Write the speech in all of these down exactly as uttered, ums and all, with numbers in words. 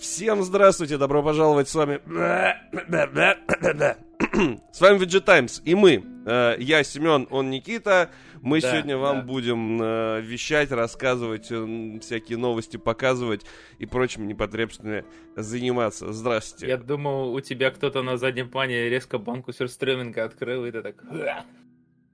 Всем здравствуйте, добро пожаловать, с вами... С вами ви джи Times, и мы, я Семен, он Никита, мы да, сегодня вам да. будем вещать, рассказывать, всякие новости показывать и прочим непотребствами заниматься. Здравствуйте. Я думал, у тебя кто-то на заднем плане резко банку сюрстриминга открыл, и ты так...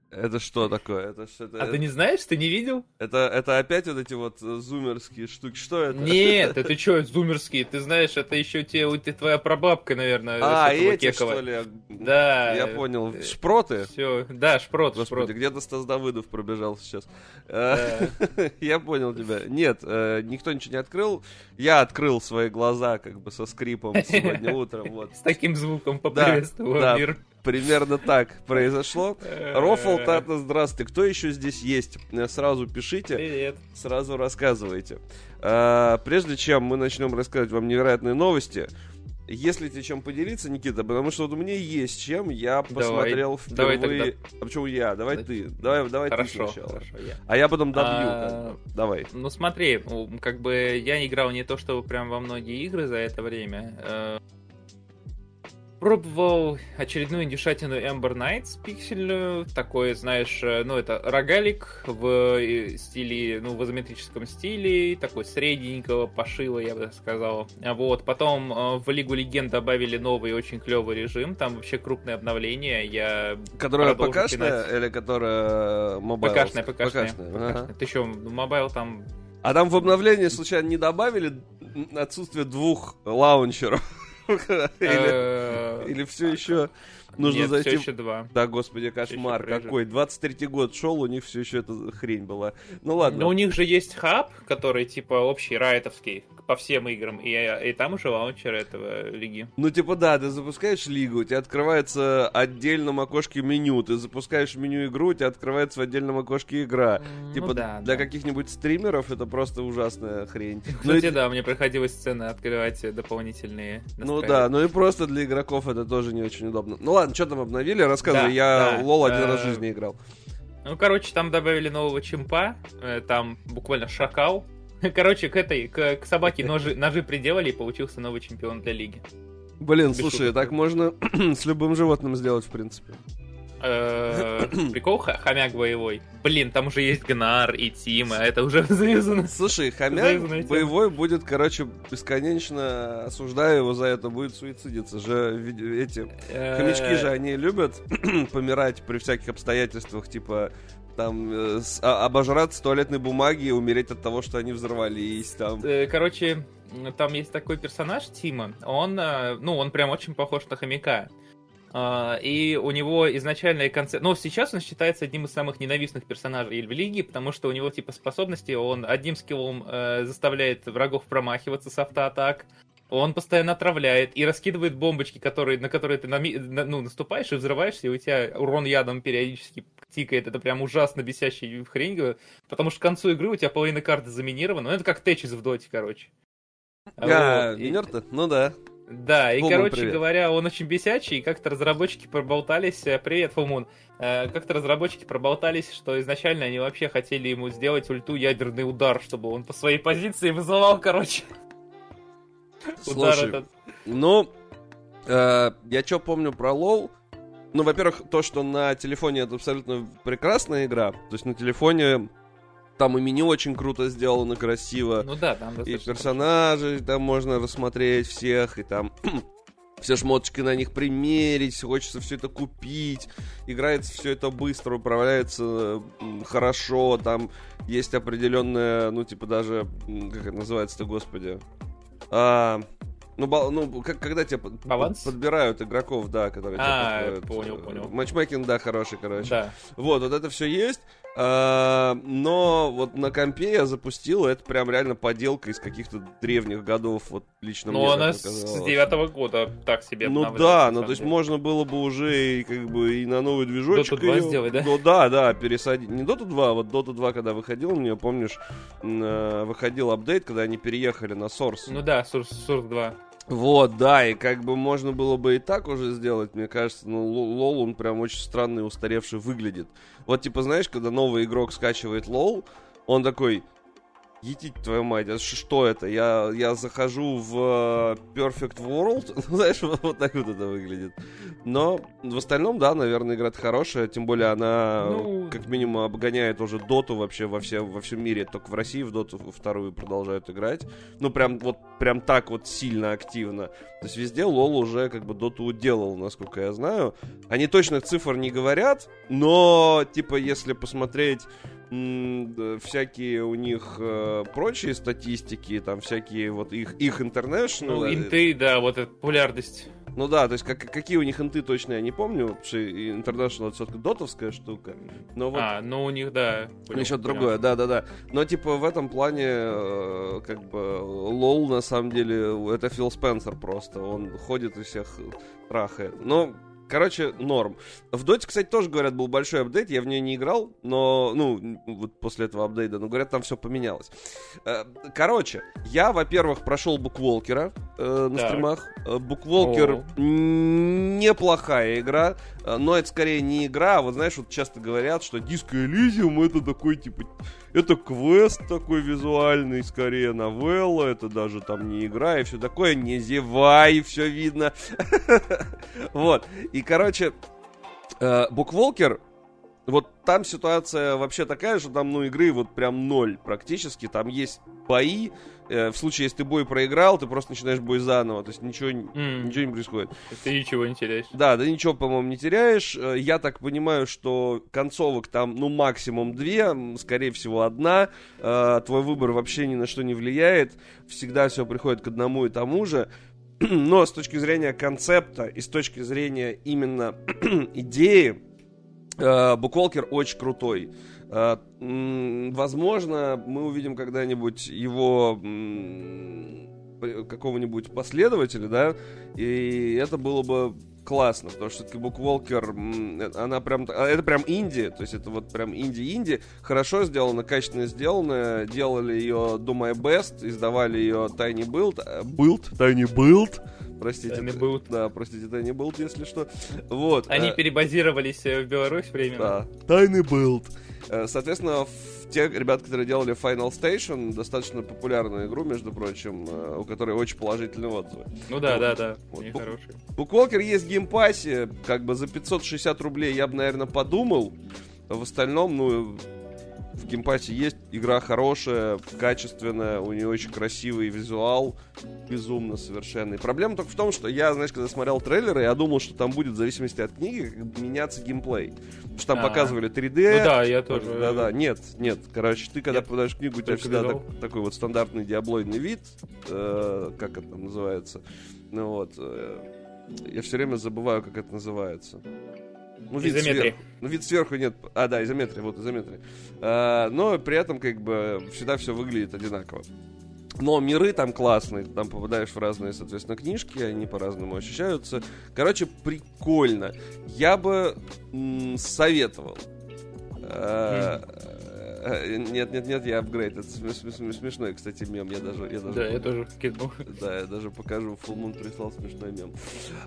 Это что такое? Это, это, а это... ты не знаешь? Ты не видел? Это, это опять вот эти вот зумерские штуки? Что это? Нет, это что, зумерские? Ты знаешь, это еще те, твоя прабабка, наверное. А, эти, Кекова. Что ли? Да. Я понял. Шпроты? Все. Да, шпрот, Господи, шпрот. Где-то Стас Давыдов пробежал сейчас. Да. Я понял тебя. Нет, никто ничего не открыл. Я открыл свои глаза как бы со скрипом сегодня утром. Вот. С таким звуком поприветствовал да, мир. Да. Примерно так произошло. Рофл, Тата, здравствуйте. Кто еще здесь есть? Сразу пишите. Привет. Сразу рассказывайте. А, прежде чем мы начнем рассказывать вам невероятные новости, есть ли тебе чем поделиться, Никита? Потому что вот у меня есть чем. Я посмотрел давай. впервые... Давай а почему я? Давай да. ты. Давай, давай хорошо, ты сначала. Хорошо, я. А я потом добью. А... Давай. Ну смотри, как бы я играл не то, что прям во многие игры за это время... Пробовал очередную индюшатину Ember Knights пиксельную, такое, знаешь, ну это рогалик в стиле, ну в изометрическом стиле, такой средненького пошила, я бы сказал. Вот, потом в Лигу Легенд добавили новый очень клевый режим, там вообще крупное обновление, я... Которая ПКшная или которая мобайл? ПКшная, ПКшная. ага. Ты что, мобайл там... А там в обновлении случайно не добавили отсутствие двух лаунчеров? Или все еще нужно зайти... Нет, все еще два. Да, господи, кошмар какой. двадцать третий год шел, у них все еще эта хрень была. Ну ладно. Но у них же есть хаб, который типа общий, райтовский, по всем играм. И там уже лаунчер этого лиги. Ну типа да, ты запускаешь лигу, у тебя открывается в отдельном окошке меню. Ты запускаешь меню игру, у тебя открывается в отдельном окошке игра. Типа для каких-нибудь стримеров это просто ужасная хрень. Кстати, да, мне приходилось сцены открывать дополнительные. Ну да, ну и просто для игроков это тоже не очень удобно. Ну ладно. Что там обновили? Рассказывай, да, я да, лол один э... раз в жизни играл. Ну, короче, там добавили нового чемпа, там буквально шакал. Короче, к этой, к, к собаке ножи, ножи приделали, и получился новый чемпион для лиги. Блин, без слушай, шуток. Так можно с любым животным сделать, в принципе. Прикол, хомяк боевой. Блин, там уже есть Гнар и Тима, это уже завязано. Слушай, хомяк боевой будет, короче, бесконечно, осуждаю его за это, будет суицидиться же. Эти хомячки же, они любят помирать при всяких обстоятельствах, типа там обожраться туалетной бумаги и умереть от того, что они взорвались там. Короче, там есть такой персонаж Тима, он, ну, он прям очень похож на хомяка. Uh, и у него изначальная концепция... Ну, сейчас он считается одним из самых ненавистных персонажей в лиге, потому что у него, типа, способности, он одним скиллом uh, заставляет врагов промахиваться с автоатак, он постоянно отравляет и раскидывает бомбочки, которые, на которые ты на, на, ну, наступаешь и взрываешься, и у тебя урон ядом периодически тикает. Это прям ужасно бесящая хрень, потому что к концу игры у тебя половина карты заминирована. Ну, это как Течис в доте, короче. А, вот. Минер-то? Ну да. Да, и, Фулман, короче привет. говоря, он очень бесячий, и как-то разработчики проболтались... Привет, Фулман. Как-то разработчики проболтались, что изначально они вообще хотели ему сделать ульту ядерный удар, чтобы он по своей позиции вызывал, короче, Слушай, удар этот. Ну, э, я что помню про лол? Ну, во-первых, то, что на телефоне это абсолютно прекрасная игра, то есть на телефоне... Там и меню очень круто сделано, красиво. Ну да, там и персонажей там можно рассмотреть всех, и там все шмоточки на них примерить, хочется все это купить. Играется все это быстро, управляется хорошо, там есть определенная, ну типа даже, как это называется-то, господи... А... Ну, бал, ну как, когда тебе Баланс? подбирают игроков, да, которые а, тебе подбирают. Понял, понял. Матчмейкинг, да, хороший, короче. Да. Вот, вот это все есть. А, но вот на компе я запустил, это прям реально поделка из каких-то древних годов, вот лично ну, мне она так показалось. Ну, она с девятого года так себе. Ну да, ну то есть можно было бы уже и как бы и на новый движочек. Доту два сделать, да? Ну да, да, пересадить. Не Доту два, вот Доту два, когда выходил, мне, помнишь, выходил апдейт, когда они переехали на Source. Ну да, Source, Source два. Вот, да, и как бы можно было бы и так уже сделать, мне кажется, ну, лол, он прям очень странный, устаревший выглядит. Вот, типа, знаешь, когда новый игрок скачивает лол, он такой... Етить, твою мать, а что это? Я, я захожу в Perfect World, знаешь, вот так вот это выглядит. Но в остальном, да, наверное, игра-то хорошая, тем более она, ну... как минимум, обгоняет уже доту вообще во, все, во всем мире, только в России в доту вторую продолжают играть. Ну, прям вот прям так вот сильно активно. То есть везде лол уже как бы доту уделал, насколько я знаю. Они точных цифр не говорят, но, типа, если посмотреть... всякие у них э, прочие статистики, там всякие вот их, их интернешнл. Ну, инты, да, вот эта популярность. Ну да, то есть как, какие у них инты точно я не помню, потому что интернешнл это все-таки дотовская штука. Но вот... А, ну у них, да. Еще другое, да-да-да. Но типа в этом плане э, как бы лол на самом деле это Фил Спенсер просто. Он ходит и всех трахает. Но... Короче, норм. В Доте, кстати, тоже, говорят, был большой апдейт, я в нее не играл, но, ну, вот после этого апдейта, но, говорят, там все поменялось. Короче, я, во-первых, прошел Букволкера э, на так. стримах. Букволкер О. неплохая игра, но это скорее не игра, а вот, знаешь, вот часто говорят, что Disco Elysium это такой, типа, это квест такой визуальный, скорее новелла, это даже там не игра и все такое, не зевай, все видно. Вот. И, короче, Букволкер, вот там ситуация вообще такая, что там, ну, игры вот прям ноль практически, там есть бои, в случае, если ты бой проиграл, ты просто начинаешь бой заново, то есть ничего, mm. ничего не происходит. Ты ничего не теряешь. Да, да ничего, по-моему, не теряешь. Я так понимаю, что концовок там, ну, максимум две, скорее всего, одна. Твой выбор вообще ни на что не влияет, всегда все приходит к одному и тому же. Но с точки зрения концепта и с точки зрения именно идеи, Букволкер очень крутой. Возможно, мы увидим когда-нибудь его какого-нибудь последователя, да, и это было бы классно, потому что все-таки Букволкер, она прям, это прям инди, то есть это вот прям инди-инди, хорошо сделано, качественно сделано, делали ее Do My Best, издавали ее Tiny Build, Build, Tiny Build, Простите, Tiny Build. Да, простите, Tiny Build, если что. Вот. Они а... перебазировались в Беларусь временно. Да, Tiny Build. Соответственно, те ребята, которые делали Final Station, достаточно популярную игру, между прочим, у которой очень положительные отзывы. Ну да, вот. да, да, вот. Б- хорошие. Буквокер есть в геймпассе, как бы за пятьсот шестьдесят рублей я бы, наверное, подумал. В остальном, ну, в геймпассе есть игра хорошая, качественная, у нее очень красивый визуал, безумно совершенный. Проблема только в том, что я, знаешь, когда смотрел трейлеры, я думал, что там будет, в зависимости от книги, меняться геймплей. Потому что там А-а-а. показывали три дэ. Ну да, я тоже. Да-да, нет, нет, короче, ты когда подаешь книгу, у тебя всегда так, такой вот стандартный диаблоидный вид, э, как это там называется. Ну вот, э, я все время забываю, как это называется. Ну, вид сверху. Ну, вид сверху нет. А, да, изометрия, вот изометрия. А, но при этом, как бы, всегда все выглядит одинаково. Но миры там классные, там попадаешь в разные, соответственно, книжки, они по-разному ощущаются. Короче, прикольно. Я бы м- советовал. А- Нет, нет, нет, я апгрейд. Это смешной, кстати, мем. Я даже, я даже да, я тоже кинул. Да, я даже покажу. Full Moon прислал смешной мем.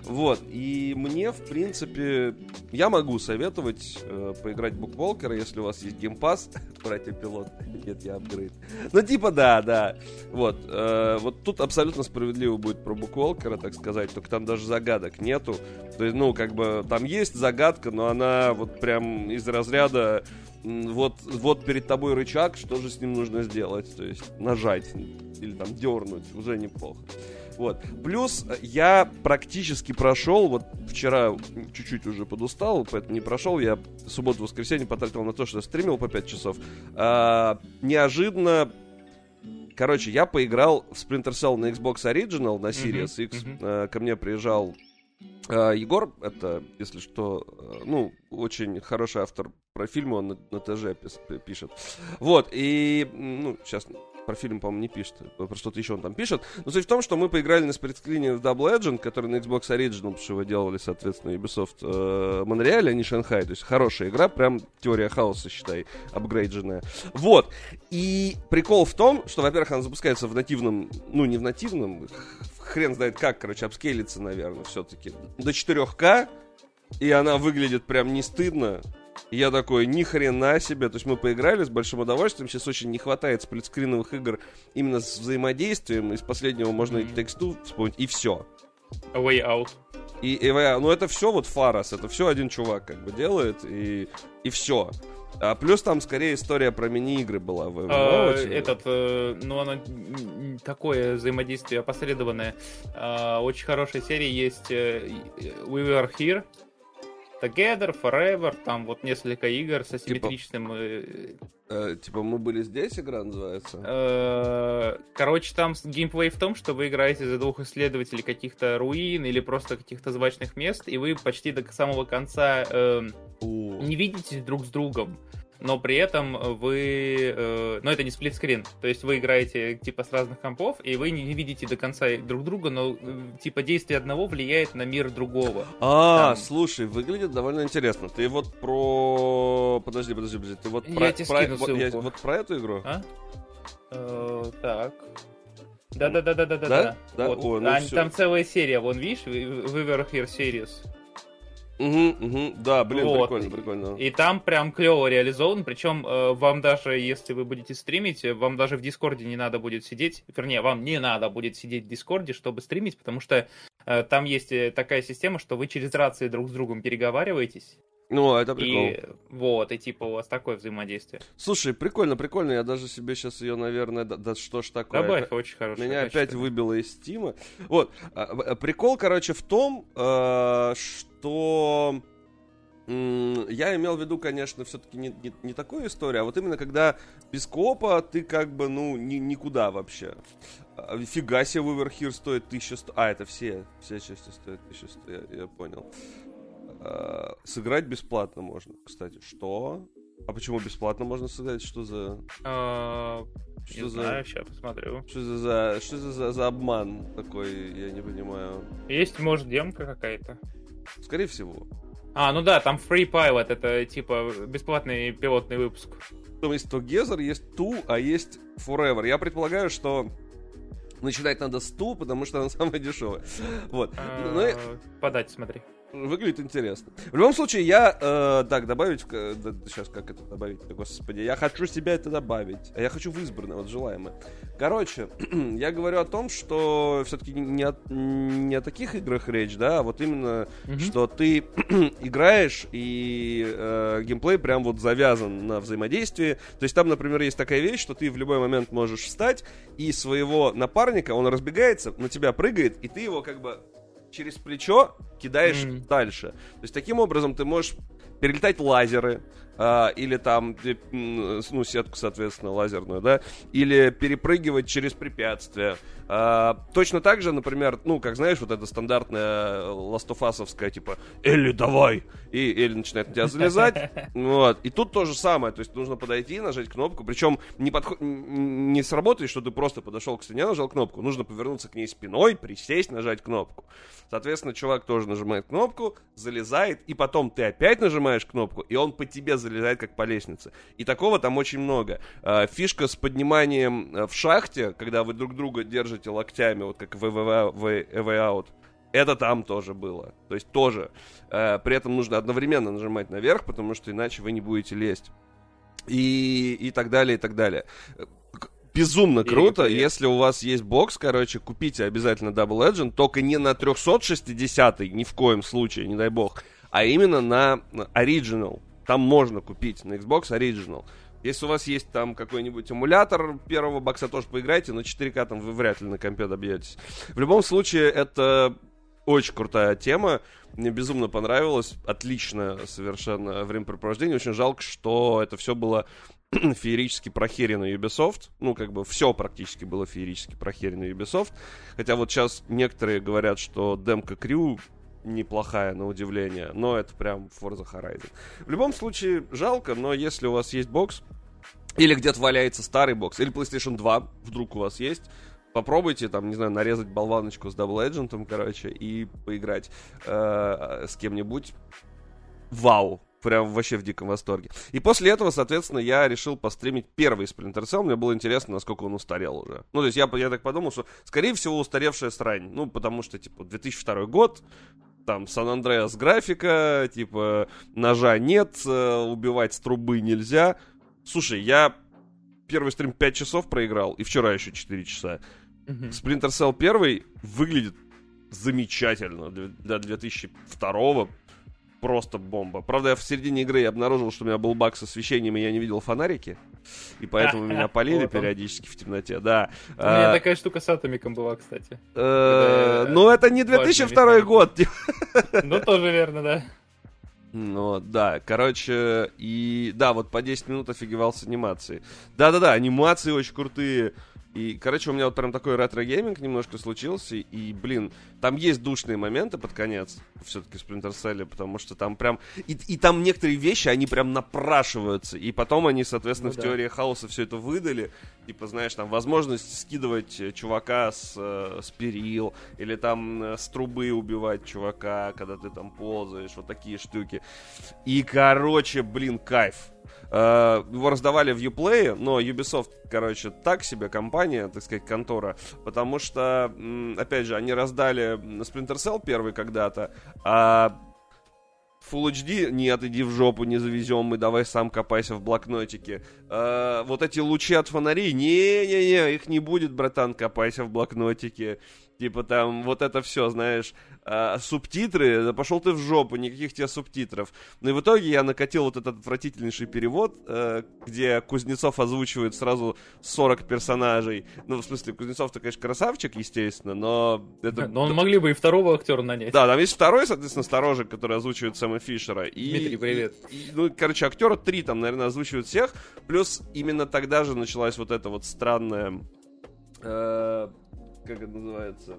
Вот. И мне, в принципе, я могу советовать э, поиграть в Букволкера, если у вас есть геймпасс, братья пилот. Нет, я апгрейд. Ну, типа, да, да. Вот. Э, вот тут абсолютно справедливо будет про Букволкера, так сказать. Только там даже загадок нету. То есть, ну, как бы, там есть загадка, но она вот прям из разряда... Вот, вот перед тобой рычаг, что же с ним нужно сделать? То есть нажать или там дернуть, уже неплохо. Вот. Плюс я практически прошел, вот вчера чуть-чуть уже подустал, поэтому не прошел. Я субботу-воскресенье потратил на то, что я стримил по пять часов. А, неожиданно, короче, я поиграл в Splinter Cell на Xbox Original, на Series mm-hmm. X. Mm-hmm. А, ко мне приезжал а, Егор, это, если что, ну, очень хороший автор. Про фильмы он на, на ТЖ пишет. Вот, и... Ну, сейчас про фильм, по-моему, не пишет. Про что-то еще он там пишет. Но суть в том, что мы поиграли на сплитскрине в Double Agent, который на Xbox Original, потому что его делали, соответственно, Ubisoft э, Монреаль, а не Шанхай. То есть хорошая игра, прям теория хаоса, считай, апгрейдженная. Вот. И прикол в том, что, во-первых, она запускается в нативном... Ну, не в нативном, хрен знает как, короче, апскейлится, наверное, все-таки. До четыре ка, и она выглядит прям не стыдно. Я такой, ни хрена себе. То есть мы поиграли с большим удовольствием. Сейчас очень не хватает сплитскриновых игр именно с взаимодействием. Из последнего можно и тексту вспомнить, и все. A Way Out. И, и, ну это все вот Фарас, это все один чувак как бы делает, и, и все. А плюс там скорее история про мини-игры была. Вы, а, этот, э, ну оно такое взаимодействие опосредованное. А, очень хорошая серия есть We Were Here, Together, Forever, там вот несколько игр с асимметричным... Типа, э, э, типа мы были здесь, игра называется? Э, короче, там геймплей в том, что вы играете за двух исследователей каких-то руин или просто каких-то злачных мест, и вы почти до самого конца э, не видитесь друг с другом, но при этом вы... Э, но это не сплитскрин, то есть вы играете типа с разных компов, и вы не видите до конца друг друга, но типа действие одного влияет на мир другого. А, там... слушай, выглядит довольно интересно. Ты вот про... Подожди, подожди, подожди. Ты вот про... Я тебе скину ссылку. Я... Вот про эту игру? А? Э, так... Да-да-да-да-да-да. Да? Да, да, да, да, да, да. Да? Вот. О, ну а, там целая серия, вон, видишь? We Were Here Series. Угу, угу, да, блин, вот. Прикольно, прикольно. И там прям клево реализован, причем э, вам даже, если вы будете стримить, вам даже в Дискорде не надо будет сидеть, вернее, вам не надо будет сидеть в Дискорде, чтобы стримить, потому что э, там есть такая система, что вы через рации друг с другом переговариваетесь. Ну, это прикол. И, вот, и типа у вас такое взаимодействие. Слушай, прикольно, прикольно. Я даже себе сейчас ее, наверное... Да, да что ж такое? Добавь, это... очень хорошая. Меня качество. Опять выбило из Стима. Вот. Прикол, короче, в том, что... Я имел в виду, конечно, все-таки не, не, не такую историю, а вот именно когда без коопа ты как бы, ну, ни, никуда вообще. Фига себе, We Were Here стоит тысяча сто... А, это все, все части стоят тысяча сто, я, я понял. Сыграть бесплатно можно, кстати. Что? А почему бесплатно можно сыграть? Что за... Uh, что не за... знаю, сейчас посмотрю. Что за, за... Что за, за, за обман такой, я не понимаю. Есть, может, демка какая-то? Скорее всего. А, ну да, там Free Pilot, это типа бесплатный пилотный выпуск. Там есть Together, есть Two, а есть Forever. Я предполагаю, что... Начинать надо с Two, потому что она самая дешевая. Вот. Uh, ну, и... Подать, смотри. Выглядит интересно. В любом случае, я... Э, так, добавить... Э, да, сейчас, как это добавить? Господи, я хочу себя это добавить. А я хочу в избранное, вот желаемое. Короче, я говорю о том, что все-таки не, от, не о таких играх речь, да, а вот именно, mm-hmm. что ты играешь, и э, геймплей прям вот завязан на взаимодействии. То есть там, например, есть такая вещь, что ты в любой момент можешь встать, и своего напарника, он разбегается, на тебя прыгает, и ты его как бы... через плечо кидаешь mm. дальше. То есть таким образом ты можешь перелетать лазеры, э, или там, э, ну, сетку, соответственно, лазерную, да, или перепрыгивать через препятствия. Э, точно так же, например, ну, как знаешь, вот эта стандартная ластофасовская, типа, Элли, давай! И Элли начинает на тебя залезать. Вот. И тут то же самое, то есть нужно подойти, нажать кнопку, причем не, подход... не сработает, что ты просто подошел к стене, нажал кнопку, нужно повернуться к ней спиной, присесть, нажать кнопку. Соответственно, чувак тоже нажимает кнопку, залезает, и потом ты опять нажимаешь кнопку, и он по тебе залезает, как по лестнице. И такого там очень много. Фишка с подниманием в шахте, когда вы друг друга держите локтями, вот как в A Way Out, это там тоже было. То есть тоже. При этом нужно одновременно нажимать наверх, потому что иначе вы не будете лезть. И, и так далее, и так далее. Безумно круто, и, и, и. Если у вас есть бокс, короче, купите обязательно Double Agent, только не на триста шестидесятый, ни в коем случае, не дай бог, а именно на Original. Там можно купить на Xbox Original. Если у вас есть там какой-нибудь эмулятор первого бокса, тоже поиграйте, но четыре ка там вы вряд ли на компе добьетесь. В любом случае, это очень крутая тема. Мне безумно понравилось, отлично совершенно времяпрепровождение. Очень жалко, что это все было феерически прохерено Ubisoft. Ну, как бы все практически было феерически прохерено Ubisoft. Хотя вот сейчас некоторые говорят, что демка Крю неплохая, на удивление. Но это прям Forza Horizon. В любом случае, жалко, но если у вас есть бокс, или где-то валяется старый бокс, или PlayStation два вдруг у вас есть, попробуйте, там, не знаю, нарезать болваночку с Double Agent'ом, короче, и поиграть э, с кем-нибудь. Вау! Прям вообще в диком восторге. И после этого, соответственно, я решил постримить первый Splinter Cell. Мне было интересно, насколько он устарел уже. Ну, то есть я, я так подумал, что, скорее всего, устаревшая срань. Ну, потому что, типа, две тысячи второй год, там Сан-Андреас графика, типа ножа нет, убивать с трубы нельзя. Слушай, я первый стрим пять часов проиграл, и вчера еще четыре часа. Mm-hmm. Splinter Cell первый выглядит замечательно. Для две тысячи второго просто бомба. Правда, я в середине игры обнаружил, что у меня был баг с освещением, и я не видел фонарики. И поэтому меня палили периодически в темноте, да. У меня такая штука с атомиком была, кстати. Ну, это не две тысячи второй год. Ну, тоже верно, да. Ну, да, короче, и... Да, вот по десять минут офигевал с анимацией. Да-да-да, анимации очень крутые. И, короче, у меня вот прям такой ретро-гейминг немножко случился. И, блин, там есть душные моменты под конец все-таки в Splinter Cell, потому что там прям... И, и там некоторые вещи, они прям напрашиваются. И потом они, соответственно, ну, в да. теории хаоса все это выдали. Типа, знаешь, там возможность скидывать чувака с, с перил, или там с трубы убивать чувака, когда ты там ползаешь, вот такие штуки. И, короче, блин, кайф. Его раздавали в Uplay, но Ubisoft, короче, так себе компания, так сказать, контора, потому что, опять же, они раздали Splinter Cell первый когда-то, а Full эйч ди, нет, иди в жопу, не завезем, и давай сам копайся в блокнотике. А вот эти лучи от фонарей, не-не-не, их не будет, братан, копайся в блокнотике. Типа там вот это все, знаешь, а, субтитры, да пошел ты в жопу, никаких тебе субтитров. Ну и в итоге я накатил вот этот отвратительнейший перевод, а, где Кузнецов озвучивает сразу сорок персонажей. Ну, в смысле, Кузнецов-то, конечно, красавчик, естественно, но... это... Но он могли бы и второго актера нанять. Да, там есть второй, соответственно, сторожек, который озвучивает Сэма Фишера. И, Дмитрий, привет. И, и, ну, короче, актера три там, наверное, озвучивают всех. Плюс именно тогда же началась вот эта вот странная... Э- как это называется,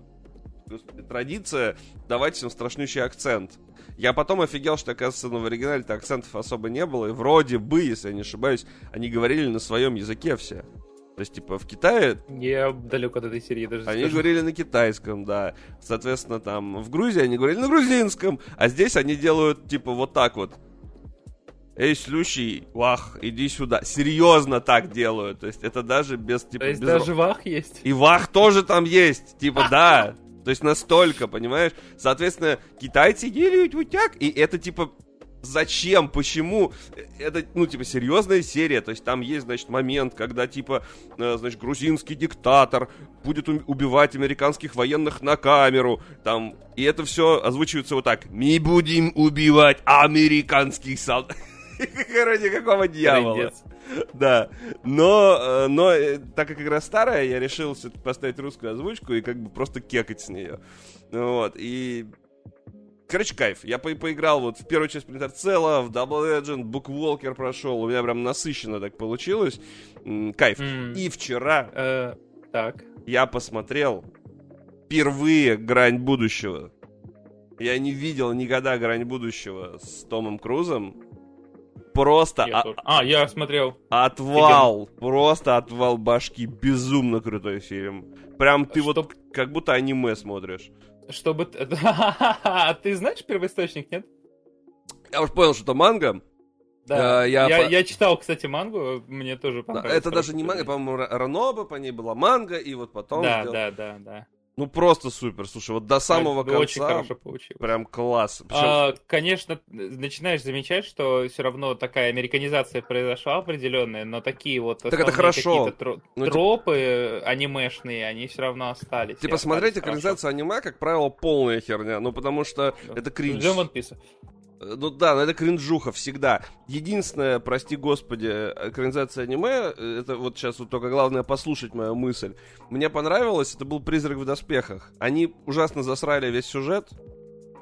традиция давать всем страшнющий акцент. Я потом офигел, что, оказывается, ну, в оригинале-то акцентов особо не было, и вроде бы, если я не ошибаюсь, они говорили на своем языке все. То есть, типа, в Китае... Я далеко от этой серии даже Они скажу. говорили на китайском, да. Соответственно, там, в Грузии они говорили на грузинском, а здесь они делают, типа, вот так вот. Эй, слющий, вах, иди сюда. Серьезно так делают. То есть это даже без, типа... То есть без... даже вах есть? И вах тоже там есть. Типа, да. То есть настолько, понимаешь? Соответственно, китайцы делают вот так. И это, типа, зачем, почему? Это, ну, типа, серьезная серия. То есть там есть, значит, момент, когда, типа, значит, грузинский диктатор будет убивать американских военных на камеру. Там... И это все озвучивается вот так. «Мы будем убивать американских солдат». Короче, какого дьявола. Трындец. Да. Но, но так как игра старая, я решил все-таки поставить русскую озвучку и как бы просто кекать с нее. Вот. И... Короче, кайф. Я по- поиграл вот в первую часть Splinter Cell, в Double Agent, Букволкер прошел. У меня прям насыщенно так получилось. Кайф. Mm. И вчера uh, так. я посмотрел впервые «Грань будущего». Я не видел никогда «Грань будущего» с Томом Крузом. Просто... Я о- а, я смотрел. Отвал. Фиган. Просто отвал башки. Безумно крутой фильм. Прям ты Чтоб... вот как будто аниме смотришь. Чтобы... А ты знаешь первоисточник, нет? Я уж понял, что это манга. Да, а, я, я, по... я читал, кстати, мангу, мне тоже понравилось. Это даже не манга, по-моему, Ранобэ, по ней была манга, и вот потом... Да, сделал... да, да, да. Ну, просто супер, слушай, вот до самого конца очень хорошо получилось. Прям класс. Причем... А, конечно, начинаешь замечать, что все равно такая американизация произошла определенная, но такие вот так это хорошо. какие-то тро- ну, тропы тип... анимешные, они все равно остались. Типа, смотреть экранизацию аниме, как правило, полная херня, ну, потому что да. это кринж. Джон Ванписа. Ну да, но это кринжуха всегда. Единственное, прости господи, экранизация аниме, это вот сейчас вот только главное послушать мою мысль. Мне понравилось, это был «Призрак в доспехах». Они ужасно засрали весь сюжет.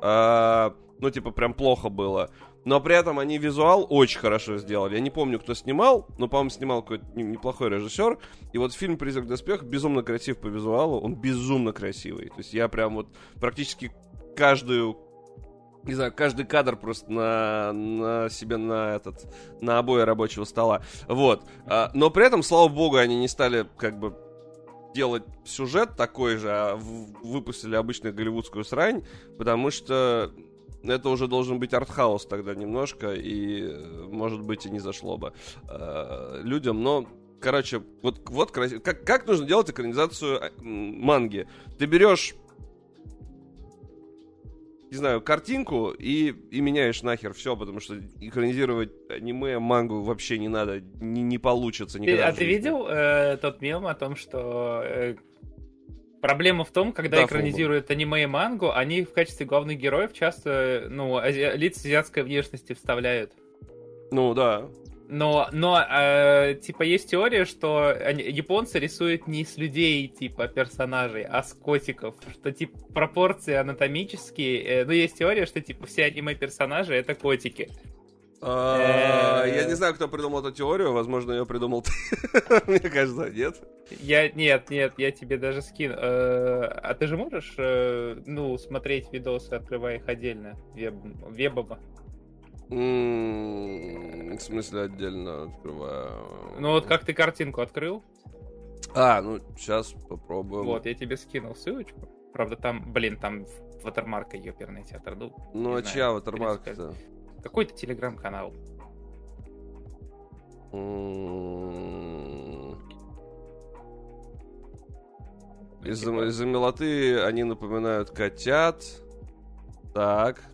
А, ну типа прям плохо было. Но при этом они визуал очень хорошо сделали. Я не помню, кто снимал, но, по-моему, снимал какой-то неплохой режиссер. И вот фильм «Призрак в доспехах» безумно красив по визуалу. Он безумно красивый. То есть я прям вот практически каждую... Не знаю, каждый кадр просто на, на себе на этот на обои рабочего стола. Вот. Но при этом, слава богу, они не стали как бы делать сюжет такой же, а выпустили обычную голливудскую срань, потому что это уже должен быть артхаус тогда немножко, и, может быть, и не зашло бы людям, но... Короче, вот, вот красиво. Как, как нужно делать экранизацию манги? Ты берешь... не знаю, картинку и, и меняешь нахер все, потому что экранизировать аниме, мангу вообще не надо, не, не получится никогда. А ты видел э, тот мем о том, что э, проблема в том, когда да, экранизируют фу-фу. аниме и мангу, они в качестве главных героев часто ну, ази... лиц азиатской внешности вставляют. Ну да. Но, но э, типа, есть теория, что они, японцы рисуют не с людей, типа, персонажей, а с котиков. Что, типа, пропорции анатомические. Э, ну, есть теория, что, типа, все аниме-персонажи — это котики. Я не знаю, кто придумал эту теорию. Возможно, ее придумал ты. Мне кажется, нет? Я, нет, нет, я тебе даже скину. А ты же можешь, ну, смотреть видосы, открывая их отдельно, вебом? Mm, в смысле отдельно открываю. Ну вот как ты картинку открыл? А, ну сейчас попробуем. Вот, я тебе скинул ссылочку. Правда там, блин, там ватермарка ёперный театр. Ну, ну а знаю, чья ватермарка-то? Какой-то телеграм-канал. Mm. Из-за, из-за милоты они напоминают котят. Так.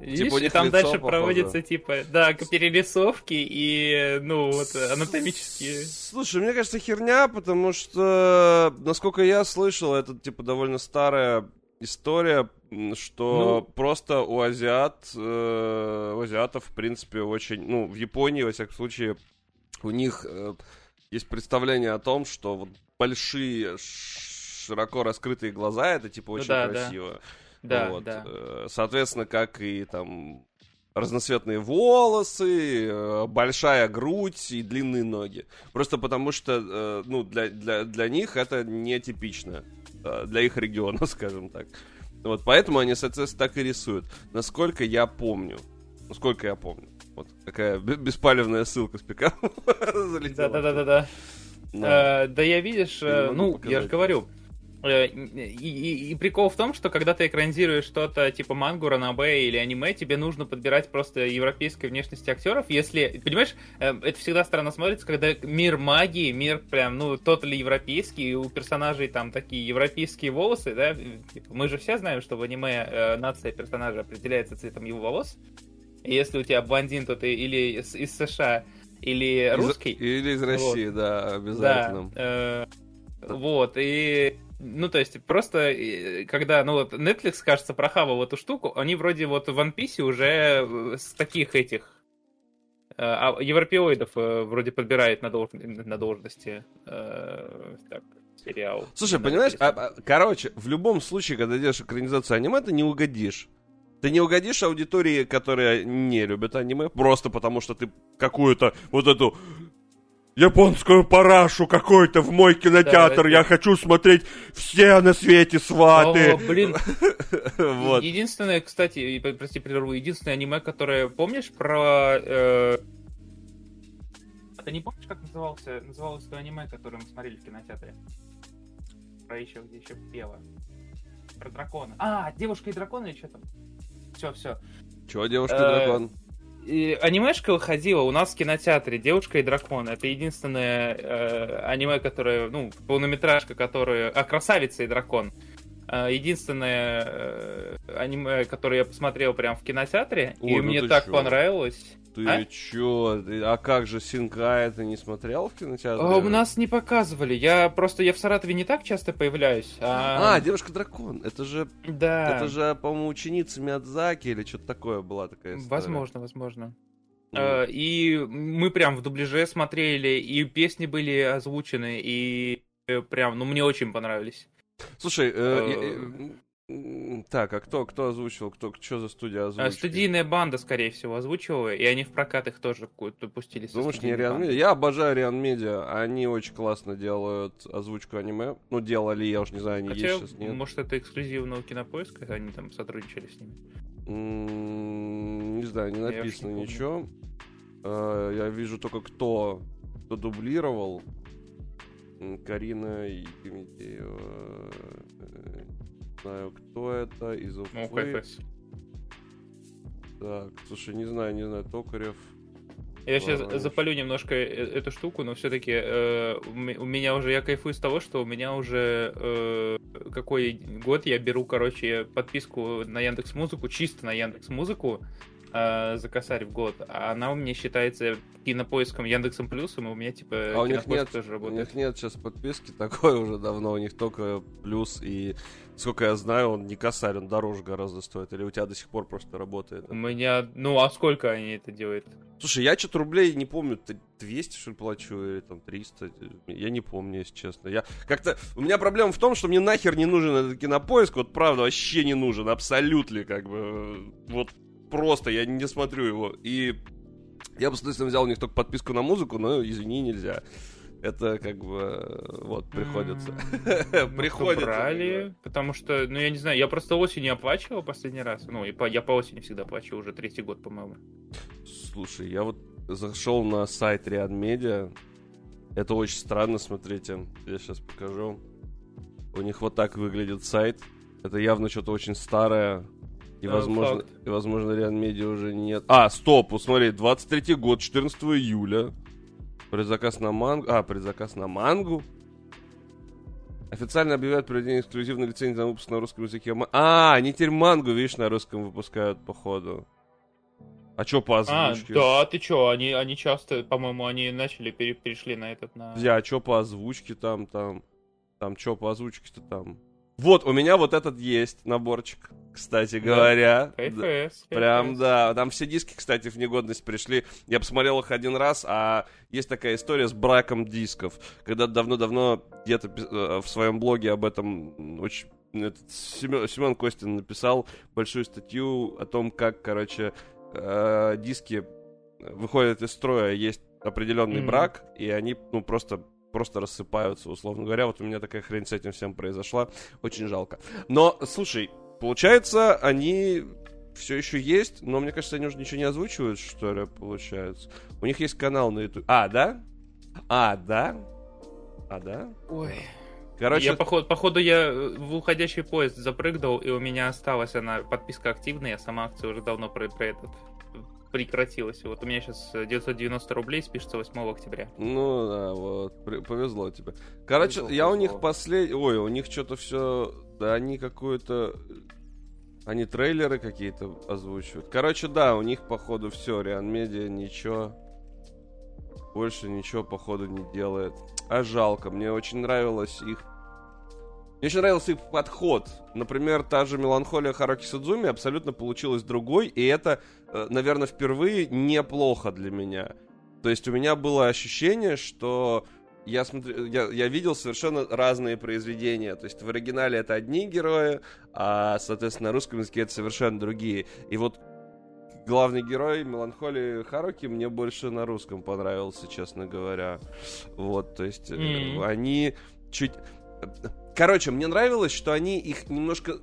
Видишь, типа, и там дальше похоже. Проводятся, типа, да, перерисовки и, ну, вот, анатомические. Слушай, мне кажется, херня, потому что, насколько я слышал, это, типа, довольно старая история, что ну, просто у азиат, э, у азиатов, в принципе, очень, ну, в Японии, во всяком случае, у них э, есть представление о том, что вот большие, широко раскрытые глаза, это, типа, очень да, красиво. Да. Да, вот. Да. Соответственно, как и там разноцветные волосы, большая грудь и длинные ноги. Просто потому что ну, для, для, для них это нетипично. Для их региона, скажем так. Вот, поэтому они, соответственно, так и рисуют. Насколько я помню. Насколько я помню. Вот такая беспалевная ссылка с пика залетела. Да-да-да-да. Да я, видишь, ну, я же говорю... И, и, и прикол в том, что когда ты экранизируешь что-то типа мангу, ранобэ или аниме, тебе нужно подбирать просто европейской внешности актеров. Если, понимаешь, это всегда странно смотрится, когда мир магии, мир прям, ну, тотали европейский, и у персонажей там такие европейские волосы, да. Мы же все знаем, что в аниме нация персонажа определяется цветом его волос. И если у тебя блондин, то ты или из, из США, или из, русский. Или из России, вот. Да, обязательно. Да, э, вот, и... Ну, то есть, просто, когда, ну, вот, Netflix, кажется, прохавал эту штуку, они вроде вот в One Piece уже с таких этих э, европеоидов э, вроде подбирает на, долж... на должности э, так, сериал. Слушай, на понимаешь, а, а, короче, в любом случае, когда делаешь экранизацию аниме, ты не угодишь. Ты не угодишь аудитории, которая не любит аниме, просто потому что ты какую-то вот эту... японскую парашу какой-то в мой кинотеатр, да, я это... хочу смотреть все на свете сваты. О, блин. Вот. Единственное, кстати, прости, прерву, единственное аниме, которое, помнишь, про... Э... А ты не помнишь, как назывался, называлось то аниме, которое мы смотрели в кинотеатре? Про еще, где еще пела. Про дракона. А, девушка и дракон или что там? Все, все. Чего девушка и дракон? И анимешка выходила у нас в кинотеатре «Девушка и дракон». Это единственное э, аниме, которое... Ну, полнометражка, которая... А, «Красавица и дракон». Э, единственное э, аниме, которое я посмотрел прям в кинотеатре. Ой, и ну мне так чё? Понравилось. Ты а? чё? А как же Синкай ты не смотрел в кинотеатре? О, у нас не показывали. Я просто... Я в Саратове не так часто появляюсь. А, а «Девушка-дракон». Это же... Да. Это же, по-моему, ученица Миядзаки или что-то такое была такая история. Возможно, возможно. Mm. И мы прям в дубляже смотрели, и песни были озвучены, и прям... Ну, мне очень понравились. Слушай, э... Так, а кто, кто озвучивал? Кто, что за студия озвучила? Студийная банда, скорее всего, озвучивала, и они в прокат их тоже допустили. Думаешь, не Риан Медиа? Я обожаю Риан Медиа, они очень классно делают озвучку аниме. Ну, делали, я уж не знаю, они хотя, есть сейчас, нет. Может, это эксклюзивно у Кинопоиска, они там сотрудничали с ними? М-м, не знаю, не написано я ничего. А, я вижу только кто, кто дублировал. Карина и Гемедеева... Не знаю, кто это, из Уфы. Ну, так, слушай, не знаю, не знаю, Токарев. Я сейчас запалю немножко эту штуку, но все-таки э, у меня уже, я кайфую с того, что у меня уже э, какой год я беру, короче, подписку на Яндекс.Музыку, чисто на Яндекс.Музыку э, за косарь в год, а она у меня считается Кинопоиском, Яндексом Плюсом, и у меня типа а Кинопоиск у них нет, тоже работает. У них нет сейчас подписки такой уже давно, у них только Плюс, и сколько я знаю, он не косарь, он дороже гораздо стоит, или у тебя до сих пор просто работает? У меня, ну а сколько они это делают? Слушай, я что-то рублей не помню, двести что ли плачу, или там триста, я не помню, если честно. Я как-то... У меня проблема в том, что мне нахер не нужен этот Кинопоиск, вот правда, вообще не нужен, абсолютно, как бы, вот просто, я не смотрю его, и я бы, соответственно, взял у них только подписку на музыку, но, извини, нельзя. Это как бы, вот, приходится. Mm-hmm. Приходится. Брали, да. Потому что, ну, я не знаю, я просто осенью оплачивал последний раз. Ну, и по, я по осени всегда оплачивал, уже третий год, по-моему. Слушай, я вот зашел на сайт Реадмедиа. Это очень странно, смотрите. Я сейчас покажу. У них вот так выглядит сайт. Это явно что-то очень старое. И, да, возможно, и, возможно, Реадмедиа уже нет. А, стоп, вот смотри, двадцать третий год, четырнадцатого июля. Предзаказ на мангу. А, предзаказ на мангу. Официально объявляют проведение эксклюзивной лицензии на выпуск на русском языке. А, они теперь мангу, видишь, на русском выпускают, походу. А чё по озвучке? А, да, ты чё, они, они часто, по-моему, они начали, пере- перешли на этот... на. Я, а чё по озвучке там, там, там, чё по озвучке-то там? Вот, у меня вот этот есть наборчик, кстати говоря. Да. Да. Прям, да. Там все диски, кстати, в негодность пришли. Я посмотрел их один раз, а есть такая история с браком дисков. Когда давно-давно где-то в своем блоге об этом очень... Семен, Семен Костин написал большую статью о том, как, короче, диски выходят из строя, есть определенный mm-hmm. брак, и они, ну, просто... просто рассыпаются, условно говоря. Вот у меня такая хрень с этим всем произошла. Очень жалко. Но, слушай, получается, они все еще есть, но мне кажется, они уже ничего не озвучивают, что ли, получается. У них есть канал на YouTube. А, да? А, да? А, да? Ой. Короче... Я, походу, походу, я в уходящий поезд запрыгнул, и у меня осталась она, подписка активная, а сама акция уже давно про, про этот... прекратилось. Вот у меня сейчас девятьсот девяносто рублей спишется восьмого октября. Ну да, вот. При- повезло тебе. Короче, повезло, я повезло. У них последний... Ой, у них что-то все... Да они какую-то... Они трейлеры какие-то озвучивают. Короче, да, у них, походу, все. Реанмедиа ничего... Больше ничего, походу, не делает. А жалко. Мне очень нравилось их... Мне очень нравился их подход. Например, та же «Меланхолия» Харуки Судзуми абсолютно получилась другой, и это, наверное, впервые неплохо для меня. То есть у меня было ощущение, что я, смотр... я, я видел совершенно разные произведения. То есть в оригинале это одни герои, а, соответственно, на русском языке это совершенно другие. И вот главный герой «Меланхолии» Харуки мне больше на русском понравился, честно говоря. Вот, то есть mm-hmm. они чуть... Короче, мне нравилось, что они их немножко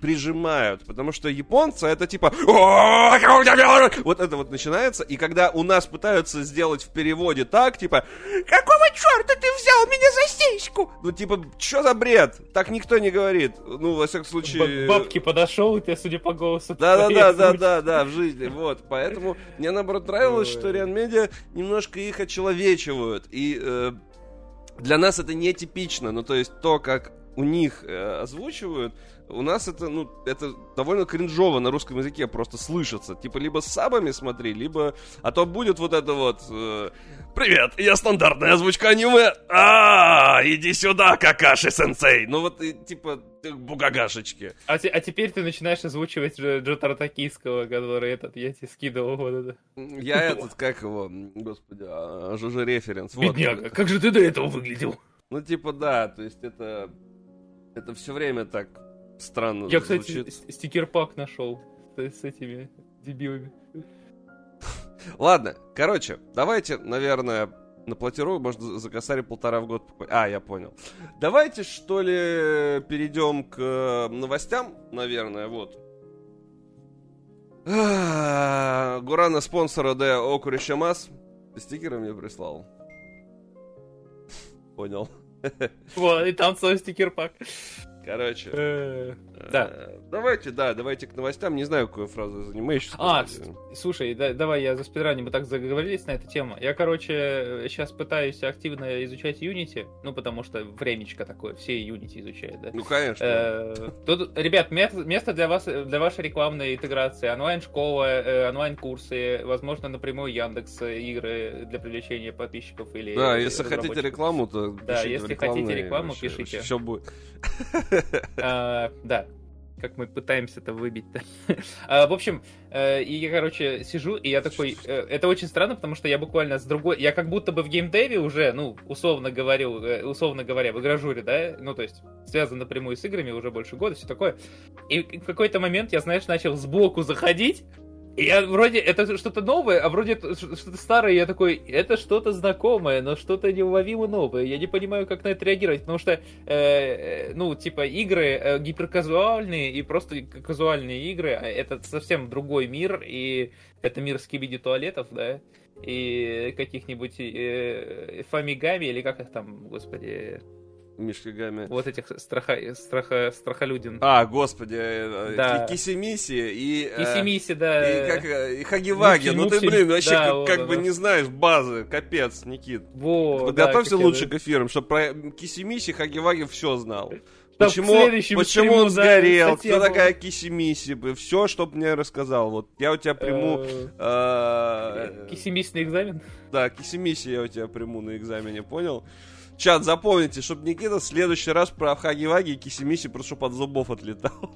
прижимают, потому что японцы это типа вот это вот начинается, и когда у нас пытаются сделать в переводе так, типа какого черта ты взял меня за сиську? Ну типа, что за бред? Так никто не говорит. Ну, во всяком случае... Б- бабки подошел, и ты, судя по голосу... Да-да-да-да-да, в жизни, вот. Поэтому мне, наоборот, нравилось, что Реанмедиа немножко их очеловечивают, и... Для нас это нетипично, ну то есть то, как у них э, озвучивают, у нас это, ну, это довольно кринжово на русском языке просто слышится. Типа либо с сабами смотри, либо... А то будет вот это вот... Э, «Привет, я стандартная озвучка аниме! А иди сюда, Какаши-сенсей!» Ну вот, и, типа, бугагашечки. А, те, а теперь ты начинаешь озвучивать Джотаро Такийского, который этот, я тебе скидывал вот это. Я этот, как его, господи, Жужи Референс. Бедняга, как же ты до этого выглядел? Ну типа да, то есть это... Это все время так... Странно. Я, кстати, стикер-пак нашел с этими дебилами. Ладно, короче, давайте, наверное, на платирую, может, за косарь полтора в год покупать. А, я понял. Давайте, что ли, перейдем к новостям, наверное, вот. Гурана спонсора де Окуришимас. Ты стикеры мне прислал? Понял. Вот, и там свой стикер-пак. Короче. Да. Давайте, да, давайте к новостям. Не знаю, какую фразу занимаешься. А, слушай, давай я за спидранем. Мы так заговорились на эту тему. Я, короче, сейчас пытаюсь активно изучать Unity. Ну, потому что времечко такое. Все Unity изучают, да? Ну, конечно. Тут, ребят, место для вас, для вашей рекламной интеграции. Онлайн-школа, онлайн-курсы. Возможно, напрямую Яндекс игры для привлечения подписчиков или... Да, если хотите рекламу, то пишите. Да, если хотите рекламу, пишите. Все будет. А, да, как мы пытаемся это выбить-то. а, в общем, э, и я, короче, сижу, и я такой... Э, это очень странно, потому что я буквально с другой... Я как будто бы в геймдеве уже, ну, условно говорю, э, условно говоря, в игражуре, да? Ну, то есть, связан напрямую с играми уже больше года, все такое. И в какой-то момент я, знаешь, начал сбоку заходить. И я вроде... Это что-то новое, а вроде что-то старое. Я такой, это что-то знакомое, но что-то неуловимо новое. Я не понимаю, как на это реагировать, потому что, э, ну, типа, игры э, гиперказуальные и просто казуальные игры. Это совсем другой мир, и это мир с кибиди туалетов, да, и каких-нибудь э, фамигами, или как их там, господи... Мишкигами. Вот этих страха, страха, страхолюдин. А, господи, да. Кисимиси и... Кисимиси, э, да. И, как, и Хагиваги. Мукси, ну мукси. Ты, блин, вообще да, как, вот, как вот. бы не знаешь базы. Капец, Никит. Во, Подготовься да, лучше да. к эфирам, чтобы про Кисимиси, Хагиваги все знал. Там почему почему он сгорел, кто такая Кисимиси, все, что мне рассказал. Вот я у тебя приму... Кисимиси на экзамен? Да, Кисимиси я у тебя приму на экзамене, понял? Чат, запомните, чтобы Никита в следующий раз про Хаги-Ваги и Кисимиси просто под зубов отлетал.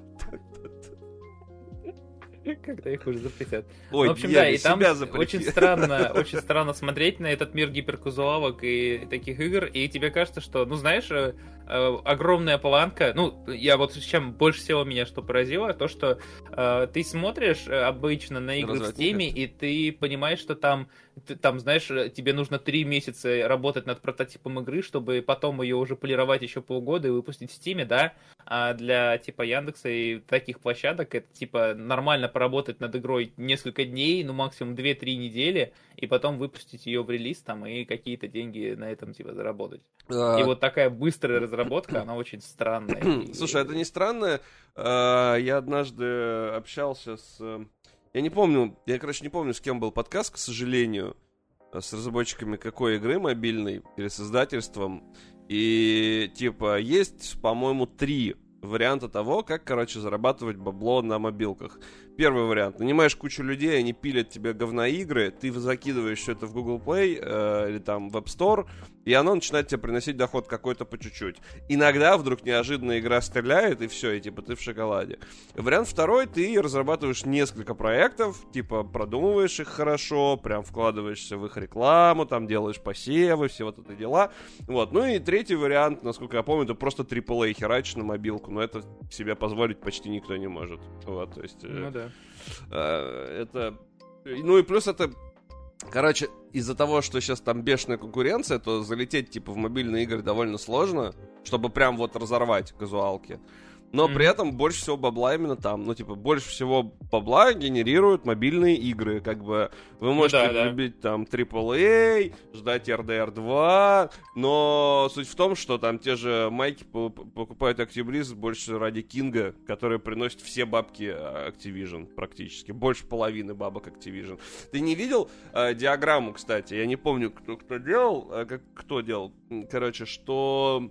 Как-то их уже запретят. Ой, ну, в общем, я да, и там очень странно, очень странно смотреть на этот мир гиперказуалок и таких игр, и тебе кажется, что, ну, знаешь, э, огромная планка, ну, я вот с чем больше всего меня что поразило, то, что э, ты смотришь обычно на игры в Steam, и ты понимаешь, что там, ты, там, знаешь, тебе нужно три месяца работать над прототипом игры, чтобы потом ее уже полировать еще полгода и выпустить в Steam, да, а для, типа, Яндекса и таких площадок это, типа, нормально поработать над игрой несколько дней, ну, максимум две-три недели, и потом выпустить ее в релиз, там, и какие-то деньги на этом, типа, заработать. А... И вот такая быстрая разработка, она очень странная. Слушай, это не странно. Я однажды общался с... Я не помню, я, короче, не помню, с кем был подкаст, к сожалению, с разработчиками какой игры мобильной или с издательством. И, типа, есть, по-моему, три варианта того, как, короче, зарабатывать бабло на мобилках. Первый вариант. Нанимаешь кучу людей, они пилят тебе говноигры, ты закидываешь все это в Google Play э, или там в App Store, и оно начинает тебе приносить доход какой-то по чуть-чуть. Иногда вдруг неожиданно игра стреляет, и все, и типа ты в шоколаде. Вариант второй. Ты разрабатываешь несколько проектов, типа продумываешь их хорошо, прям вкладываешься в их рекламу, там делаешь посевы, все вот это дела. Вот. Ну и третий вариант, насколько я помню, это просто триплей херач на мобилку, но это себе позволить почти никто не может. Вот, то есть... Э, ну да. э, это... Ну и плюс это... Короче, из-за того, что сейчас там бешеная конкуренция, то залететь, типа, в мобильные игры довольно сложно, чтобы прям вот разорвать казуалки. Но mm-hmm. при этом больше всего бабла именно там. Ну, типа, больше всего бабла генерируют мобильные игры. Как бы вы можете ну, да, любить да. там ААА, ждать эр дэ эр два, но суть в том, что там те же майки покупают Октябрист больше ради Кинга, который приносит все бабки Activision практически. Больше половины бабок Activision. Ты не видел э, диаграмму, кстати? Я не помню, кто, кто делал. Э, как, кто делал? Короче, что...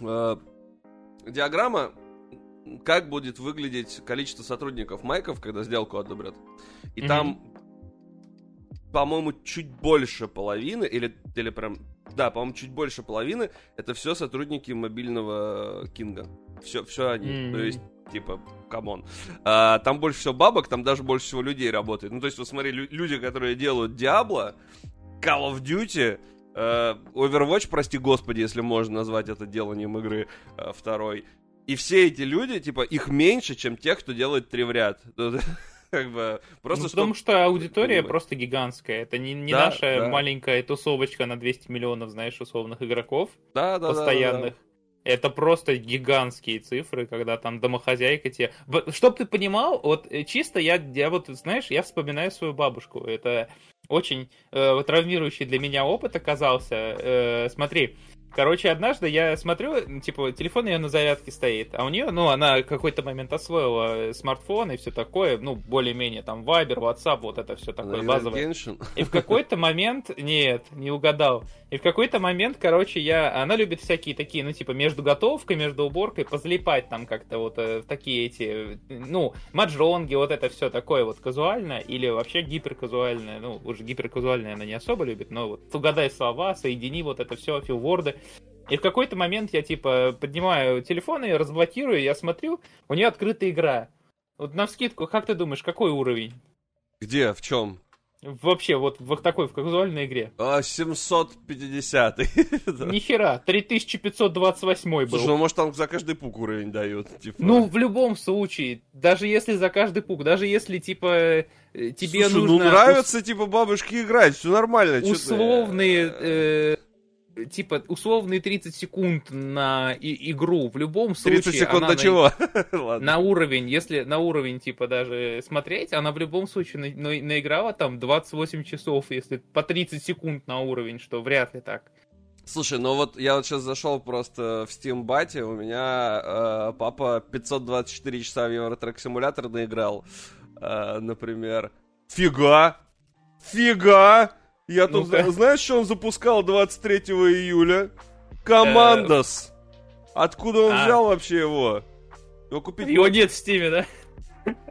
Э, диаграмма... Как будет выглядеть количество сотрудников майков, когда сделку одобрят? И mm-hmm. там, по-моему, чуть больше половины, или, или прям, да, по-моему, чуть больше половины, это все сотрудники мобильного Кинга. Все, все они, mm-hmm. то есть, типа, камон. А, там больше всего бабок, там даже больше всего людей работает. Ну, то есть, вот смотри, лю- люди, которые делают Diablo, Call of Duty... Overwatch, прости господи, если можно назвать это деланием игры uh, второй. И все эти люди, типа, их меньше, чем тех, кто делает три в ряд. Как бы, просто ну, чтоб... Потому что аудитория понимать. Просто гигантская. Это не, не да, наша да. маленькая тусовочка на двести миллионов, знаешь, условных игроков да, да, постоянных. Да, да, да. Это просто гигантские цифры, когда там домохозяйка тебе... Чтоб ты понимал, вот чисто я, я вот, знаешь, я вспоминаю свою бабушку. Это очень э, травмирующий для меня опыт оказался. Э, смотри, Короче, однажды я смотрю, типа, телефон ее на зарядке стоит, а у нее, ну, она в какой-то момент освоила смартфон и все такое, ну, более-менее, там, Viber, WhatsApp, вот это все такое базовое. И в какой-то момент, нет, не угадал, и в какой-то момент, короче, я, она любит всякие такие, ну, типа, между готовкой, между уборкой позалипать там как-то вот такие эти, ну, маджонги, вот это все такое вот казуальное или вообще гиперказуальное, ну, уже гиперказуальное она не особо любит, но вот угадай слова, соедини вот это все, филворды. И в какой-то момент я, типа, поднимаю телефон и разблокирую, я смотрю, у нее открыта игра. Вот навскидку, как ты думаешь, какой уровень? Где, в чем? Вообще, вот в такой, в казуальной игре. А, семьсот пятидесятый. Нихера, три тысячи пятьсот двадцать восьмой был. Слушай, ну может там за каждый пук уровень дают, типа. Ну, в любом случае, даже если за каждый пук, даже если, типа, тебе Слушай, нужно... ну нравится, ус... типа, бабушке играть, все нормально. Условные... Э... Типа, условные тридцать секунд на и- игру, в любом случае... тридцать секунд она на чего? На... на уровень, если на уровень, типа, даже смотреть, она в любом случае на... На... наиграла там двадцать восемь часов, если по тридцать секунд на уровень, что вряд ли так. Слушай, ну вот я вот сейчас зашел просто в Steam Bate, у меня э, папа пятьсот двадцать четыре часа в Евротрак Симулятор наиграл, э, например. Фига! Фига! Я тут, ну-ка. Знаешь, что он запускал двадцать третьего июля? Командос! Откуда он а. взял вообще его? Его купить... Его нет в Стиме, да?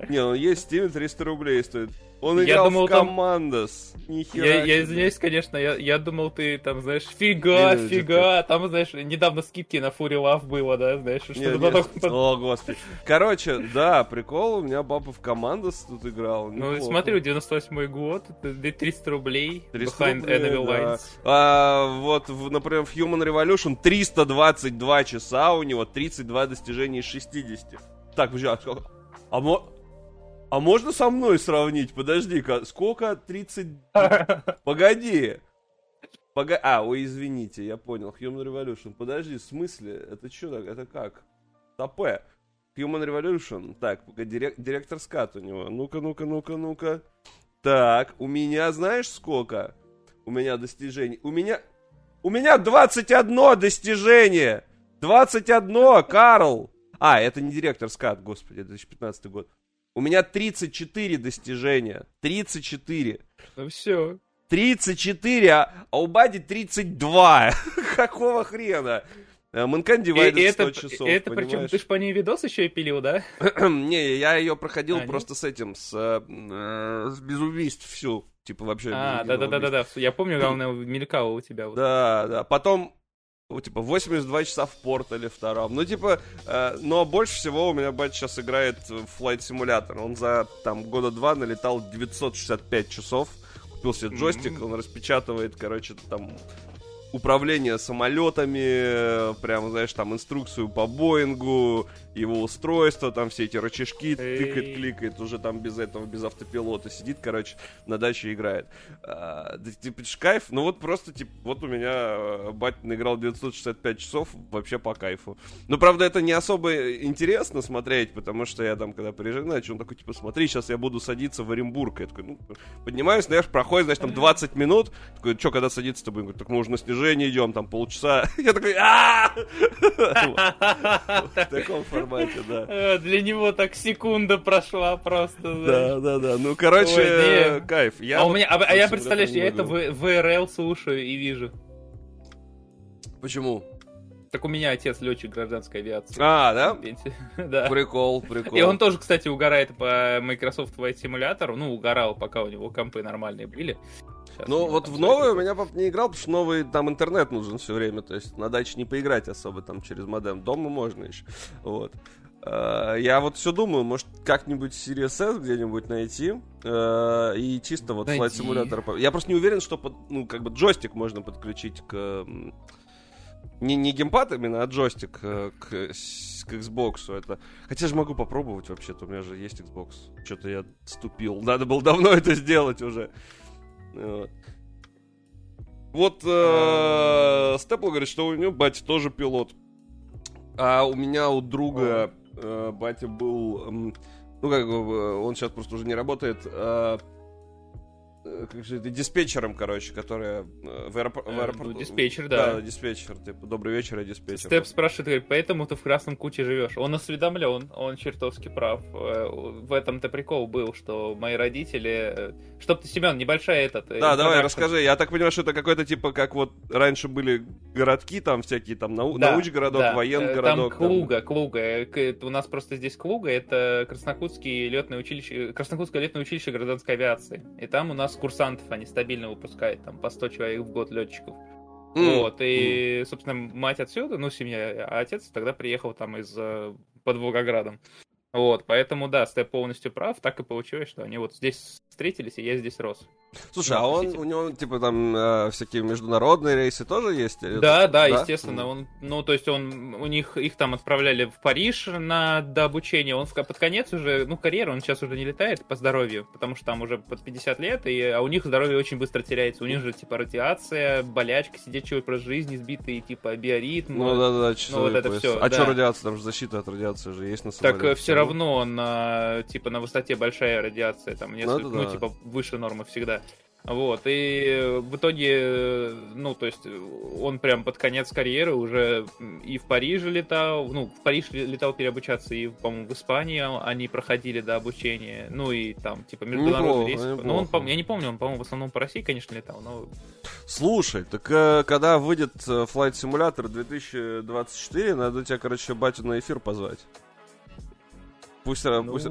Не, он есть в Стиме, триста рублей стоит. Он я играл думал, в Командос. Там... Нихера. Я, я извиняюсь, конечно, я, я думал, ты там, знаешь, фига, не, фига. Ты... Там, знаешь, недавно скидки на Фури Лав было, да, знаешь, что-то не, не, потом... О, господи. Короче, да, прикол, у меня баба в Командос тут играл. Ну, смотрю, девяносто восьмой год, триста рублей. триста Behind рублей, Enemy да. Lines. А, вот, в, например, в Human Revolution триста двадцать два часа, у него тридцать два достижения из шестидесяти. Так, подожди, а сколько? А мо... А можно со мной сравнить? Подожди-ка, сколько? тридцать... Погоди. Погоди. А, ой, извините, я понял. Human Revolution. Подожди, в смысле? Это что так? Это как? ТП. Human Revolution. Так, погоди, директор скат у него. Ну-ка, ну-ка, ну-ка, ну-ка. Так, у меня, знаешь, сколько? У меня достижений. У меня... У меня двадцать одно достижение! двадцать одно, Карл! А, это не директор скат, господи, две тысячи пятнадцатый год. У меня тридцать четыре достижения. тридцать четыре. Ну все. тридцать четыре, а, а у Бади тридцать два. Какого хрена? Манкан Дивайдер сто часов, это понимаешь? Причем ты ж по ней видос еще и пилил, да? Не, я ее проходил а, просто нет? с этим, с, э, с без убийств всю. Типа вообще... А, да-да-да-да, я помню, главное, мелькало у тебя. Вот. Да, да, потом... Ну, типа, восемьдесят два часа в Портале втором. Ну, типа, э, но больше всего у меня батя сейчас играет в Flight Simulator. Он за, там, года два налетал девятьсот шестьдесят пять часов. Купил себе джойстик, он распечатывает, короче, там, управление самолетами, прям, знаешь, там, инструкцию по Боингу, его устройство, там, все эти рычажки, тыкает, кликает, уже там без этого, без автопилота сидит, короче, на даче играет. А, да, типа, кайф, ну вот просто, типа, вот у меня батя наиграл девятьсот шестьдесят пять часов, вообще по кайфу. Ну, правда, это не особо интересно смотреть, потому что я там, когда приезжаю, значит, он такой, типа, смотри, сейчас я буду садиться в Оренбург. Я такой, ну, поднимаюсь, наверное, проходит, значит, там двадцать минут, такой, что, когда садиться-то будем? Так мы уже на снижение идем, там, полчаса. Я такой, а-а-а! В таком формате. Батя, да. Для него так секунда прошла просто. Да, да, да. Ну, короче, ой, не... кайф. Я а, вот меня, а, а я, представляешь, я это в, в РЛ слушаю и вижу. Почему? Так у меня отец летчик гражданской авиации. А, да? Да. Прикол, прикол. И он тоже, кстати, угорает по Microsoft Flight Simulator. Ну, угорал, пока у него компы нормальные были. Сейчас ну, вот в новые у меня пап не играл, потому что новый там интернет нужен все время, то есть на даче не поиграть особо там через модем, дома можно еще, вот. Я вот все думаю, может как-нибудь Series S где-нибудь найти и чисто вот Flight Simulator. Я просто не уверен, что под, ну, как бы джойстик можно подключить к... Не, не геймпад именно, а джойстик к, к, к Xbox. Это... Хотя же могу попробовать вообще-то, у меня же есть Xbox. Что-то я ступил, надо было давно это сделать уже. Вот, вот э, Степло говорит, что у него батя тоже пилот. А у меня у друга э, батя был... Э, ну, как бы, он сейчас просто уже не работает. Э, диспетчером, короче, который в, аэропор... э, в аэропорту... Ну, диспетчер, да. Да, диспетчер, типа, добрый вечер, я диспетчер. Степ спрашивает, говорит, поэтому ты в красном куче живешь. Он осведомлен, он чертовски прав. В этом-то прикол был, что мои родители... Чтоб ты, Семен, небольшая этот... Да, давай, расскажи. Я так понимаю, что это какой-то, типа, как вот раньше были городки, там всякие, там, нау... да, науч-городок, да, воен-городок. Там Клуга, там... Клуга. У нас просто здесь Клуга, это Краснокутское летное училище... Краснокутское летное училище гражданской авиации. И там у нас курсантов они стабильно выпускают, там, по сто человек в год летчиков. Mm. Вот, и, mm. собственно, мать отсюда, ну, семья, а отец тогда приехал там из, под Волгоградом. Вот, поэтому, да, Степ полностью прав, так и получилось, что они вот здесь встретились, и я здесь рос. Слушай, ну, а он, у него, типа, там, э, всякие международные рейсы тоже есть? Да, это... да, да, естественно, mm. он, ну, то есть он, у них, их там отправляли в Париж на дообучение, он в, под конец уже, ну, карьеру, он сейчас уже не летает по здоровью, потому что там уже под пятьдесят лет, и, а у них здоровье очень быстро теряется, у них же, типа, радиация, болячка, сидячий образ жизни, сбитый, типа, биоритм, ну, да, да, ну, вот это все. А да. Что радиация, там же защита от радиации же есть на самолете. Так, все равно. Равно на, типа, на высоте большая радиация, там, несколько, ну, ну да. Типа, выше нормы всегда. Вот, и в итоге, ну, то есть, он прям под конец карьеры уже и в Париже летал, ну, в Париж летал переобучаться, и, по-моему, в Испании они проходили до обучения, ну, и там, типа, международный рейс. Ну, он, по- я не помню, он, по-моему, в основном по России, конечно, летал, но... Слушай, так э, когда выйдет Flight Simulator две тысячи двадцать четыре, надо тебя, короче, батю на эфир позвать. Пусть, ну... пусть,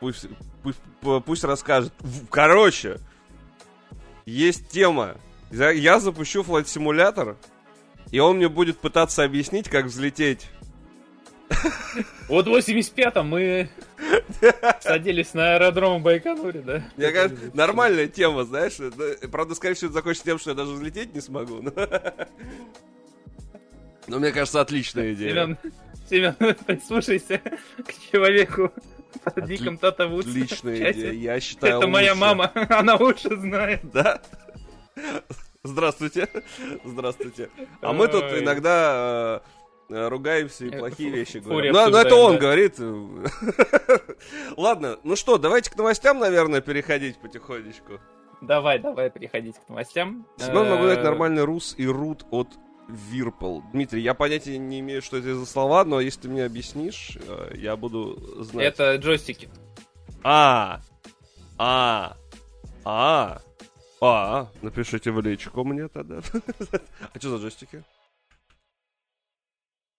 пусть, пусть, пусть расскажет. Короче, есть тема. Я, я запущу флайт-симулятор, и он мне будет пытаться объяснить, как взлететь. Вот в восемьдесят пятом мы садились на аэродром Байконуре, да? Мне кажется, нормальная тема, знаешь. Правда, скорее всего, это закончится тем, что я даже взлететь не смогу. Но, но мне кажется, отличная идея. Семен... Семен, прислушайся к человеку под Отли... ником Тата Вудс. Отличная идея, я считаю. Это лучше. Моя мама, она лучше знает. Да? Здравствуйте. Здравствуйте. А Ой. Мы тут иногда э, ругаемся и плохие вещи говорим. Но, но это он да? говорит. Ладно, ну что, давайте к новостям, наверное, переходить потихонечку. Давай, давай, переходить к новостям. Семен могу дать нормальный рус и рут от... Вирпл. Дмитрий, я понятия не имею, что это за слова, но если ты мне объяснишь, я буду знать. Это джойстики. А, а, а, а. Напишите в личку мне тогда. А что за джойстики?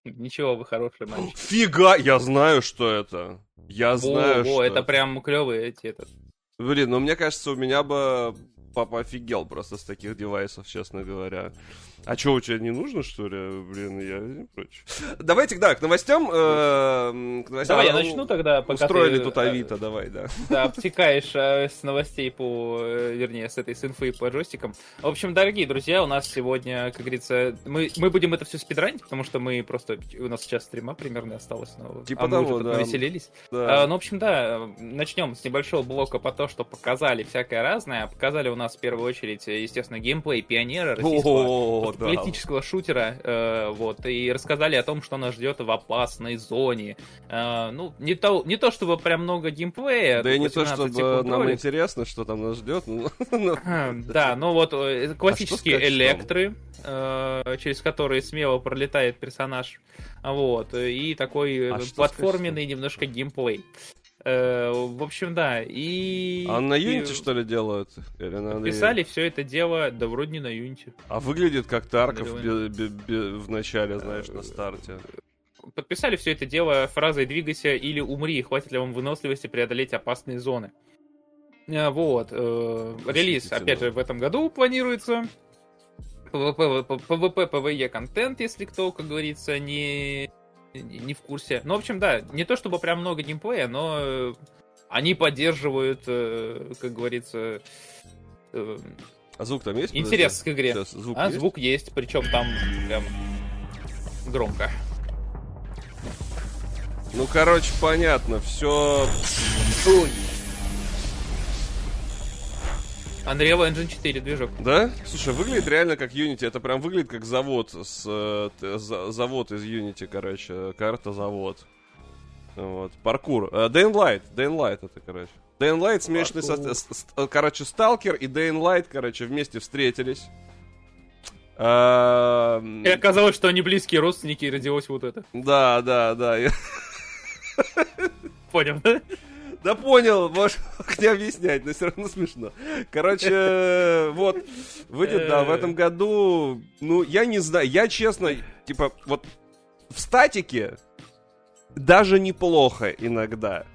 Ничего, вы хороший мальчик. Фига, я знаю, что это. Я знаю, о, что. О, это прям клевые эти этот. Блин, ну мне кажется, у меня бы папа офигел просто с таких девайсов, честно говоря. А что, у тебя не нужно, что ли? Блин, я не прочь. Давайте, да, к новостям. Э, к новостям. Давай, я начну тогда, пока устроили ты, тут Авито, а, давай, да. Да, обтекаешь а, с новостей по... Вернее, с этой с инфы по джойстикам. В общем, дорогие друзья, у нас сегодня, как говорится, мы, мы будем это все спидранить, потому что мы просто... У нас сейчас стрима примерно осталось, но типа а мы того, уже да. повеселились. Да. А, ну, в общем, да, начнем с небольшого блока по то, что показали всякое разное. Показали у нас в первую очередь, естественно, геймплей Пионера, российского... политического шутера, э, вот, и рассказали о том, что нас ждет в опасной зоне. Э, ну, не то, не то, чтобы прям много геймплея. Да и не то, чтобы нам ролик. Интересно, что там нас ждет. Да, ну вот, классические электры, через которые смело пролетает персонаж, вот, и такой платформенный немножко геймплей. В общем, да, и... А на Unity, и... что ли, делают? Или на... Писали все это дело, да вроде не на Unity. А выглядит как Тарков б- б- б- в начале, знаешь, на старте. Подписали все это дело фразой «двигайся или умри, хватит ли вам выносливости преодолеть опасные зоны». Вот, релиз, опять же, в этом году планируется. ПВП, ПВЕ контент, если кто, как говорится, не... не в курсе. Ну, в общем, да, не то чтобы прям много геймплея, но они поддерживают, как говорится... А звук там есть? Интерес подожди? К игре. Сейчас, звук а, есть? Звук есть, причем там прям громко. Ну, короче, понятно, все... Ой. Unreal Engine четыре движок. Да? Слушай, выглядит реально как Unity. Это прям выглядит как завод с, з, завод из Unity, короче. Карта-завод. Вот. Паркур. Daylight. Daylight это, короче. Daylight смешанный со... С... Короче, Сталкер и Daylight, короче, вместе встретились. А... И оказалось, что они близкие родственники, и родилось вот это. Да, да, да. Понял, да? Да понял, можешь хотя объяснять, но все равно смешно. Короче, вот, выйдет, да, в этом году, ну, я не знаю, я честно, типа, вот в статике даже неплохо иногда.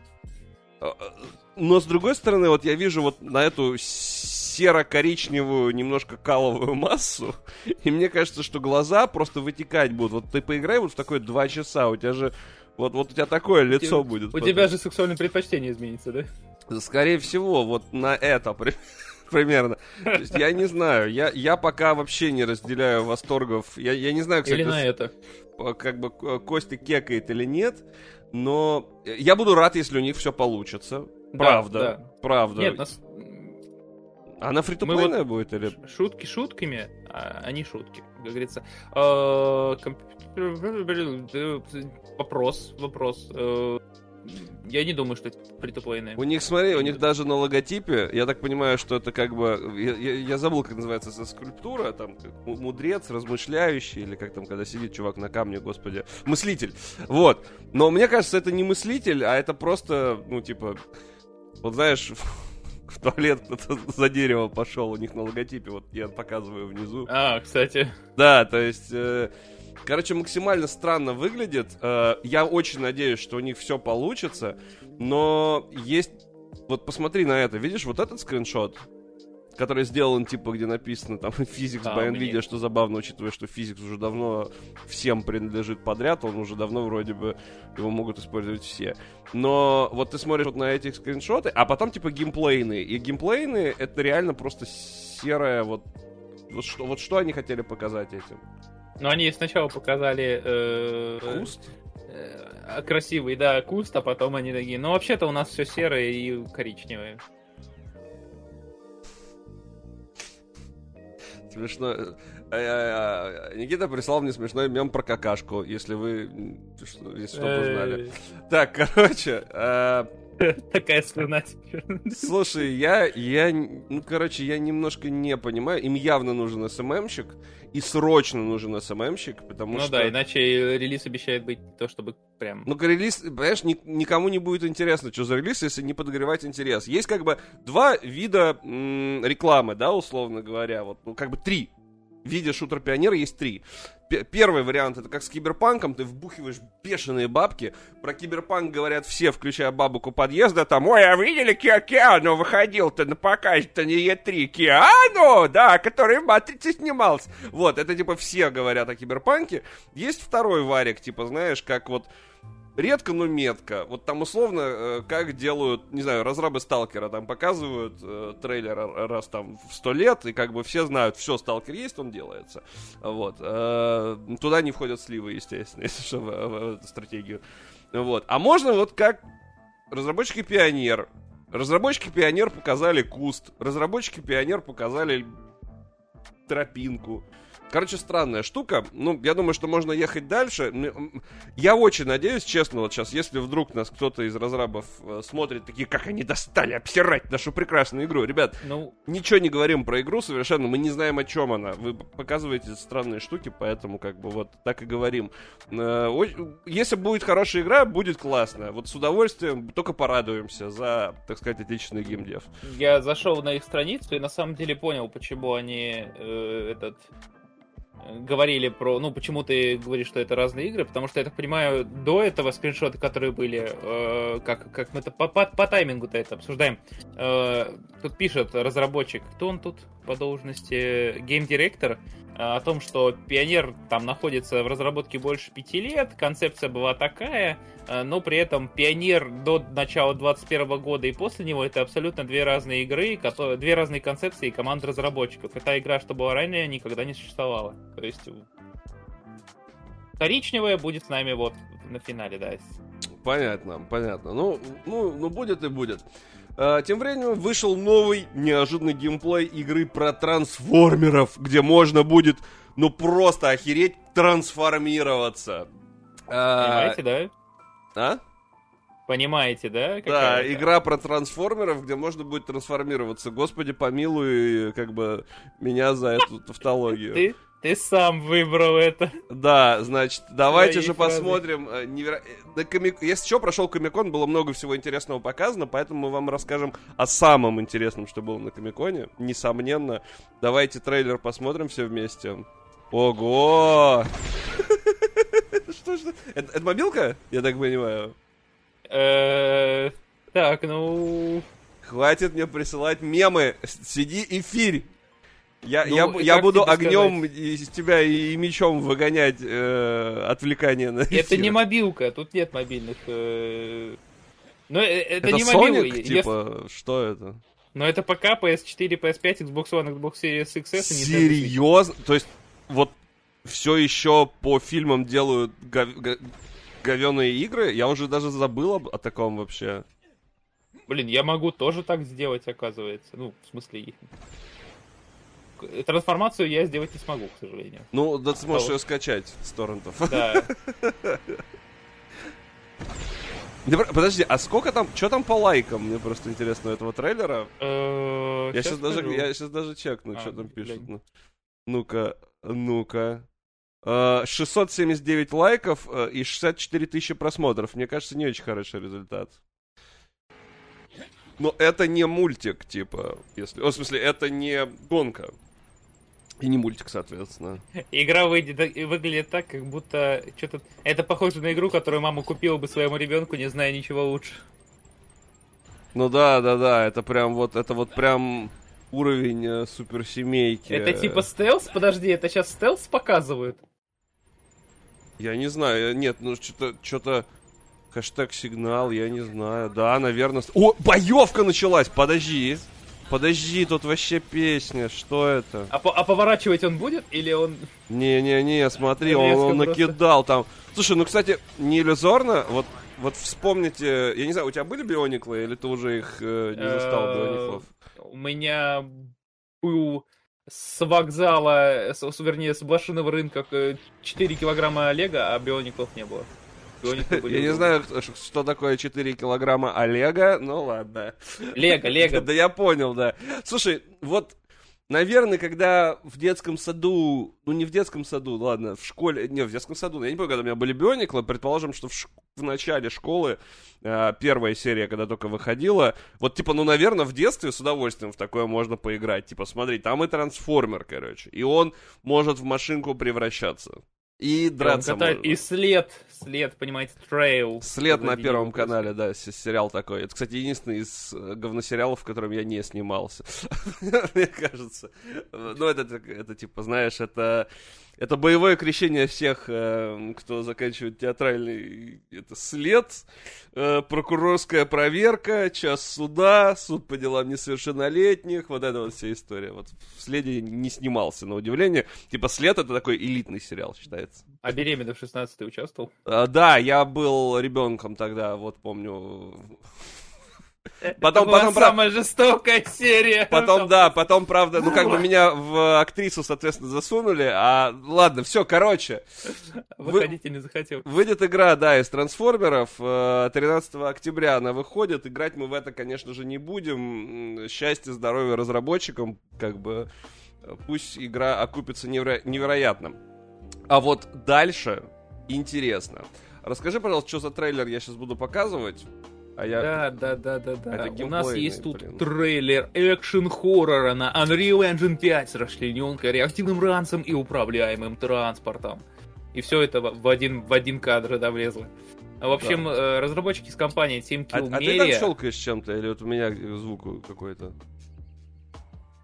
Но, с другой стороны, вот я вижу вот на эту серо-коричневую, немножко каловую массу, и мне кажется, что глаза просто вытекать будут. Вот ты поиграй вот в такое два часа, у тебя же... Вот, вот у тебя такое лицо у будет. У потом. Тебя же сексуальное предпочтение изменится, да? Скорее всего, вот на это при... примерно. То есть я не знаю, я, я пока вообще не разделяю восторгов. Я, я не знаю, кстати, или на это. Как бы Костя кекает или нет, но я буду рад, если у них все получится. Да, правда, да. правда. Нет, нас... Она фри-то-плейная вот будет? Или... Шутки шутками, а не шутки, как говорится. Вопрос, вопрос. Я не думаю, что это фри-то-плейная. У них, смотри, у них даже на логотипе, я так понимаю, что это как бы... Я, я забыл, как называется эта скульптура, там, мудрец, размышляющий, или как там, когда сидит чувак на камне, господи, мыслитель. Вот. Но мне кажется, это не мыслитель, а это просто, ну, типа, вот знаешь... В туалет кто-то за дерево пошел у них на логотипе, вот я показываю внизу. А, кстати. Да, то есть, э, короче, максимально странно выглядит. Э, я очень надеюсь, что у них все получится, но есть... Вот посмотри на это, видишь, вот этот скриншот, который сделан, типа, где написано там Physics а, by Nvidia, мне... что забавно, учитывая, что Physics уже давно всем принадлежит подряд, он уже давно вроде бы, его могут использовать все. Но вот ты смотришь вот на эти скриншоты, а потом, типа, геймплейные. И геймплейные — это реально просто серое вот... Вот что, вот что они хотели показать этим? Ну, они сначала показали... Э... Куст? Э, красивый, да, куст, а потом они такие... Ну, вообще-то у нас все серое и коричневое. Смешно. Никита прислал мне смешной мем про какашку, если вы если что-то узнали. Так, короче. Такая слюна. Слушай, я, я, ну, короче, я немножко не понимаю. Им явно нужен эс эм эм-щик. И срочно нужен эс эм эм-щик, потому ну, что... Ну да, иначе релиз обещает быть то, чтобы прям... Ну-ка, релиз, понимаешь, ни, никому не будет интересно, что за релиз, если не подогревать интерес. Есть как бы два вида м- рекламы, да, условно говоря. Вот, ну, как бы три. В виде шутер-пионера есть три. П- первый вариант, это как с Киберпанком, ты вбухиваешь бешеные бабки. Про Киберпанк говорят все, включая бабок у подъезда, там, ой, а видели, Ке- Киану выходил-то на показ-то на и три, Киану, да, который в «Матрице» снимался. Вот, это типа все говорят о Киберпанке. Есть второй варик, типа, знаешь, как вот редко, но метко. Вот там условно, как делают, не знаю, разрабы Сталкера, там показывают э, трейлер раз там в сто лет, и как бы все знают, все, Сталкер есть, он делается. Вот. Э, туда не входят сливы, естественно, если что, в, в эту стратегию. Вот. А можно вот как разработчики Пионер. Разработчики Пионер показали куст, разработчики Пионер показали тропинку. Короче, странная штука. Ну, я думаю, что можно ехать дальше. Я очень надеюсь, честно, вот сейчас, если вдруг нас кто-то из разрабов э, смотрит, такие, как они достали обсирать нашу прекрасную игру. Ребят, ну... ничего не говорим про игру совершенно, мы не знаем, о чем она. Вы показываете странные штуки, поэтому как бы вот так и говорим. Э, если будет хорошая игра, будет классно. Вот с удовольствием только порадуемся за, так сказать, отличный геймдев. Я зашел на их страницу и на самом деле понял, почему они э, этот... говорили про... Ну, почему ты говоришь, что это разные игры? Потому что, я так понимаю, до этого скриншоты, которые были... Э, как, как мы-то по, по, по таймингу-то это обсуждаем. Э, тут пишет разработчик, кто он тут по должности, гейм-директор, о том, что Пионер там находится в разработке больше пяти лет, концепция была такая, но при этом Пионер до начала двадцать первого года и после него это абсолютно две разные игры, две разные концепции и команды разработчиков. И та игра, что была ранее, никогда не существовала. То есть коричневая будет с нами вот на финале, да. Понятно, понятно. Ну, ну, ну будет и будет. Тем временем вышел новый неожиданный геймплей игры про трансформеров, где можно будет, ну просто охереть, трансформироваться. Понимаете, а... да? А? Понимаете, да? Какая-то? Да, игра про трансформеров, где можно будет трансформироваться. Господи, помилуй, как бы, меня за эту тавтологию. Ты, ты сам выбрал это. Да, значит, давайте же фразы. Посмотрим. Неверо... Да, комик... Если что, прошел Комик-кон, было много всего интересного показано, поэтому мы вам расскажем о самом интересном, что было на Комик-коне, несомненно. Давайте трейлер посмотрим все вместе. Ого! Что ж это? Это мобилка? Я так понимаю. Эээ... Так, ну... Хватит мне присылать мемы. Сиди эфирь. Я, ну, я, я буду огнем из тебя и мечом выгонять э, отвлекание на эфир. Это не мобилка, тут нет мобильных. Э... Но, э, это, это не мобилка. Типа, я... что это? Но это ПК, пи эс четыре, пи эс пять, Xbox One, Xbox Series икс эс. Серьезно? То есть, вот все еще по фильмам делают... Гов... говёные игры, я уже даже забыл об, о таком вообще. Блин, я могу тоже так сделать, оказывается. Ну, в смысле, трансформацию я сделать не смогу, к сожалению. Ну, да, ты сможешь её скачать с торрентов. Да. Подожди, а сколько там, что там по лайкам? Мне просто интересно, этого трейлера. Я сейчас даже, я сейчас даже чекну, что там пишут. Ну-ка, ну-ка. шестьсот семьдесят девять лайков и шестьдесят четыре тысячи просмотров. Мне кажется, не очень хороший результат. Но это не мультик, типа, если... О, в смысле, это не гонка. И не мультик, соответственно. Игра выйдет, выглядит так, как будто что-то... Это похоже на игру, которую мама купила бы своему ребенку, не зная ничего лучше. Ну да, да, да, это прям вот... Это вот прям... Уровень э, суперсемейки. Это типа стелс? Подожди, это сейчас стелс показывают? Я не знаю, нет, ну что-то, что-то... Хэштег сигнал, я не знаю. Да, наверное... О, боевка началась! Подожди! Подожди, тут вообще песня, что это? А, по- а поворачивать он будет? Или он... Не-не-не, смотри, он, он накидал там. Слушай, ну, кстати, не иллюзорно, вот, вот вспомните... Я не знаю, у тебя были биониклы, или ты уже их э, не застал, биониклов? У меня был с вокзала, с, вернее, с блошиного рынка четыре килограмма Олега, а биоников не было. Биоников были. Я не знаю, что такое четыре килограмма Олега, но ладно. Лего, Лего. Да я понял, да. Слушай, вот, наверное, когда в детском саду, ну не в детском саду, ладно, в школе, не в детском саду, я не помню, когда у меня были биониклы, предположим, что в, ш... в начале школы первая серия, когда только выходила, вот типа, ну, наверное, в детстве с удовольствием в такое можно поиграть. Типа, смотри, там и трансформер, короче, и он может в машинку превращаться. И драться можно. И след, след, понимаете, трейл. След на Первом канале, да, сериал такой. Это, кстати, единственный из говносериалов, в котором я не снимался. Мне кажется. Ну, это, это типа, знаешь, это... Это боевое крещение всех, э, кто заканчивает театральный это след, э, прокурорская проверка, час суда, суд по делам несовершеннолетних, вот эта вот вся история. Вот в «Следе» не снимался, на удивление. Типа «След» — это такой элитный сериал, считается. А «Беременна в шестнадцать» ты участвовал? А, да, я был ребенком тогда, вот помню... Потом, это была потом, самая прав... жестокая серия. Потом, да, потом, правда, ну как бы меня в актрису, соответственно, засунули, а ладно, все, короче. Выходить я не захотел. Выйдет игра, да, из «Трансформеров», тринадцатого октября она выходит, играть мы в это, конечно же, не будем. Счастья, здоровья разработчикам, как бы, пусть игра окупится неверо... невероятно. А вот дальше интересно. Расскажи, пожалуйста, что за трейлер я сейчас буду показывать. А я... Да, да, да, да, да. Это у нас есть тут блин. трейлер экшн-хоррора на Unreal Engine пять с расчлененкой, реактивным ранцем и управляемым транспортом. И все это в один, в один кадр довлезло. В общем, да. Разработчики с компанией Team Kill Media... А, а ты там щелкаешь чем-то? Или вот у меня звук какой-то?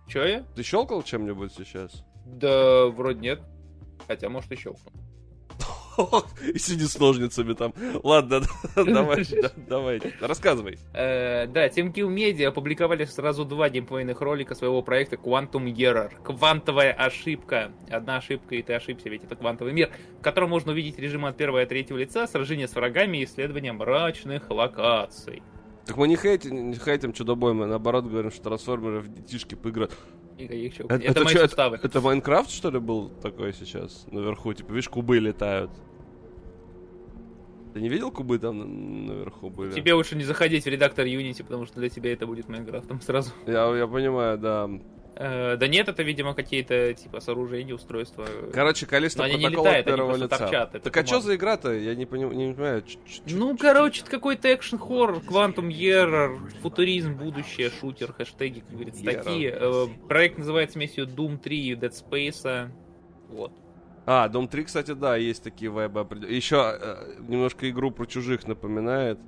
Че я? Ты щелкал чем-нибудь сейчас? Да, вроде нет. Хотя, может, и щелкнул. И сидит с ножницами там. Ладно, давай, давай, рассказывай. Да, Team Kill Media опубликовали сразу два геймплейных ролика своего проекта Quantum Error. Квантовая ошибка. Одна ошибка, и ты ошибся, ведь это квантовый мир, в котором можно увидеть режимы от первого и третьего лица, сражение с врагами и исследование мрачных локаций. Так мы не хейтим, не хейтим чудо-бой, мы наоборот говорим, что трансформеры в детишки поиграют. Это, это, это мои суставы. Это, это Майнкрафт, что ли, был такой сейчас наверху? Типа, видишь, кубы летают. Ты не видел кубы там наверху были? Тебе лучше не заходить в редактор Unity, потому что для тебя это будет Майнкрафтом сразу. Я, я понимаю, да. Э, да нет, это, видимо, какие-то типа сооружения, устройства. Короче, количество протоколов первого лица. Торчат, так туман. А что за игра-то? Я не, пони- не понимаю. Ч- ч- ну, ч- короче, это какой-то экшн-хоррор, Quantum Error, футуризм, будущее, шутер, хэштеги, как говорится, Error. Такие. Э, проект называется смесью Doom три и Dead Space. Вот. А, Doom три, кстати, да, есть такие вайбы определенные. Еще э, немножко игру про чужих напоминает.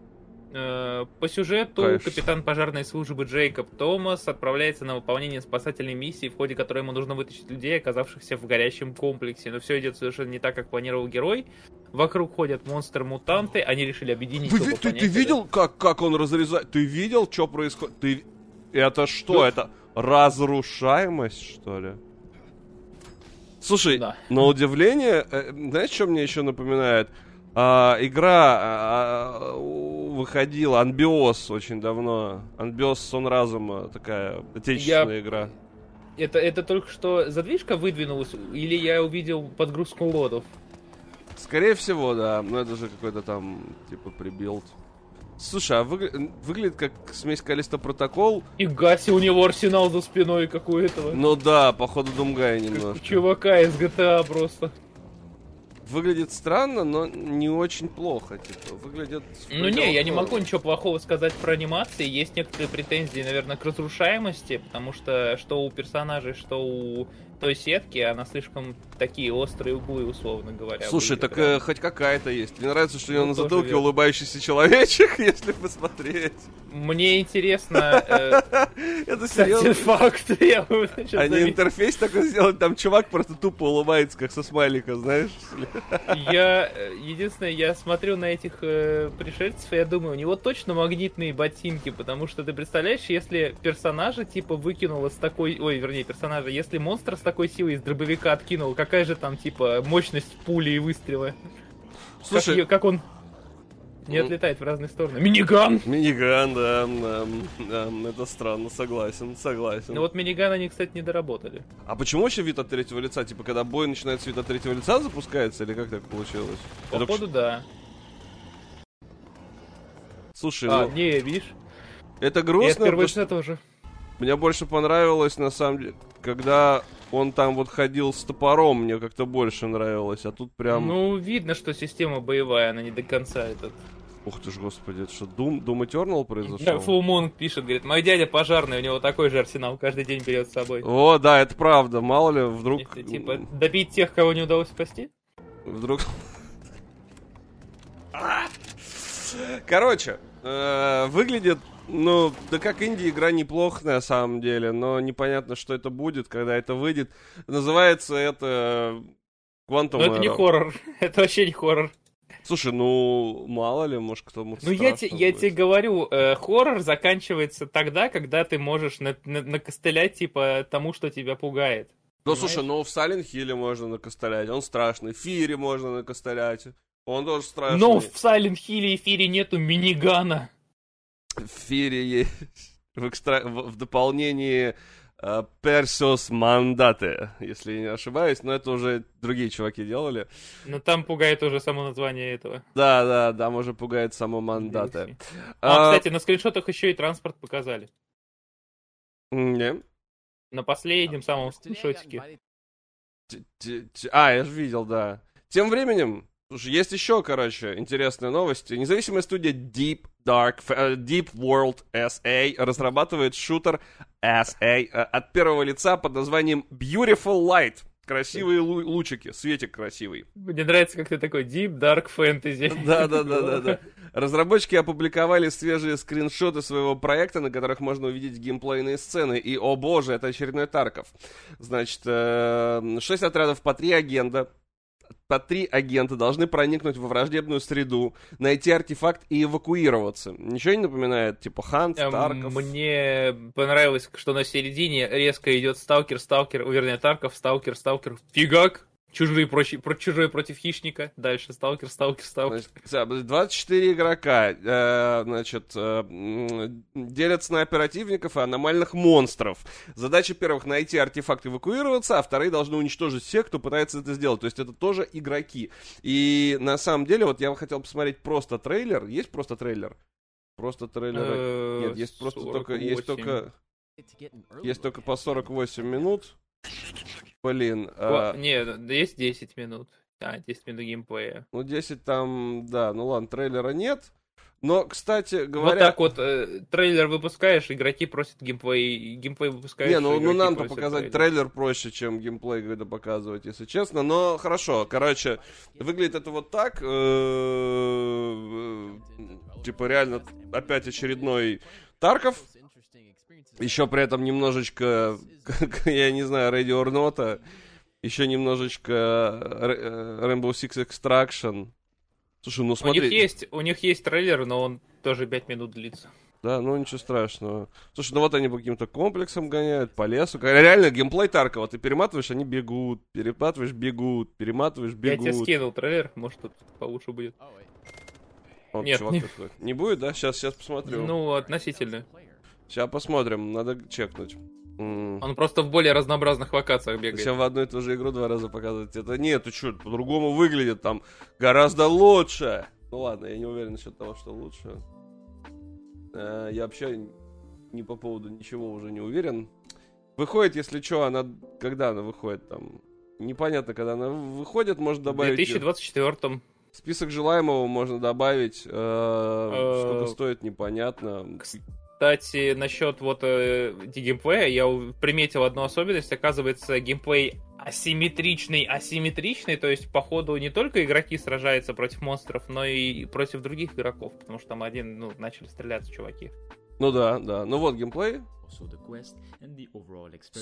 Э, по сюжету Конечно. Капитан пожарной службы Джейкоб Томас отправляется на выполнение спасательной миссии, в ходе которой ему нужно вытащить людей, оказавшихся в горящем комплексе. Но все идет совершенно не так, как планировал герой. Вокруг ходят монстры-мутанты, они решили объединить вы, оба ты, понятия. Ты видел, да? как, как он разрезает? Ты видел, что происходит? Ты... Это что? Тут... Это разрушаемость, что ли? Слушай, да. На удивление, знаешь, что мне еще напоминает? А, игра а, выходила, Анбиос очень давно. Анбиос Сон Разума, такая отечественная я... игра. Это, это только что задвижка выдвинулась, или я увидел подгрузку лодов? Скорее всего, да. Но это же какой-то там, типа, прибилд. Слушай, а выгля- выглядит как смесь Калиста Протокол. И Гаси у него арсенал за спиной какой-то. Ну да, походу Думгай немножко. Как у чувака из джи ти эй просто. Выглядит странно, но не очень плохо, типа. Выглядит... Ну не, я не могу ничего плохого сказать про анимации. Есть некоторые претензии, наверное, к разрушаемости, потому что что у персонажей, что у той сетки, она слишком такие острые углы, условно говоря. Слушай, так э, хоть какая-то есть. Мне нравится, что у него на затылке верно. Улыбающийся человечек, если посмотреть. Мне интересно... Это серьезно. Факт. Они интерфейс такой сделали, там чувак просто тупо улыбается, как со смайлика, знаешь? Я, единственное, я смотрю на этих э, пришельцев, и я думаю, у него точно магнитные ботинки, потому что ты представляешь, если персонажа типа выкинуло с такой, ой, вернее, персонажа, если монстра с такой силой из дробовика откинул, какая же там типа мощность пули и выстрела? Слушай, как, как он не отлетает в разные стороны? Миниган! Миниган, да, да, да, это странно, согласен, согласен. Ну вот миниган они, кстати, не доработали. А почему вообще вид от третьего лица? Типа, когда бой начинает с вида от третьего лица запускается, или как так получилось? Походу, да. Слушай, а, ну... не, видишь? Это грустно. Я первый что... тоже. Мне больше понравилось, на самом деле, когда... Он там вот ходил с топором, мне как-то больше нравилось, а тут прям... Ну, видно, что система боевая, она не до конца этот... Ух ты ж, господи, это что, Doom, Doom Eternal произошел? Да, Фулмонг пишет, говорит, мой дядя пожарный, у него такой же арсенал, каждый день берет с собой. О, да, это правда, мало ли, вдруг... Если, типа, добить тех, кого не удалось спасти? Вдруг... Короче, выглядит... Ну, да как инди-игра неплохо на самом деле, но непонятно, что это будет, когда это выйдет. Называется это Quantum Error. Ну это не хоррор, это вообще не хоррор. Слушай, ну мало ли, может кто-то страшно. Ну я, те, я тебе говорю, э, хоррор заканчивается тогда, когда ты можешь на, на, накостылять типа тому, что тебя пугает. Ну понимаешь? Слушай, ну в Silent Hill можно накостылять, он страшный, в Фире можно накостылять, он тоже страшный. Но в Silent Hill и Фире нету минигана. В Фире есть в, экстра... в дополнении Персиос uh, Мандате, если я не ошибаюсь, но это уже другие чуваки делали. Но там пугает уже само название этого. Да, да, да, уже пугает само Мандате. А, а, кстати, на скриншотах еще и транспорт показали. Не. На последнем самом скриншотике. А, я же видел, да. Тем временем, слушай, есть еще, короче, интересные новости. Независимая студия Deep Dark, Deep World эс эй разрабатывает шутер эс эй от первого лица под названием Beautiful Light. Красивые лу- лучики, светик красивый. Мне нравится, как ты такой Deep Dark Fantasy. Да-да-да. Разработчики опубликовали свежие скриншоты своего проекта, на которых можно увидеть геймплейные сцены. И, о боже, это очередной Тарков. Значит, шесть отрядов по три агента. По три агента должны проникнуть во враждебную среду, найти артефакт и эвакуироваться. Ничего не напоминает? Типа Хант, Тарков? Мне понравилось, что на середине резко идет Сталкер, Сталкер, вернее Тарков, Сталкер, Сталкер. Фигак! Чужие против, чужой против хищника. Дальше сталкер, сталкер, сталкер. Значит, двадцать четыре игрока э, значит, э, делятся на оперативников и аномальных монстров. Задача первых — найти артефакт и эвакуироваться, а вторые должны уничтожить всех, кто пытается это сделать. То есть это тоже игроки. И на самом деле, вот я бы хотел посмотреть просто трейлер. Есть просто трейлер? Просто трейлер. Нет, есть просто только, есть только... Есть только по сорок восемь минут. Блин. О, а... Не, есть десять минут. А, десять минут геймплея. Ну, десять там, да, ну ладно, трейлера нет. Но, кстати говоря... Вот так вот, э, трейлер выпускаешь, игроки просят геймплей, геймплей выпускаешь... Не, ну, ну нам-то показать трейлер. трейлер проще, чем геймплей, говорю, показывать, если честно. Но хорошо, короче, выглядит это вот так. Типа реально опять очередной Тарков. Еще при этом немножечко, как, я не знаю, Radio or Not, еще немножечко Rainbow Six Extraction. Слушай, ну смотри... У них есть, у них есть трейлер, но он тоже пять минут длится. Да, ну ничего страшного. Слушай, ну вот они по каким-то комплексам гоняют, по лесу. Реально, геймплей Таркова. Ты перематываешь, они бегут, перематываешь, бегут, перематываешь, бегут. Я тебе скинул трейлер, может, тут получше будет. Вот, нет, чувак, не... такой. Не будет, да? Сейчас, сейчас посмотрю. Ну, относительно. Сейчас посмотрим, надо чекнуть. Mm. Он просто в более разнообразных локациях бегает. Всем в одну и ту же игру два раза показывать. Это нет, ты что, по-другому выглядит там гораздо лучше. Ну ладно, я не уверен насчет того, что лучше. Э, я вообще не по поводу ничего уже не уверен. Выходит, если что, она... Когда она выходит там? Непонятно, когда она выходит, можно добавить... В две тысячи двадцать четвёртом. Список желаемого можно добавить. Э, сколько стоит, непонятно. Кстати, насчет вот э, геймплея, я приметил одну особенность. Оказывается, геймплей асимметричный, асимметричный, то есть, походу, не только игроки сражаются против монстров, но и против других игроков, потому что там один, ну, начали стреляться чуваки. Ну да, да. Ну вот геймплей.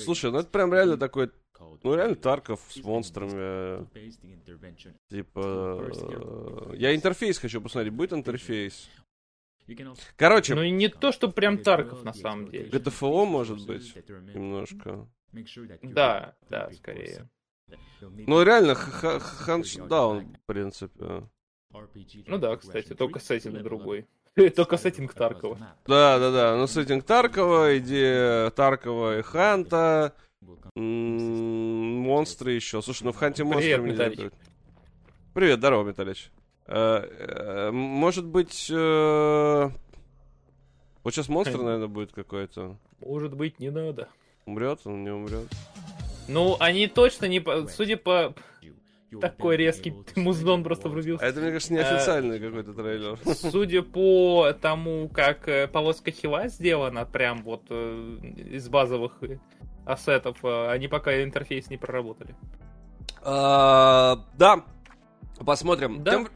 Слушай, ну это прям реально такой, ну реально Тарков с монстрами. Типа, я интерфейс хочу посмотреть, будет интерфейс? Короче, ну не то, что прям Тарков на самом деле. джи ти эф о может быть немножко. Да, да, скорее. Ну реально, ханшдаун, в принципе. Ну да, кстати, только сеттинг другой. Только сеттинг Таркова. Да, да, да, ну сеттинг Таркова, идея Таркова и Ханта, монстры еще. Слушай, ну в Ханте монстры мне не будет. Привет, здорово, Виталич. Может быть... Э... Вот сейчас монстр, наверное, будет какой-то. Может быть, не надо. Умрет он, не умрет. Ну, они точно не... Судя по... Такой резкий муздон просто врубился. Это, мне кажется, неофициальный какой-то трейлер. Судя по тому, как полоска хила сделана, прям вот из базовых ассетов, они пока интерфейс не проработали. Да. Посмотрим. Да? Тем...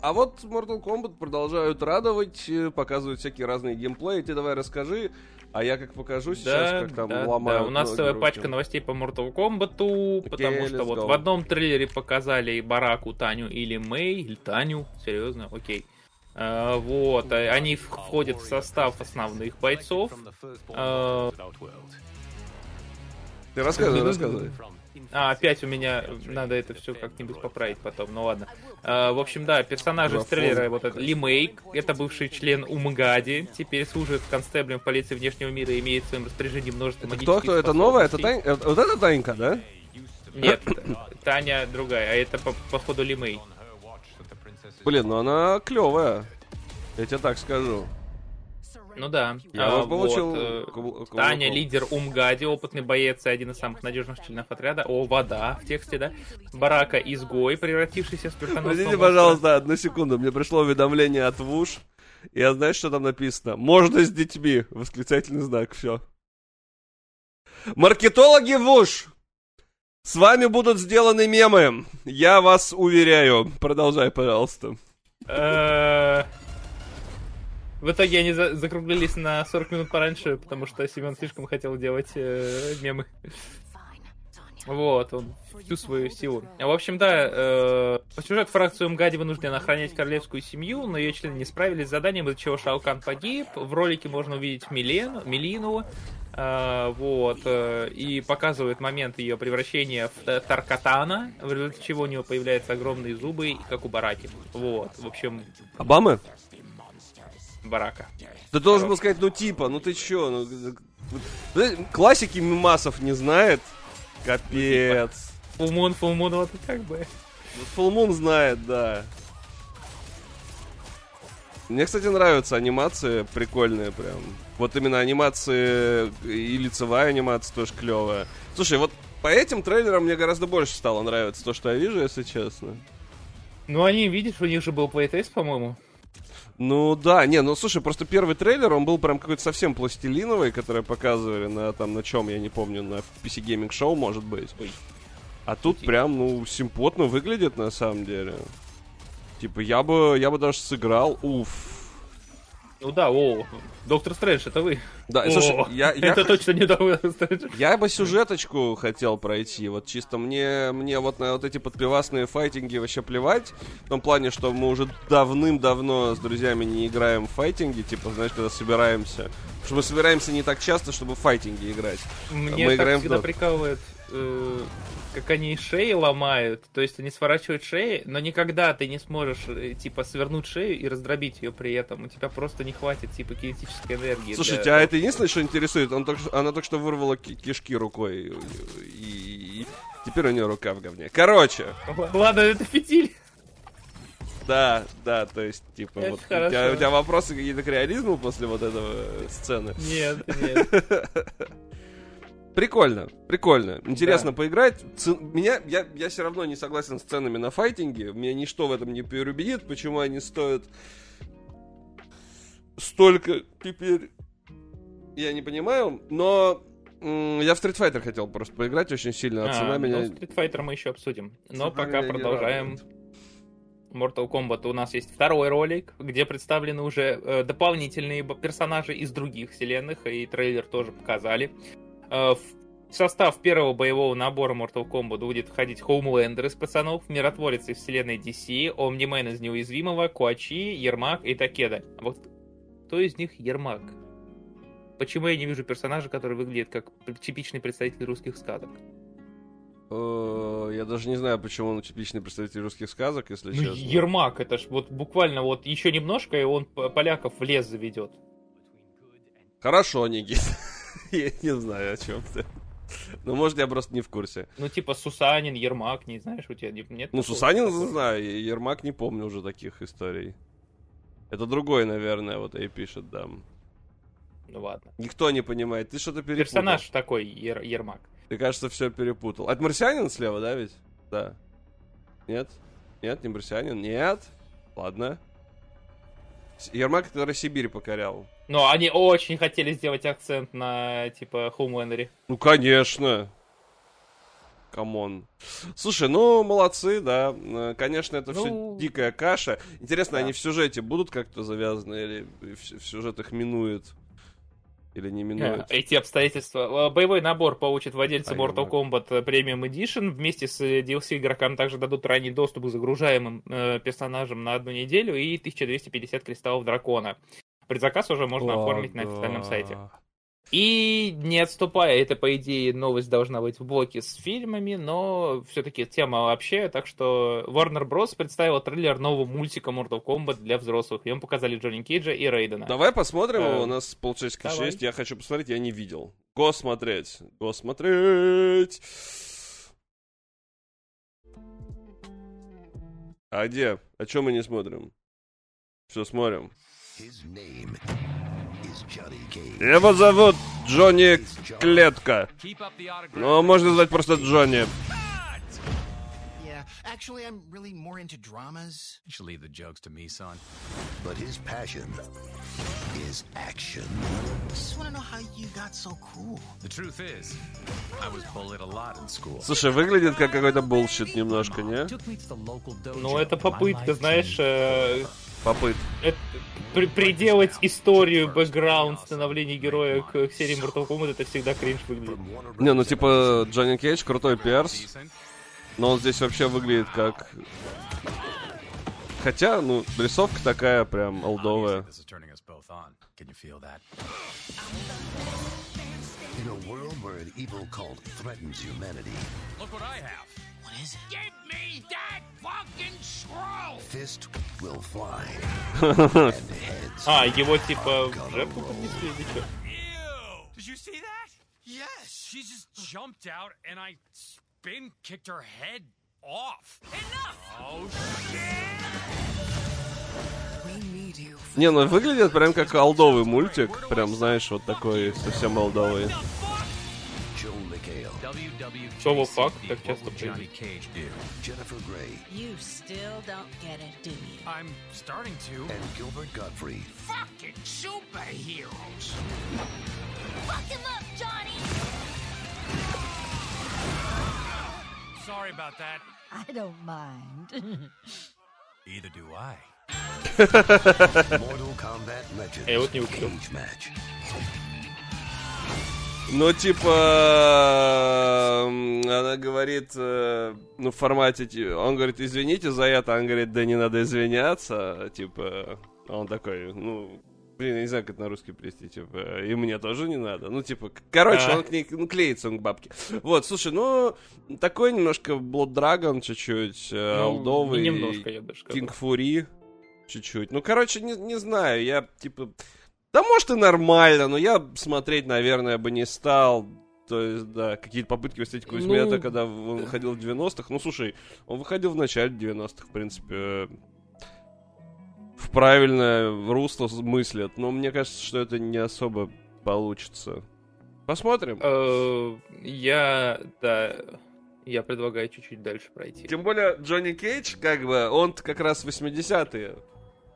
А вот Mortal Kombat продолжают радовать, показывают всякие разные геймплеи. Ты давай расскажи, а я как покажу сейчас, да, как там да, ломают. Да, у нас целая руки. Пачка новостей по Mortal Kombat'у, okay, потому что go. Вот в одном трейлере показали и Бараку, Таню или Мэй, или Таню, серьезно, окей. А, вот, они входят в состав основных бойцов. А... Ты рассказывай, рассказывай. А, опять у меня надо это все как-нибудь поправить потом, ну ладно. А, в общем, да, персонажи трейлера, вот этот Лимейк, это бывший член Умгади, теперь служит констеблем полиции внешнего мира и имеет в своем распоряжении множество это магических кто-кто? Это новая? Это Тань... Вот это Танька, да? Нет, Таня другая, а это, по- походу, Лимейк. Блин, ну она клевая, я тебе так скажу. Ну да. Я а, получил... вот, куб... Куб... Таня, лидер Умгади, опытный боец и один из самых надежных членов отряда. О, вода в тексте, да? Барака — изгой, превратившийся в персонажа. Извините, пожалуйста, одну секунду. Мне пришло уведомление от ВУШ. Я знаю, что там написано. Можно с детьми. Восклицательный знак. Все. Маркетологи ВУШ! С вами будут сделаны мемы. Я вас уверяю. Продолжай, пожалуйста. В итоге они за- закруглились на сорок минут пораньше, потому что Семен слишком хотел делать э- мемы. Вот, он всю свою силу. В общем, да, э, по сюжету фракцию МГА вынуждены охранять королевскую семью, но ее члены не справились с заданием, из-за чего Шао Кан погиб. В ролике можно увидеть Милен, Милину, э, вот, э, и показывают момент ее превращения в Таркатана, в результате чего у нее появляются огромные зубы, как у Бараки. Вот, в общем... Обамы? Барака. Ты должен был сказать, ну типа, ну ты чё, ну... Классики мемасов не знает. Капец. Фулмун, Фулмун, вот и как бы. Фулмун знает, да. Мне, кстати, нравятся анимации, прикольные прям. Вот именно анимации и лицевая анимация тоже клевая. Слушай, вот по этим трейлерам мне гораздо больше стало нравиться то, что я вижу, если честно. Ну они, видишь, у них же был плейтест, по-моему. Ну да, не, ну слушай, просто первый трейлер, он был прям какой-то совсем пластилиновый, который показывали на там, на чем, я не помню, на пи си Gaming Show, может быть. Ой. А тут прям, ну, симпотно выглядит на самом деле. Типа, я бы, я бы даже сыграл, уф. Ну да, о, Доктор Стрэндж, это вы. Да, о, слушай, я, я это х... точно не Доктор Стрэндж. Я бы сюжеточку хотел пройти, вот чисто мне, мне вот на вот эти подпивасные файтинги вообще плевать, в том плане, что мы уже давным-давно с друзьями не играем в файтинги, типа, знаешь, когда собираемся, потому что мы собираемся не так часто, чтобы в файтинги играть. Мне мы так играем всегда в... прикалывает, э, как они шеи ломают, то есть они сворачивают шеи, но никогда ты не сможешь, типа, свернуть шею и раздробить ее при этом, у тебя просто не хватит, типа, кинетической энергии. Слушайте, для... а это единственное, что интересует, он только, она только что вырвала кишки рукой, и, и теперь у нее рука в говне. Короче. Ладно, это фитиль. Да, да, то есть, типа, вот, у, тебя, у тебя вопросы какие-то к реализму после вот этого сцены? Нет, нет. Прикольно, прикольно. Интересно да. поиграть. Ц... Меня, я, я все равно не согласен с ценами на файтинге. Меня ничто в этом не переубедит, почему они стоят столько теперь... Я не понимаю, но м- я в Street Fighter хотел просто поиграть очень сильно, а, а цена ну, меня... Street Fighter мы еще обсудим, но цена пока продолжаем Mortal Kombat. У нас есть второй ролик, где представлены уже э, дополнительные персонажи из других вселенных, и трейлер тоже показали. Э, в состав первого боевого набора Mortal Kombat будет входить Хоумлендер из пацанов, Миротворец из вселенной ди си, Омнимен из Неуязвимого, Куачи, Ермак и Такеда. Вот кто из них Ермак? Почему я не вижу персонажа, который выглядит как типичный представитель русских сказок? Я даже не знаю, почему он типичный представитель русских сказок, если ну, честно. Ермак, это ж вот буквально вот еще немножко, и он поляков в лес заведет. Хорошо, Никит. Я не знаю, о чем ты. Ну, может, я просто не в курсе. Ну, типа Сусанин, Ермак, не знаешь, у тебя нет? Ну, Сусанин знаю, Ермак не помню уже таких историй. Это другой, наверное, вот и пишет, да. Ну ладно. Никто не понимает, ты что-то перепутал. Персонаж такой, ер- Ермак. Ты, кажется, все перепутал. От марсианин слева, да, ведь? Да. Нет? Нет, не марсианин? Нет? Ладно. Ермак, который Сибирь покорял. Но они очень хотели сделать акцент на, типа, Хоумлендере. Ну, конечно. Камон. Слушай, ну, молодцы, да. Конечно, это ну... все дикая каша. Интересно, да. Они в сюжете будут как-то завязаны или в сюжетах минует? Или не минует. Эти обстоятельства. Боевой набор получит владельцы а Mortal Kombat Premium Edition. Вместе с ди эл си игрокам также дадут ранний доступ к загружаемым э, персонажам на одну неделю и тысяча двести пятьдесят кристаллов дракона. Предзаказ уже можно О, оформить да. на официальном сайте. И не отступая, это, по идее, новость должна быть в блоке с фильмами, но все-таки тема вообще, так что Warner Bros. Представила трейлер нового мультика Mortal Kombat для взрослых, и им показали Джонни Кейджа и Рейдена. Давай посмотрим, uh, у нас полчасика шесть, я хочу посмотреть, я не видел. Го смотреть, го смотреть! А где? А чё мы не смотрим? Что смотрим? Его зовут Джонни Клетка. Но можно назвать просто Джонни. Слушай, выглядит как какой-то bullshit немножко, не? Ну это попытка, знаешь... попыт. Это, при, приделать историю, бэкграунд, становление героя к, к серии Mortal Kombat, это всегда кринж выглядит. Не, ну типа Джонни Кейдж, крутой пиарс, но он здесь вообще выглядит как... Хотя, ну, рисовка такая прям олдовая. In a world where an evil cult threatens humanity. Look what I have. What is it? Give me that fucking scroll. Fist will fly. А, его типа в жопу поднесли или что? Did you see that? Yes. She just jumped out and I spin kicked her head off. Enough. Oh shit. We need you. Не, ну выглядит прям как олдовый мультик. Прям, знаешь, вот такой совсем олдовый. Чего факт, так часто приедет. Я вот не укрыл. Ну, типа, она говорит, ну, в формате, он говорит, извините за это, он говорит, да не надо извиняться, типа, он такой, ну, блин, я не знаю, как это на русский привести, типа, и мне тоже не надо, ну, типа, короче, а? Он к ней, ну, клеится он к бабке. Вот, слушай, ну, такой немножко Blood Dragon чуть-чуть, ну, олдовый, немножко, я даже King Fury чуть-чуть, ну, короче, не, не знаю, я, типа... Да, может, и нормально, но я смотреть, наверное, бы не стал. То есть, да, какие-то попытки выставить Кузьмета, ну... когда он выходил в девяностых. Ну, слушай, он выходил в начале девяностых, в принципе, в правильное русло мыслят. Но мне кажется, что это не особо получится. Посмотрим. Я, да... Я предлагаю чуть-чуть дальше пройти. Тем более, Джонни Кейдж, как бы, он как раз восьмидесятые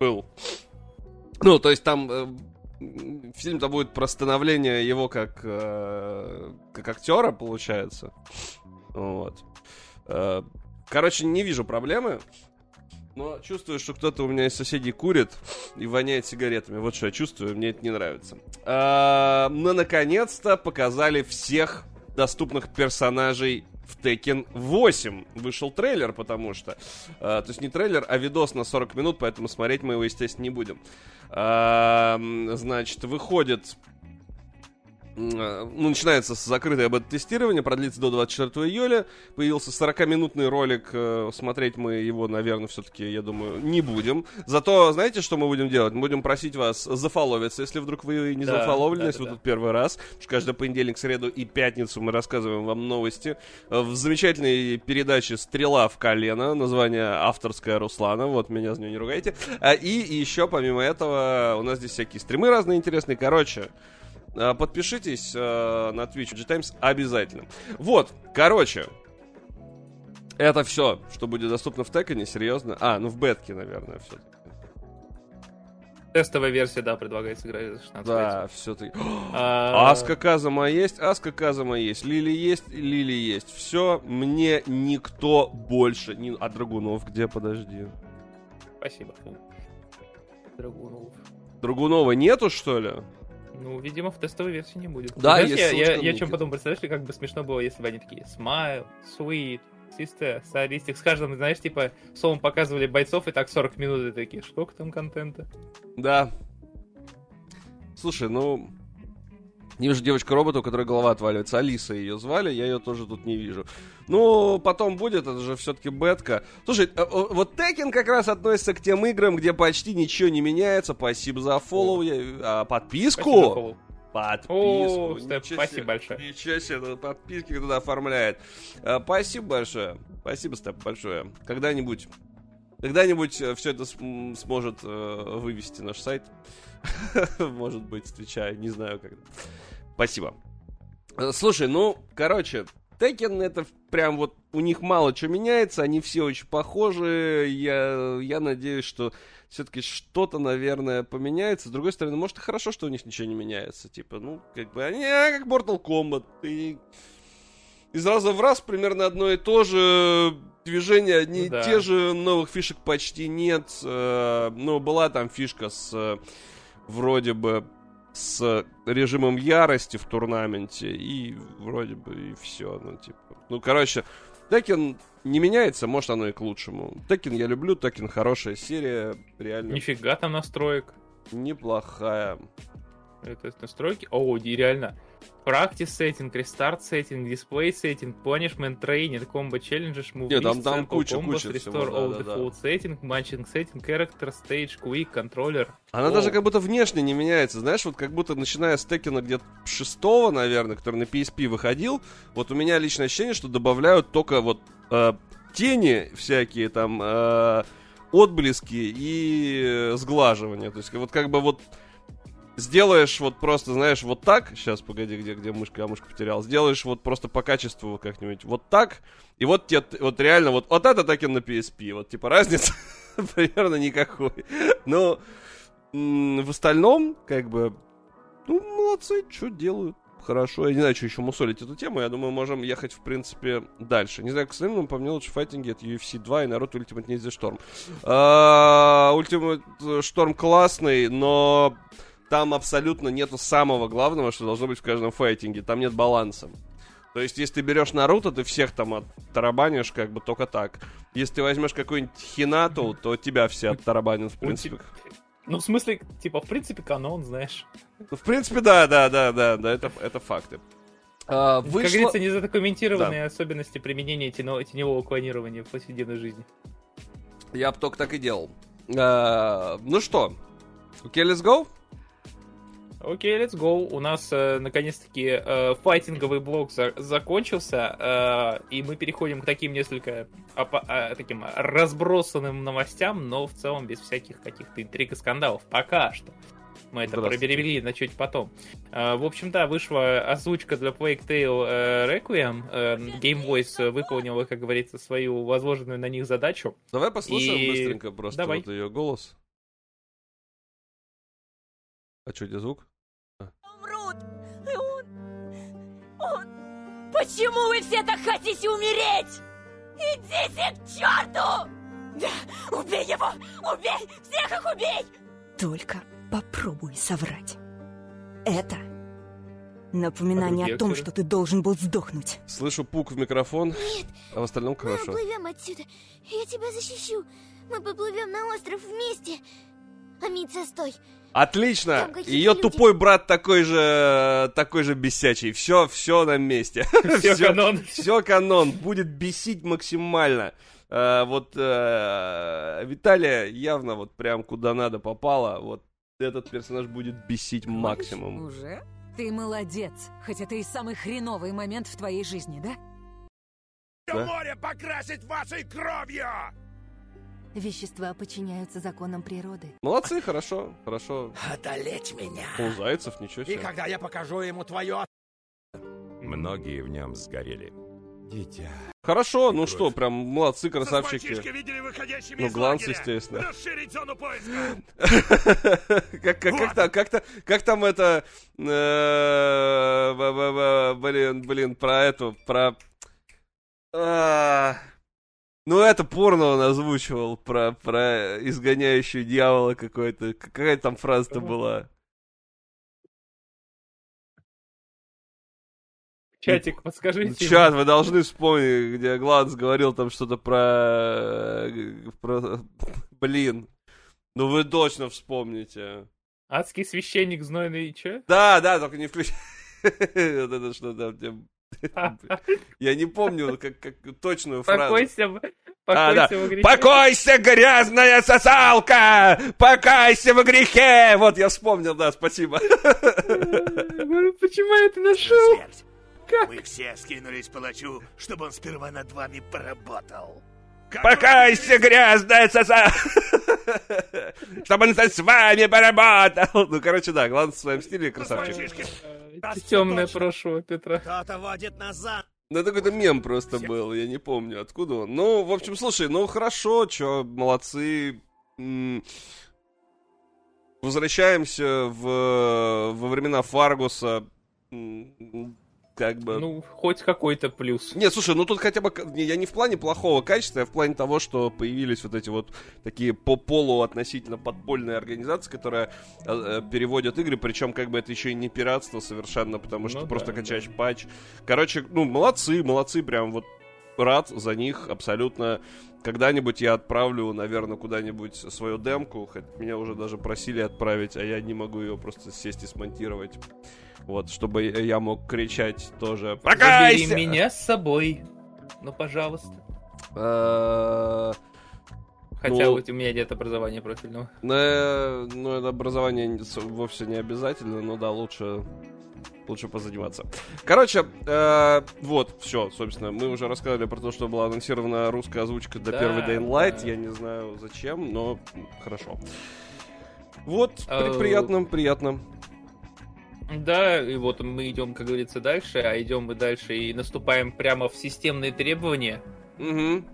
был. Ну, то есть там... Фильм-то будет про становление его как, э, как актера, получается. Вот. Э, короче, не вижу проблемы, но чувствую, что кто-то у меня из соседей курит и воняет сигаретами. Вот что я чувствую, мне это не нравится. Э, но, наконец-то, показали всех доступных персонажей в Теккен восемь. Вышел трейлер, потому что... Э, то есть не трейлер, а видос на сорок минут, поэтому смотреть мы его, естественно, не будем. А, значит, выходит... Ну, начинается с закрытое бета-тестирование, продлится до двадцать четвёртого июля. Появился сорокаминутный ролик, смотреть мы его, наверное, все-таки, я думаю, не будем. Зато, знаете, что мы будем делать? Мы будем просить вас зафоловиться, если вдруг вы не да, зафоловлены, да, если да, вы да. тут первый раз. Потому что каждый понедельник, среду и пятницу мы рассказываем вам новости. В замечательной передаче «Стрела в колено», название авторское Руслана, вот меня за нее не ругайте. И еще, помимо этого, у нас здесь всякие стримы разные интересные, короче... Подпишитесь э, на Twitch, ви джи Times обязательно. Вот, короче, это все, что будет доступно в Текене, серьезно. А, ну в бетке, наверное, все-таки. Тестовая версия, да, предлагается играть за шестнадцать лет. Да, все-таки. Аска Казама есть, Аска Казама есть, Лили есть, Лили есть. Все, мне никто больше не... А Драгунов где? Подожди. Спасибо. Драгунов. Драгунова нету, что ли? Ну, видимо, в тестовой версии не будет. Да, знаешь, я, я, я чем потом представляешь, как бы смешно было, если бы они такие Smile, Sweet, Sister, Sadistic. С каждым, знаешь, типа, словом показывали бойцов, и так сорок минут, и такие, сколько там контента? Да. Слушай, ну... Не вижу девочку-робота, у которой голова отваливается. Алиса ее звали, я ее тоже тут не вижу. Ну, потом будет, это же все-таки бетка. Слушай, вот Tekken как раз относится к тем играм, где почти ничего не меняется. Спасибо за фоллоу, а, подписку. Подписку. О, спасибо большое. Ничего себе, подписки туда оформляет. А, спасибо большое. Спасибо, Степ, большое. Когда-нибудь, когда-нибудь все это см- сможет э, вывести наш сайт. Может быть, встречаю, не знаю как. Спасибо. Слушай, ну, короче, Tekken это прям вот, у них мало что меняется, они все очень похожи, я, я надеюсь, что все-таки что-то, наверное, поменяется. С другой стороны, может и хорошо, что у них ничего не меняется, типа, ну, как бы, они как Mortal Kombat, и... из раза в раз примерно одно и то же, движения одни и да. те же, новых фишек почти нет. Ну, была там фишка с, вроде бы, с режимом ярости в турнаменте, и вроде бы и все, ну, типа. Ну, короче, Tekken не меняется, может, оно и к лучшему. Tekken я люблю, Tekken хорошая серия, реально. Нифига там настроек. Неплохая. Это настройки? О, реально. Practice setting, restart setting, display setting, punishment training, combo challenges, move list, там, там куча, combos, куча restore всего, all да, default да. setting, matching setting, character, stage, quick, controller. Она oh. даже как будто внешне не меняется, знаешь, вот как будто начиная с Текена где-то шестого, наверное, который на пи эс пи выходил, вот у меня личное ощущение, что добавляют только вот э, тени всякие там, э, отблески и сглаживание, то есть вот как бы вот сделаешь вот просто, знаешь, вот так. Сейчас, погоди, где, где мышка, я мышку потерял. Сделаешь вот просто по качеству вот как-нибудь вот так. И вот тебе, вот реально, вот, вот это так и на пи эс пи. Вот типа разница примерно никакой. Но м- в остальном, как бы, ну, молодцы, что делают. Хорошо, я не знаю, что еще мусолить эту тему. Я думаю, можем ехать, в принципе, дальше. Не знаю, к остальным, по мне лучше файтинги от ю эф си два и Наруто Ultimate Ninja Storm. Ultimate Storm классный, но... Там абсолютно нету самого главного, что должно быть в каждом файтинге. Там нет баланса. То есть, если ты берешь Наруто, ты всех там оттарабанишь как бы только так. Если ты возьмешь какую-нибудь Хинату, то тебя все оттарабанят, в принципе. Ну, в смысле, типа, в принципе, канон, знаешь. В принципе, да, да, да, да, да, это, это факты. А, вышло... Как говорится, незадокументированные да. особенности применения теневого, теневого клонирования в повседневной жизни. Я бы только так и делал. А, ну что, окей, okay, let's go? Окей, okay, let's go. У нас, э, наконец-таки, э, файтинговый блок за- закончился, э, и мы переходим к таким несколько опа- э, таким разбросанным новостям, но в целом без всяких каких-то интриг и скандалов. Пока что. Мы это проберегли на чуть потом. Э, в общем-то, вышла озвучка для Plague Tale э, Requiem. Э, Game Voice выполнила, как говорится, свою возложенную на них задачу. Давай послушаем и... быстренько просто Давай. вот ее голос. А что, где звук? Умрут! И он... он... Почему вы все так хотите умереть? Идите к черту! Да, убей его! Убей! Всех их убей! Только попробуй соврать. Это напоминание а о том, что ты должен был сдохнуть. Слышу пук в микрофон. Нет, а в остальном хорошо. Мы уплывем отсюда. Я тебя защищу. Мы поплывем на остров вместе. Амица, стой. Отлично! Ее люди... тупой брат такой же, такой же бесячий. Все, все на месте. Все канон. Все канон. Будет бесить максимально. А, вот а, Виталия явно вот прям куда надо попала. Вот этот персонаж будет бесить максимум. Уже? Ты молодец. Хоть это и самый хреновый момент в твоей жизни, да? да? Море покрасить вашей кровью! Вещества подчиняются законам природы. Молодцы, хорошо, хорошо. Одолеть меня. У Зайцев ничего себе. И когда я покажу ему твое... Многие в нем сгорели. Дитя. Хорошо, и ну кровь. Что, прям молодцы, красавчики. Ну, Гланс, естественно. Расширить зону поиска. Как там это... Блин, блин, про эту... Про... Ну, это порно он озвучивал про, про изгоняющую дьявола какой-то. Какая там фраза-то была? Чатик, подскажите. Чат, вы должны вспомнить, где Гланс говорил там что-то про... про... Блин. Ну, вы точно вспомните. Адский священник, знойный, че? Да, да, только не включай. Вот это что там... Я не помню, как, как точную фразу. Покойся, покойся а, да. во грехе. Покойся, грязная сосалка! Покойся во грехе! Вот, я вспомнил, да, спасибо. Почему я это нашел? Смерть. Как? Мы все скинулись палачу, чтобы он сперва над вами поработал. Как покайся, грязная соса! Чтобы он с вами поработал! Ну, короче, да, главное в своем стиле, красавчик. Темное прошлое Петра. Кто-то водит назад. Ну, это какой-то мем просто был, я не помню, откуда он. Ну, в общем, слушай, ну, хорошо, чё, молодцы. Возвращаемся в... во времена Фаргуса. Как бы... Ну, хоть какой-то плюс. Нет, слушай, ну тут хотя бы... Я не в плане плохого качества, я в плане того, что появились вот эти вот такие по полу относительно подпольные организации, которые э, переводят игры, причем как бы это еще и не пиратство совершенно, потому что ну, просто да, качаешь да. патч. Короче, ну, молодцы, молодцы, прям вот рад за них абсолютно. Когда-нибудь я отправлю, наверное, куда-нибудь свою демку, хоть меня уже даже просили отправить, а я не могу ее просто сесть и смонтировать. Вот, чтобы я мог кричать тоже. Покайся! Забери меня с собой. Ну, пожалуйста. Хотя вот у меня нет образования профильного. Ну, это образование вовсе не обязательно, но да, лучше... Лучше позаниматься. Короче, э, вот, все, собственно, мы уже рассказали про то, что была анонсирована русская озвучка до да, первой Daylight. Да. Я не знаю зачем, но хорошо. Вот, при приятном, приятном. Да, и вот мы идем, как говорится, дальше, а идем мы дальше и наступаем прямо в системные требования. Угу.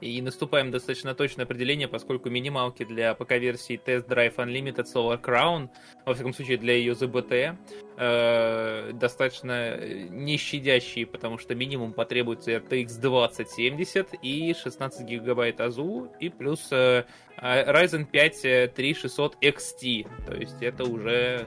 И наступаем достаточно точное определение, поскольку минималки для ПК-версии Test Drive Unlimited Solar Crown, во всяком случае для ее зэ бэ тэ, э, достаточно не щадящие, потому что минимум потребуется эр ти экс двадцать семьдесят и шестнадцать гигабайт АЗУ, и плюс э, Ryzen пять тридцать шестьсот икс ти. То есть это уже...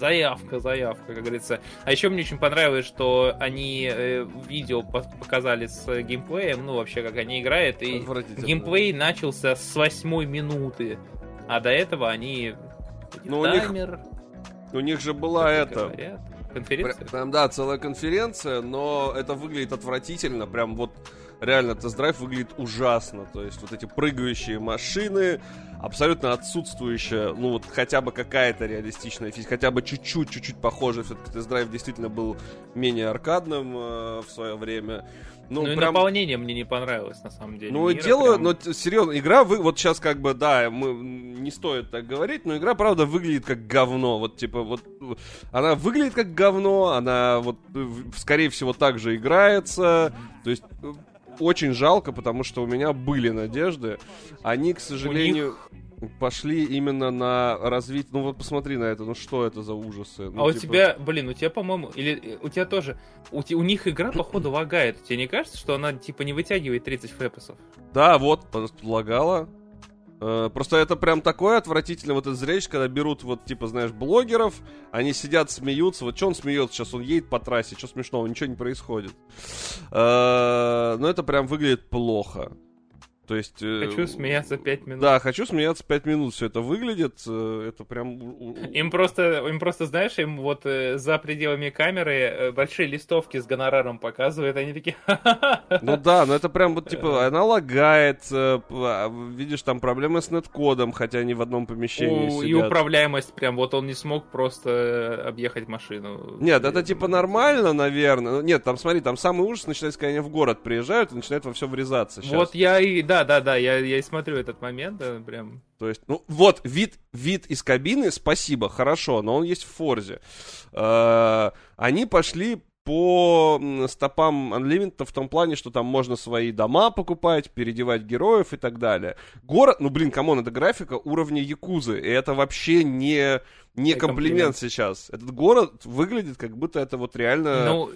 Заявка, заявка, как говорится. А еще мне очень понравилось, что они э, видео показали с геймплеем, ну вообще как они играют, и геймплей начался с восьмой минуты, а до этого они... Ну, таймер... У них, у них же была эта... Говорят, конференция? Прям, да, целая конференция, но это выглядит отвратительно, прям вот... Реально, тест-драйв выглядит ужасно. То есть вот эти прыгающие машины, абсолютно отсутствующая, ну вот хотя бы какая-то реалистичная физика, хотя бы чуть-чуть, чуть-чуть похоже. Все-таки тест-драйв действительно был менее аркадным э, в свое время. Ну, ну и прям... наполнение мне не понравилось, на самом деле. Ну, дело, прям... но серьезно, игра, вы... вот сейчас как бы, да, мы... не стоит так говорить, но игра, правда, выглядит как говно. Вот, типа, вот, она выглядит как говно, она, вот, скорее всего, так же играется, то есть... Очень жалко, потому что у меня были надежды. Они, к сожалению, них... пошли именно на развитие. Ну вот посмотри на это, ну что это за ужасы. Ну, а типа... у тебя, блин, у тебя, по-моему, или у тебя тоже, у, те... у них игра, походу, лагает. Тебе не кажется, что она, типа, не вытягивает тридцать фэпсов? Да, вот, лагала. Просто это прям такое отвратительное вот это зрелище, когда берут вот, типа, знаешь, блогеров, они сидят, смеются. Вот что он смеется сейчас? Он едет по трассе, что смешного? Ничего не происходит. Но это прям выглядит плохо. То есть... Хочу смеяться пять минут. Да, хочу смеяться пять минут. Все это выглядит, это прям... Им просто, им просто, знаешь, им вот за пределами камеры большие листовки с гонораром показывают, они такие... Ну да, но это прям вот, типа, она лагает, видишь, там проблемы с нет-кодом, хотя они в одном помещении У, сидят. И управляемость прям, вот он не смог просто объехать машину. Нет, это типа нормально, наверное. Нет, там, смотри, там самый ужас начинается, когда они в город приезжают и начинают во все врезаться. Сейчас. Вот я и... Да, Да, да, да, я, я и смотрю этот момент, да, прям. То есть, ну, вот, вид, вид из кабины, спасибо, хорошо, но он есть в Форзе. Э-э- они пошли по стопам Unlimited в том плане, что там можно свои дома покупать, переодевать героев и так далее. Город, ну, блин, камон, это графика уровня Якузы, и это вообще не... Не комплимент, комплимент сейчас. Этот город выглядит, как будто это вот реально ну,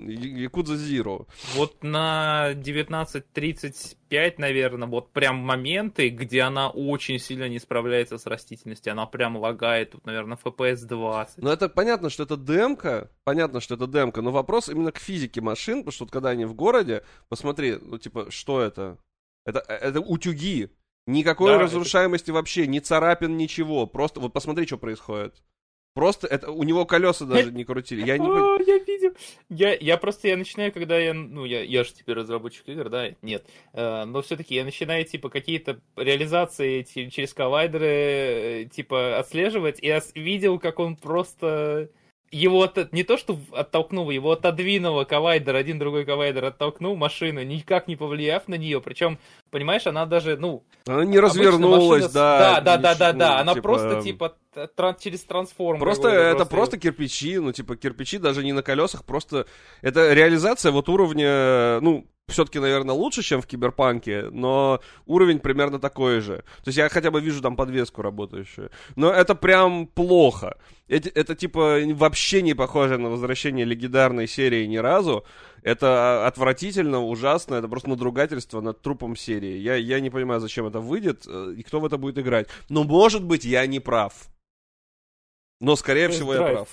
Якудза Зиро. Вот на девятнадцать тридцать пять, наверное, вот прям моменты, где она очень сильно не справляется с растительностью. Она прям лагает, тут, наверное, эф пи эс двадцать. Ну, это понятно, что это демка. Понятно, что это демка. Но вопрос именно к физике машин, потому что вот, когда они в городе, посмотри, ну, типа, что это? Это, это утюги. Никакой да, разрушаемости это... вообще, ни царапин, ничего. Просто, вот посмотри, что происходит. Просто, это, у него колеса даже не крутили. Я не понимаю. Я видел. Я, я просто, я начинаю, когда я, ну, я, я же теперь разработчик игр, да? Нет. Э, но все-таки я начинаю, типа, какие-то реализации т- через коллайдеры, типа, отслеживать. И я видел, как он просто... Его от... не то, что оттолкнуло, его отодвинуло коллайдер, один другой коллайдер оттолкнул машину, никак не повлияв на нее. Причем, понимаешь, она даже, ну... Она не развернулась, машина... да. Да, да, да, да, да. Она типа... просто, типа, тран... через трансформер. Просто его, это просто... просто кирпичи, ну, типа, кирпичи даже не на колесах, просто... Это реализация вот уровня, ну... все-таки, наверное, лучше, чем в Киберпанке, но уровень примерно такой же. То есть я хотя бы вижу там подвеску работающую. Но это прям плохо. Это, это типа вообще не похоже на возвращение легендарной серии ни разу. Это отвратительно, ужасно, это просто надругательство над трупом серии. Я, я не понимаю, зачем это выйдет и кто в это будет играть. Но, может быть, я не прав. Но, скорее Best всего, Drive. Я прав.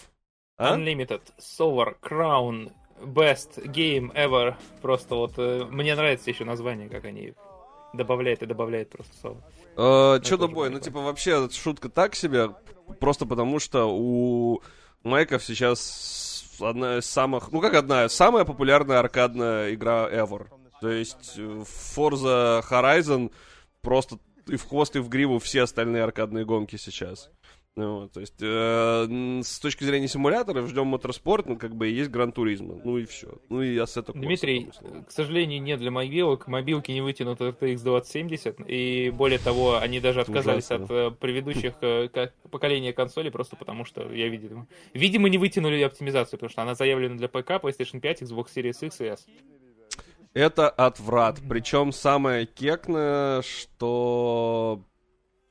А? Unlimited, Solar, Crown, Best Game Ever. Просто вот э, мне нравится еще название, как они добавляют и добавляют просто Solar. Э, Че добой? Ну, типа, вообще, шутка так себе. Просто потому, что у Майков сейчас одна из самых... Ну, как одна? Самая популярная аркадная игра ever. То есть Forza Horizon просто и в хвост, и в гриву все остальные аркадные гонки сейчас. Ну, то есть, э, с точки зрения симуляторов, ждем моторспорт, ну, как бы, и есть Гран-туризма, ну, и все. Ну, и ассета Корса. Дмитрий, к сожалению, не для мобилок, мобилки не вытянут эр ти экс двадцать семьдесят, и более того, они даже отказались от э, предыдущих э, к- поколения консолей, просто потому что, я видел, видимо, не вытянули оптимизацию, потому что она заявлена для ПК, плейстейшн пять, Xbox Series X и S. Это отврат, причем самое кекное, что...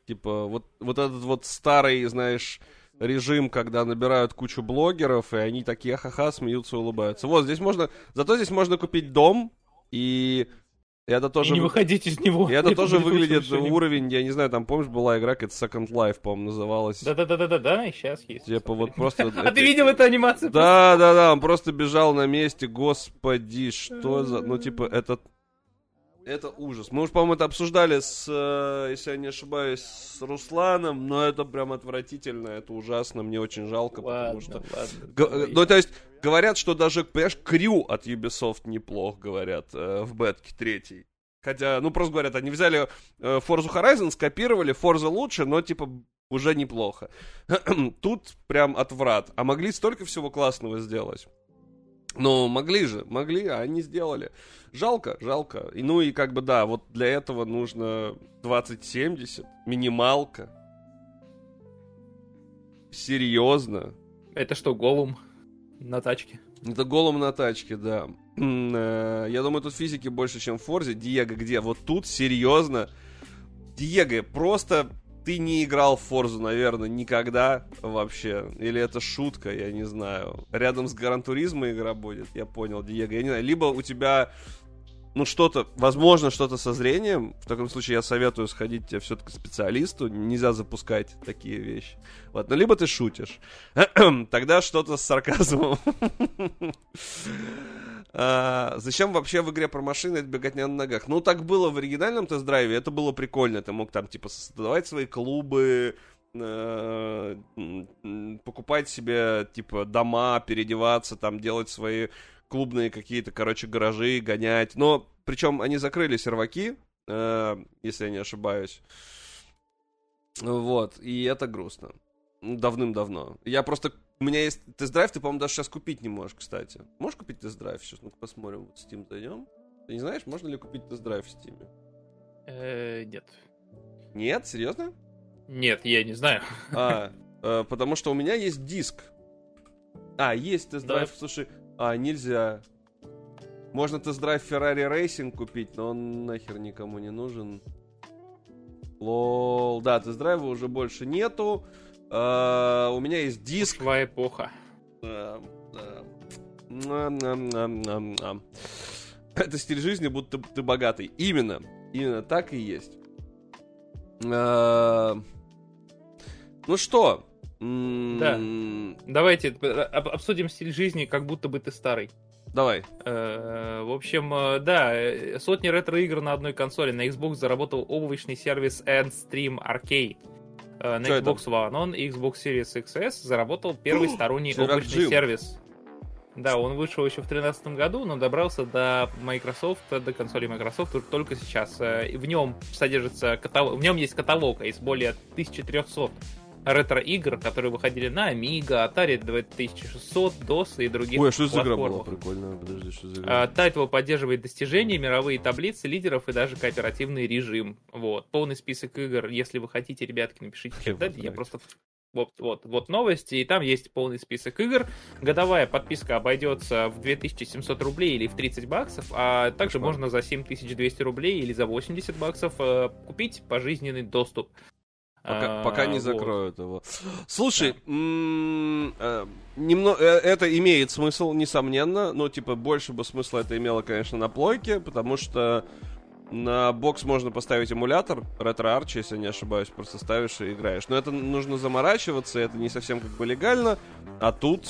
Типа, вот, вот этот вот старый, знаешь, режим, когда набирают кучу блогеров, и они такие ха-ха, смеются, улыбаются. Вот, здесь можно... Зато здесь можно купить дом, и... и это тоже... И не выходить из него. И это тоже выглядит уровень, я не знаю, там, помнишь, была игра какая-то Second Life, по-моему, называлась. Да-да-да-да-да, и сейчас есть. Типа вот просто... А ты видел эту анимацию? Да-да-да, он просто бежал на месте, господи, что за... Ну, типа, это... Это ужас. Мы уже, по-моему, это обсуждали с, если я не ошибаюсь, с Русланом, но это прям отвратительно, это ужасно, мне очень жалко, ладно, потому что... Ладно, Г- ну, то есть, говорят, что даже, понимаешь, Крю от Ubisoft неплох, говорят, в бетке третьей. Хотя, ну, просто говорят, они взяли Forza Horizon, скопировали, Forza лучше, но, типа, уже неплохо. Тут прям отврат. А могли столько всего классного сделать. Ну, могли же, могли, а они сделали. Жалко, жалко. И, ну и как бы да, вот для этого нужно двадцать семьдесят, минималка. Серьезно. Это что, голум на тачке? Это голум на тачке, да. Я думаю, тут физики больше, чем в Форзе. Диего где? Вот тут, серьезно. Диего, просто ты не играл в Форзу, наверное, никогда вообще. Или это шутка, я не знаю. Рядом с Гран-туризмом игра будет, я понял, Диего. Я не знаю, либо у тебя, ну, что-то, возможно, что-то со зрением. В таком случае я советую сходить тебе все-таки к специалисту. Нельзя запускать такие вещи. Вот, ну, либо ты шутишь. Тогда что-то с сарказмом. А, зачем вообще в игре про машины это беготня на ногах? Ну, так было в оригинальном тест-драйве, это было прикольно. Ты мог там, типа, создавать свои клубы, э- покупать себе, типа, дома, переодеваться, там, делать свои клубные какие-то, короче, гаражи, гонять. Но, причем, они закрыли серваки, э- если я не ошибаюсь. Вот, и это грустно. Давным-давно. Я просто... У меня есть тест-драйв, ты, по-моему, даже сейчас купить не можешь, кстати. Можешь купить тест-драйв? Сейчас ну-ка посмотрим. Вот в Steam зайдем. Ты не знаешь, можно ли купить тест-драйв в Steam? Э-э, нет. Нет? Серьезно? Нет, я не знаю. А, э, потому что у меня есть диск. А, есть тест-драйв, да. Слушай. А, нельзя. Можно тест-драйв Ferrari Racing купить, но он нахер никому не нужен. Лол. Да, тест-драйва уже больше нету. Uh, у меня есть диск. Ушла эпоха. Uh, uh. Это стиль жизни, будто ты богатый. Именно. Именно так и есть. Uh. Ну что? Mm. Да. Давайте об- обсудим стиль жизни, как будто бы ты старый. Давай. Uh, в общем, uh, да, сотни ретро-игр на одной консоли. На Xbox заработал облачный сервис Endstream Arcade. На что Xbox это? One он и Xbox Series икс эс заработал первый сторонний облачный сервис. Да, он вышел еще в две тысячи тринадцатом году, но добрался до Microsoft, до консоли Microsoft только сейчас. В нем содержится каталог, в нем есть каталог из более тысячи трёхсот ретро-игр, которые выходили на Amiga, Atari две тысячи шестьсот, DOS и других платформах. Ой, а что за игра была прикольная? Подожди, что за игра? Тайтл поддерживает достижения, мировые таблицы лидеров и даже кооперативный режим. Вот. Полный список игр, если вы хотите, ребятки, напишите в чат. Я просто Вот, вот, вот новости, и там есть полный список игр. Годовая подписка обойдется в две тысячи семьсот рублей или в тридцать баксов, а также Почему? можно за семь тысяч двести рублей или за восемьдесят баксов э, купить пожизненный доступ. Пока, а, пока не вот. закроют его. Слушай, да. м- э, немного, э, это имеет смысл, несомненно, но типа больше бы смысла это имело, конечно, на плойке, потому что на бокс можно поставить эмулятор RetroArch, если не ошибаюсь, просто ставишь и играешь. Но это нужно заморачиваться, это не совсем как бы легально. А тут...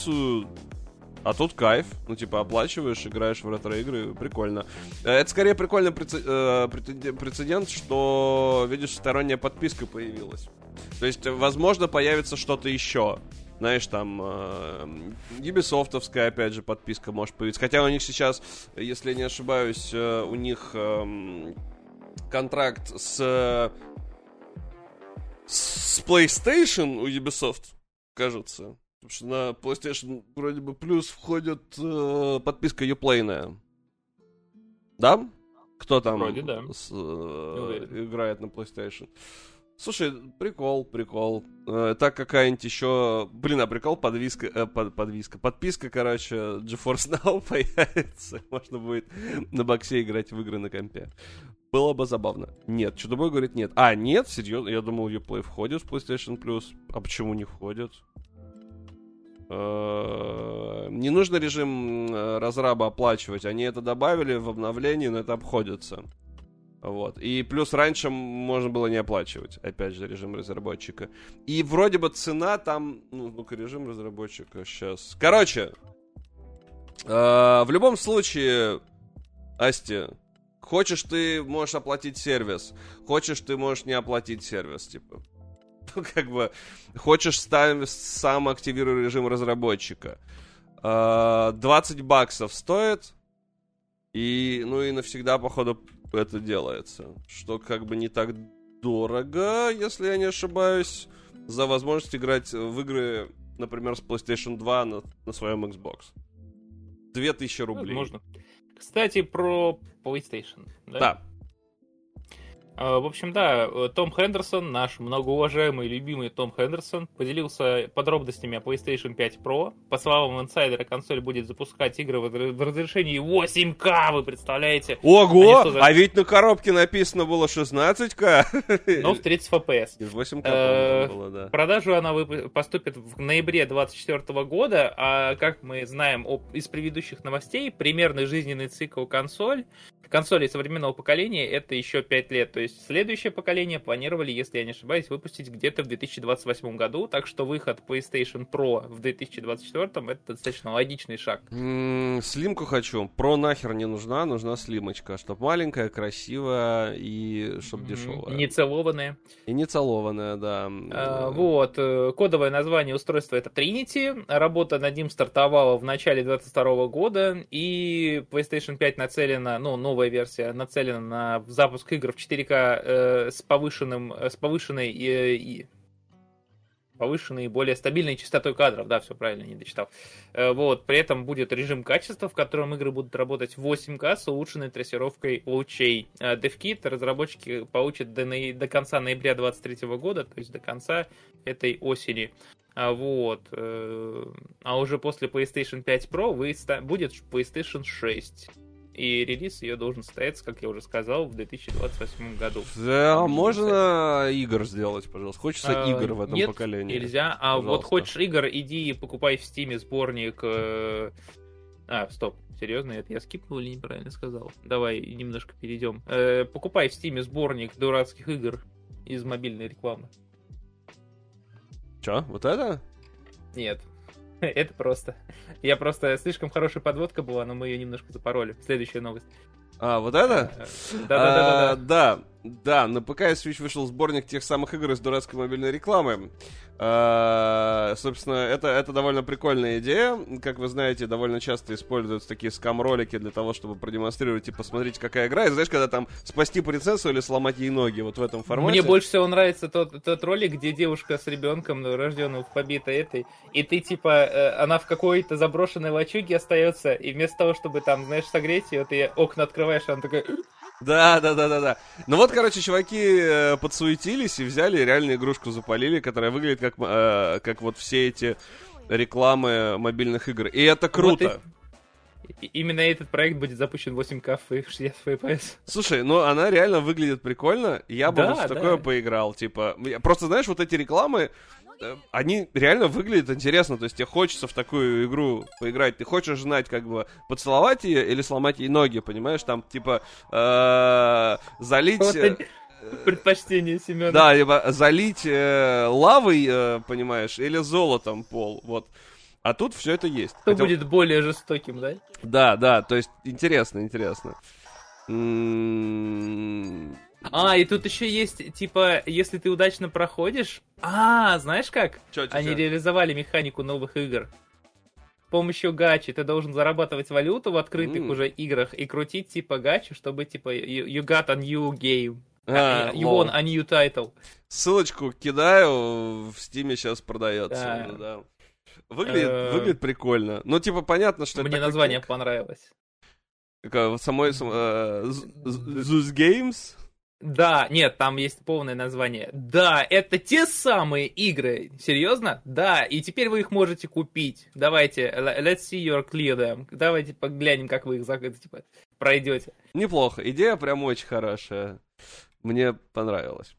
А тут кайф. Ну, типа, оплачиваешь, играешь в ретро-игры, прикольно. Это скорее прикольный прецедент, что, видишь, сторонняя подписка появилась. То есть, возможно, появится что-то еще. Знаешь, там, Ubisoftовская, опять же, подписка может появиться. Хотя у них сейчас, если не ошибаюсь, у них контракт с, с PlayStation у Ubisoft, кажется. Потому что на PlayStation вроде бы плюс входит э, подписка Uplay-ная. Да? Кто там вроде, да. с, э, играет на PlayStation? Слушай, прикол, прикол. Э, так какая-нибудь еще... Блин, а прикол, подвиска, э, под, подвиска. Подписка, короче, GeForce Now появится. Можно будет на боксе играть в игры на компе. Было бы забавно. Нет, Чудобой говорит нет. А, нет, серьезно? Я думал, Uplay входит в PlayStation Plus. А почему не входит? Не нужно режим разраба оплачивать. Они это добавили в обновлении, но это обходится. Вот. И плюс раньше можно было не оплачивать. Опять же, режим разработчика. И вроде бы цена там... Ну, ну-ка, режим разработчика сейчас. Короче, э, в любом случае, Асти, хочешь ты можешь оплатить сервис. Хочешь ты можешь не оплатить сервис, типа. Ну, как бы, хочешь, ставь, сам активируй режим разработчика. двадцать баксов стоит. И, ну и навсегда, походу, это делается. Что как бы не так дорого, если я не ошибаюсь, за возможность играть в игры, например, с PlayStation два на, на своем Xbox. две тысячи рублей. Можно. Кстати, про PlayStation. Да. да. В общем, да, Том Хендерсон, наш многоуважаемый, любимый Том Хендерсон, поделился подробностями о PlayStation пять Pro. По словам инсайдера, консоль будет запускать игры в разрешении восемь ка, вы представляете? Ого! Что, за... А ведь на коробке написано было шестнадцать ка. Но в тридцать эф пи эс. Из восемь ка было, да. В продажу она поступит в ноябре две тысячи двадцать четвёртого года, а как мы знаем из предыдущих новостей, примерный жизненный цикл консоль консолей современного поколения это еще пять лет. То есть следующее поколение планировали, если я не ошибаюсь, выпустить где-то в две тысячи двадцать восьмом году. Так что выход PlayStation Pro в две тысячи двадцать четвёртом это достаточно логичный шаг. Mm, слимку хочу. Pro нахер не нужна, нужна слимочка. Чтоб маленькая, красивая и чтоб mm, дешевая. Не целованная. И не целованная, да. А, вот. Кодовое название устройства это Trinity. Работа над ним стартовала в начале две тысячи двадцать второго года. И PlayStation пять нацелена, ну, новая версия нацелена на запуск игр в четыре ка э, с повышенным с повышенной э, и повышенной и более стабильной частотой кадров, да, все правильно, не дочитал. Э, вот, при этом будет режим качества, в котором игры будут работать в восемь ка с улучшенной трассировкой лучей. Э, DevKit разработчики получат до, на... до конца ноября две тысячи двадцать третьего года, то есть до конца этой осени. А вот, э, а уже после PlayStation пять Pro вы... будет PlayStation шесть. И релиз ее должен состояться, как я уже сказал, в две тысячи двадцать восьмом году. Да, Что можно касается? игр сделать, пожалуйста. Хочется а, игр в этом нет, поколении. Нет, нельзя. А пожалуйста. Вот хочешь игр, иди и покупай в Стиме сборник... Э... А, стоп. Серьезно, это я скипнул или неправильно сказал? Давай немножко перейдем. Э, покупай в Стиме сборник дурацких игр из мобильной рекламы. Че? Вот это? Нет. Это просто. Я просто... Слишком хорошая подводка была, но мы ее немножко запороли. Следующая новость. А, вот это? Да-да-да-да. Да, да. На ПК и Switch вышел сборник тех самых игр из дурацкой мобильной рекламы. Собственно, это довольно прикольная идея. Как вы знаете, довольно часто используются такие скам-ролики для того, чтобы продемонстрировать и посмотреть, какая игра. И знаешь, когда там спасти принцессу или сломать ей ноги, вот в этом формате. Мне больше всего нравится тот ролик, где девушка с ребенком, рожденным в побитой этой, и ты типа, она в какой-то заброшенной лачуге остается, и вместо того, чтобы там, знаешь, согреть ее, ты окна открываешь, она такая... Да, да, да, да, да. Ну вот, короче, чуваки э, подсуетились и взяли реально игрушку запалили, которая выглядит как, э, как вот все эти рекламы мобильных игр. И это круто. Вот и, именно этот проект будет запущен в восемь ка в шестьдесят эф пи эс. Слушай, ну она реально выглядит прикольно. Я бы да, вот в такое да. поиграл. Типа, просто знаешь, вот эти рекламы. Они реально выглядят интересно, то есть тебе хочется в такую игру поиграть, ты хочешь знать, как бы, поцеловать ее или сломать ей ноги, понимаешь, там, типа, залить... Предпочтение Семена. Да, либо залить лавой, понимаешь, или золотом пол, вот. А тут все это есть. Кто будет более жестоким, да? Да, да, то есть интересно, интересно. А, и тут еще есть, типа, если ты удачно проходишь... А, знаешь как? Чё, чё, Они чё? реализовали механику новых игр. С помощью гачи ты должен зарабатывать валюту в открытых mm. уже играх и крутить, типа, гачу, чтобы, типа, you got a new game. А, you won a new title. Ссылочку кидаю, в Стиме сейчас продается. Да. Да. Выглядит, uh... выглядит прикольно. Ну, типа, понятно, что... Мне это название как... понравилось. Как, самой... Zeus Games... Да, нет, там есть полное название. Да, это те самые игры. Серьезно? Да, и теперь вы их можете купить. Давайте, let's see your clear them. Давайте поглянем, как вы их закрыты, типа, пройдете. Неплохо, идея прям очень хорошая. Мне понравилось.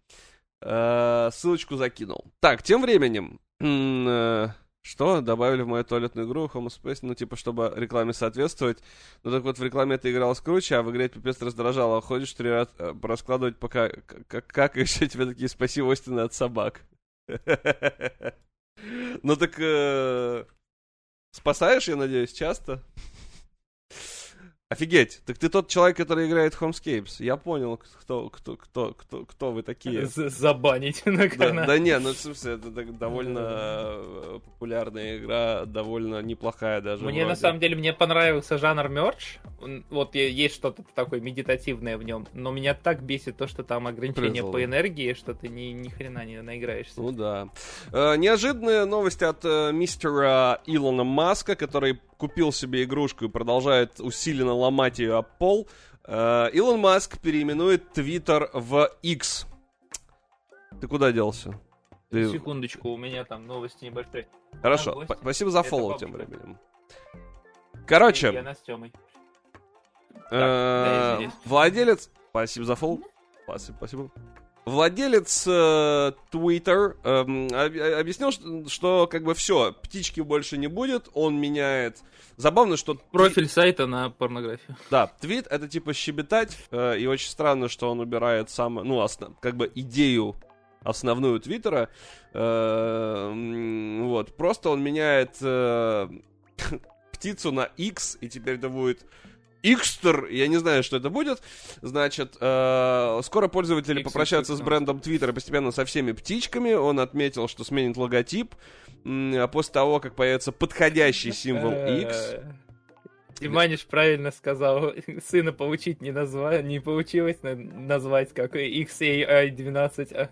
Ссылочку закинул. Так, тем временем... Что? Добавили в мою туалетную игру Homescapes, ну, типа, чтобы рекламе соответствовать. Ну, так вот, в рекламе это игралось круче, а в игре это пипец раздражало. Ходишь три раз раскладывать, пока... Как еще тебе такие спасибо, Остина, от собак? Ну, так... Спасаешь, я надеюсь, часто? Офигеть! Так ты тот человек, который играет в Homescapes. Я понял, кто, кто, кто, кто, кто вы такие. Забанить на канал. Да, да не, ну в смысле, это так, довольно популярная игра, довольно неплохая даже. Мне вроде. на самом деле мне понравился жанр мерч. Вот есть что-то такое медитативное в нем, но меня так бесит то, что там ограничения Призл. по энергии, что ты ни, ни хрена не наиграешься. Ну да. Неожиданные новости от мистера Илона Маска, который купил себе игрушку и продолжает усиленно ломать ее об пол. Илон Маск переименует Twitter в X. Ты куда делся? Ты... Секундочку, у меня там новости небольшие. Хорошо, П- спасибо за фоллоу тем временем. Короче, я с Тёмой. Владелец... Спасибо за фоллоу. Спасибо, спасибо. Владелец э, Twitter э, объяснил, что, что как бы все, птички больше не будет, он меняет... Забавно, что... Профиль твит... сайта на порнографию. Да, твит — это типа щебетать, э, и очень странно, что он убирает самую, ну, основ... как бы идею основную Твиттера. Э, вот, просто он меняет э, птицу на X, и теперь это будет... Икстер, я не знаю, что это будет. Значит, э, скоро пользователи X-X-X-X. попрощаются с брендом Twitter постепенно со всеми птичками. Он отметил, что сменит логотип. А после того, как появится подходящий символ X... Диманиш правильно сказал, сына получить не, назва... не получилось назвать как икс эй ай двенадцать а.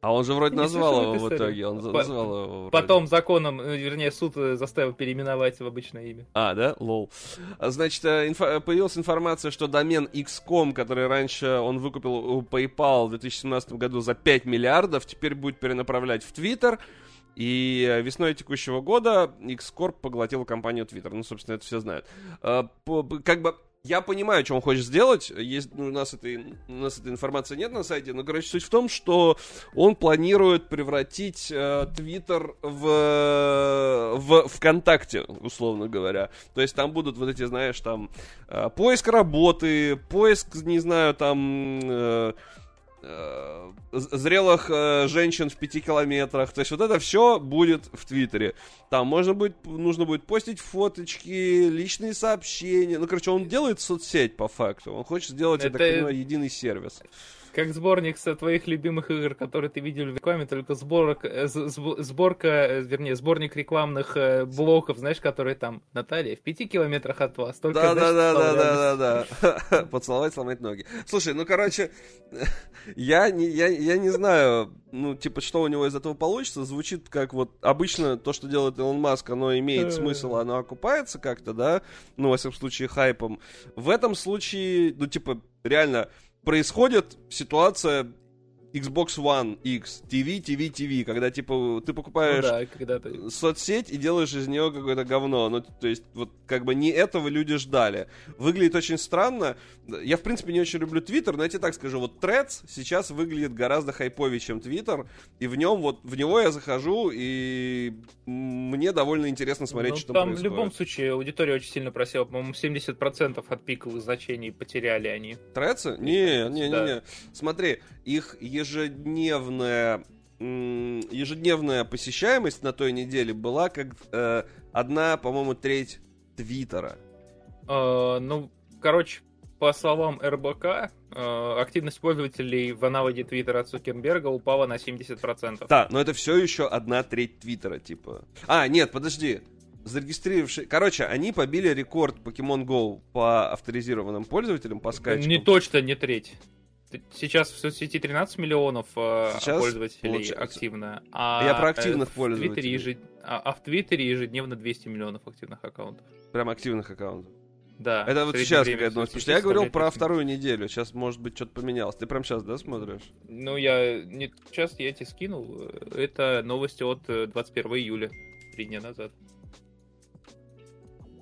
А он же вроде назвал его в итоге. Он По- назвал его потом вроде. законом, вернее, суд заставил переименовать в обычное имя. А, да? Лол. Значит, инфо- появилась информация, что домен икс точка ком, который раньше он выкупил у PayPal в две тысячи семнадцатом году за пять миллиардов, теперь будет перенаправлять в Twitter. И весной текущего года X-Corp поглотила компанию Twitter. Ну, собственно, это все знают. Как бы... Я понимаю, что он хочет сделать. Есть, ну, у нас этой, у нас этой информации нет на сайте. Но, короче, суть в том, что он планирует превратить э, Twitter в, в ВКонтакте, условно говоря. То есть там будут вот эти, знаешь, там э, поиск работы, поиск, не знаю, там... Э, зрелых э, женщин в пяти километрах. То есть вот это все будет в Твиттере. Там можно будет, нужно будет постить фоточки, личные сообщения. Ну, короче, он делает соцсеть по факту. Он хочет сделать это, это как, ну, единый сервис. Как сборник со твоих любимых игр, которые ты видел в рекламе, только сборок, сборка, вернее, сборник рекламных блоков, знаешь, которые там, Наталья, в пяти километрах от вас. Да-да-да-да-да-да-да. Поцеловать, сломать ноги. Слушай, ну, короче, я не, я, я не знаю, ну, типа, что у него из этого получится. Звучит как вот обычно то, что делает Илон Маск, оно имеет смысл, оно окупается как-то, да? Ну, во всяком случае, хайпом. В этом случае, ну, типа, реально... Происходит ситуация Xbox One X, ти ви, ти ви, ти ви, когда, типа, ты покупаешь ну да, когда ты... соцсеть и делаешь из нее какое-то говно. Ну, то есть, вот, как бы, не этого люди ждали. Выглядит очень странно. Я, в принципе, не очень люблю Twitter, но я тебе так скажу, вот Threads сейчас выглядит гораздо хайповее, чем Twitter, и в нем, вот, в него я захожу, и мне довольно интересно смотреть, ну, что там происходит. Там, в любом случае, аудитория очень сильно просела, по-моему, семьдесят процентов от пиковых значений потеряли они. Threads? Не, не, не, да. не. Смотри, их ежедневная, ежедневная посещаемость на той неделе была как э, одна, по-моему, треть Твиттера. Э, ну, короче, по словам РБК, э, активность пользователей в аналоге Твиттера от Цукерберга упала на семьдесят процентов. Да, но это все еще одна треть Твиттера, типа. А, нет, подожди. Зарегистрировавшие... Короче, они побили рекорд Pokemon Go по авторизированным пользователям, по скачкам. Не точно, не треть. Сейчас в соцсети тринадцать миллионов э, пользователей получается. Активно. А я про активных пользователей. Ежед... А, а в Твиттере ежедневно двести миллионов активных аккаунтов. Прям активных аккаунтов. Да. Это вот сейчас какая-то новость. Потому что я говорил про вторую неделю. Сейчас, может быть, что-то поменялось. Ты прям сейчас, да, смотришь? Ну, я... Нет, сейчас я тебе скинул. Это новости от двадцать первого июля. Три дня назад.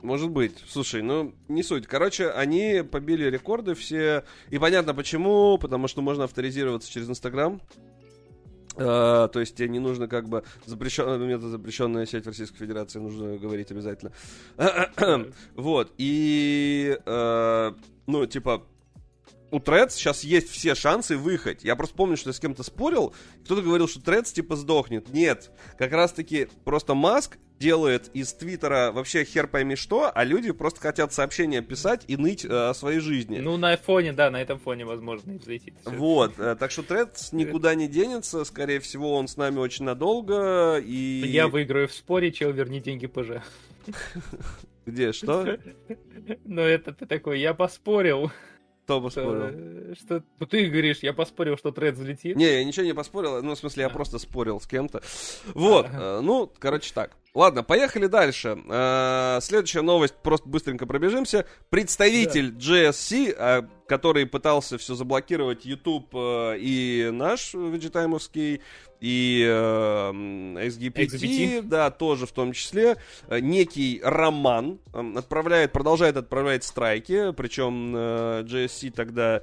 Может быть. Слушай, ну, не суть. Короче, они побили рекорды все. И понятно почему. Потому что можно авторизироваться через Инстаграм. Uh, то есть тебе не нужно как бы запрещенная, это запрещенная сеть в Российской Федерации, нужно говорить обязательно. Вот, и uh, ну, типа, у Threads сейчас есть все шансы выехать. Я просто помню, что я с кем-то спорил, кто-то говорил, что Threads, типа, сдохнет. Нет, как раз-таки просто Маск делает из Твиттера вообще хер пойми что, а люди просто хотят сообщения писать и ныть э, о своей жизни. Ну, на айфоне, да, на этом фоне, возможно, и взлетит. Вот, э, так что Threads никуда не денется, скорее всего, он с нами очень надолго, и... Я выиграю в споре, чел, верни деньги ПЖ. Где, что? Ну, это ты такой, я поспорил... Кто поспорил? Что, что, ну, ты говоришь, я поспорил, что Threads взлетит. Не, я ничего не поспорил, ну, в смысле, я а. просто спорил с кем-то. Вот, а. э, ну, короче, так. Ладно, поехали дальше. Э, следующая новость, просто быстренько пробежимся. Представитель да. джи эс си, э, который пытался все заблокировать, YouTube э, и наш виджетаймовский, и э, экс би ти, да, тоже в том числе, некий Роман отправляет, продолжает отправлять страйки, причем э, джи эс си тогда э,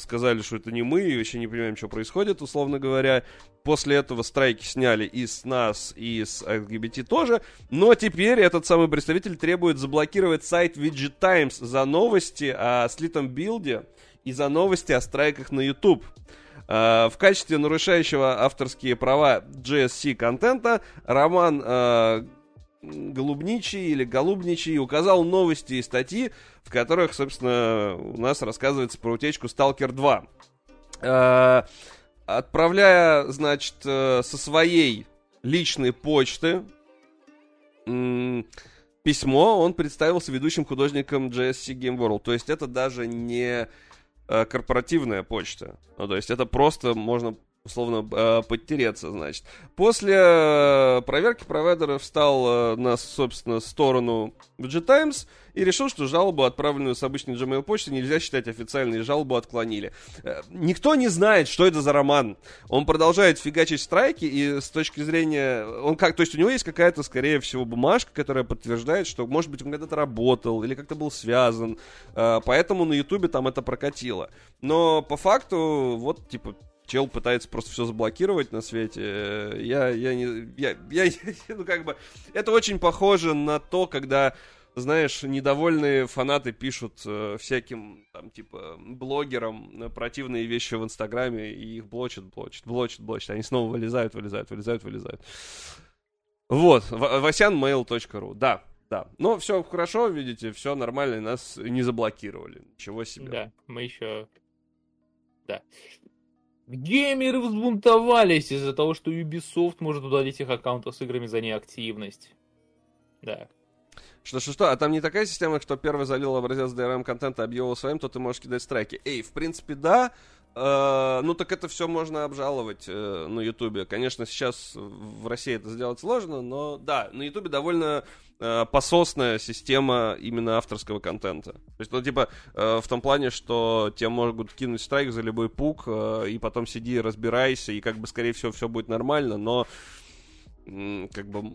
сказали, что это не мы, и вообще не понимаем, что происходит, условно говоря. После этого страйки сняли и с нас, и с эл джи би ти тоже, но теперь этот самый представитель требует заблокировать сайт ви джи Times за новости о слитом билде и за новости о страйках на YouTube. В качестве нарушающего авторские права джи эс си контента Роман э, Голубничий или Голубничий указал новости и статьи, в которых, собственно, у нас рассказывается про утечку «Сталкер два». Э, отправляя, значит, э, со своей личной почты э, письмо, он представился ведущим художником джи эс си Game World. То есть это даже не... корпоративная почта. Ну, то есть это просто можно, условно, подтереться, значит. После проверки провайдера встал на, собственно, сторону ви джи Times и решил, что жалобу, отправленную с обычной Gmail почты, нельзя считать официальной, и жалобу отклонили. Никто не знает, что это за Роман. Он продолжает фигачить страйки, и с точки зрения... он как, то есть у него есть какая-то, скорее всего, бумажка, которая подтверждает, что, может быть, он когда-то работал или как-то был связан, поэтому на Ютубе там это прокатило. Но по факту, вот, типа, чел пытается просто все заблокировать на свете. Я, я не... Я, я, я, ну, как бы... Это очень похоже на то, когда, знаешь, недовольные фанаты пишут э, всяким, там, типа, блогерам противные вещи в Инстаграме, и их блочат, блочат, блочат, блочат. Они снова вылезают, вылезают, вылезают, вылезают. Вот. васян мейл точка ру. Да, да. Но все хорошо, видите, все нормально, нас не заблокировали. Ничего себе. Да, мы еще... Да. Геймеры взбунтовались из-за того, что Ubisoft может удалить их аккаунты с играми за неактивность. Да. Что-что-что, а там не такая система, что первый залил образец ди эр эм-контента, объявил своим, то ты можешь кидать страйки. Эй, в принципе, да. Э, ну, так это все можно обжаловать э, на Ютубе. Конечно, сейчас в России это сделать сложно, но да, на Ютубе довольно э, пососная система именно авторского контента. То есть, ну, типа, э, в том плане, что тебе могут кинуть страйк за любой пук, э, и потом сиди, разбирайся, и как бы, скорее всего, все будет нормально, но э, как бы...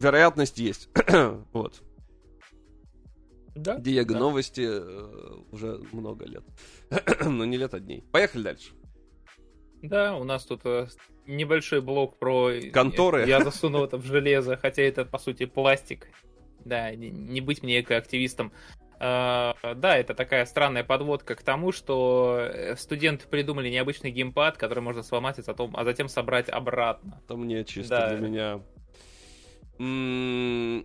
вероятность есть. Вот. Да? Диего, да. Новости э, уже много лет. Но не лет, а дней. Поехали дальше. Да, у нас тут э, небольшой блок про... конторы. Я, я засунул это в железо, хотя это, по сути, пластик. Да, не, не быть мне экоактивистом. Э, да, это такая странная подводка к тому, что студенты придумали необычный геймпад, который можно сломать, а затем собрать обратно. Это мне чисто да. для меня...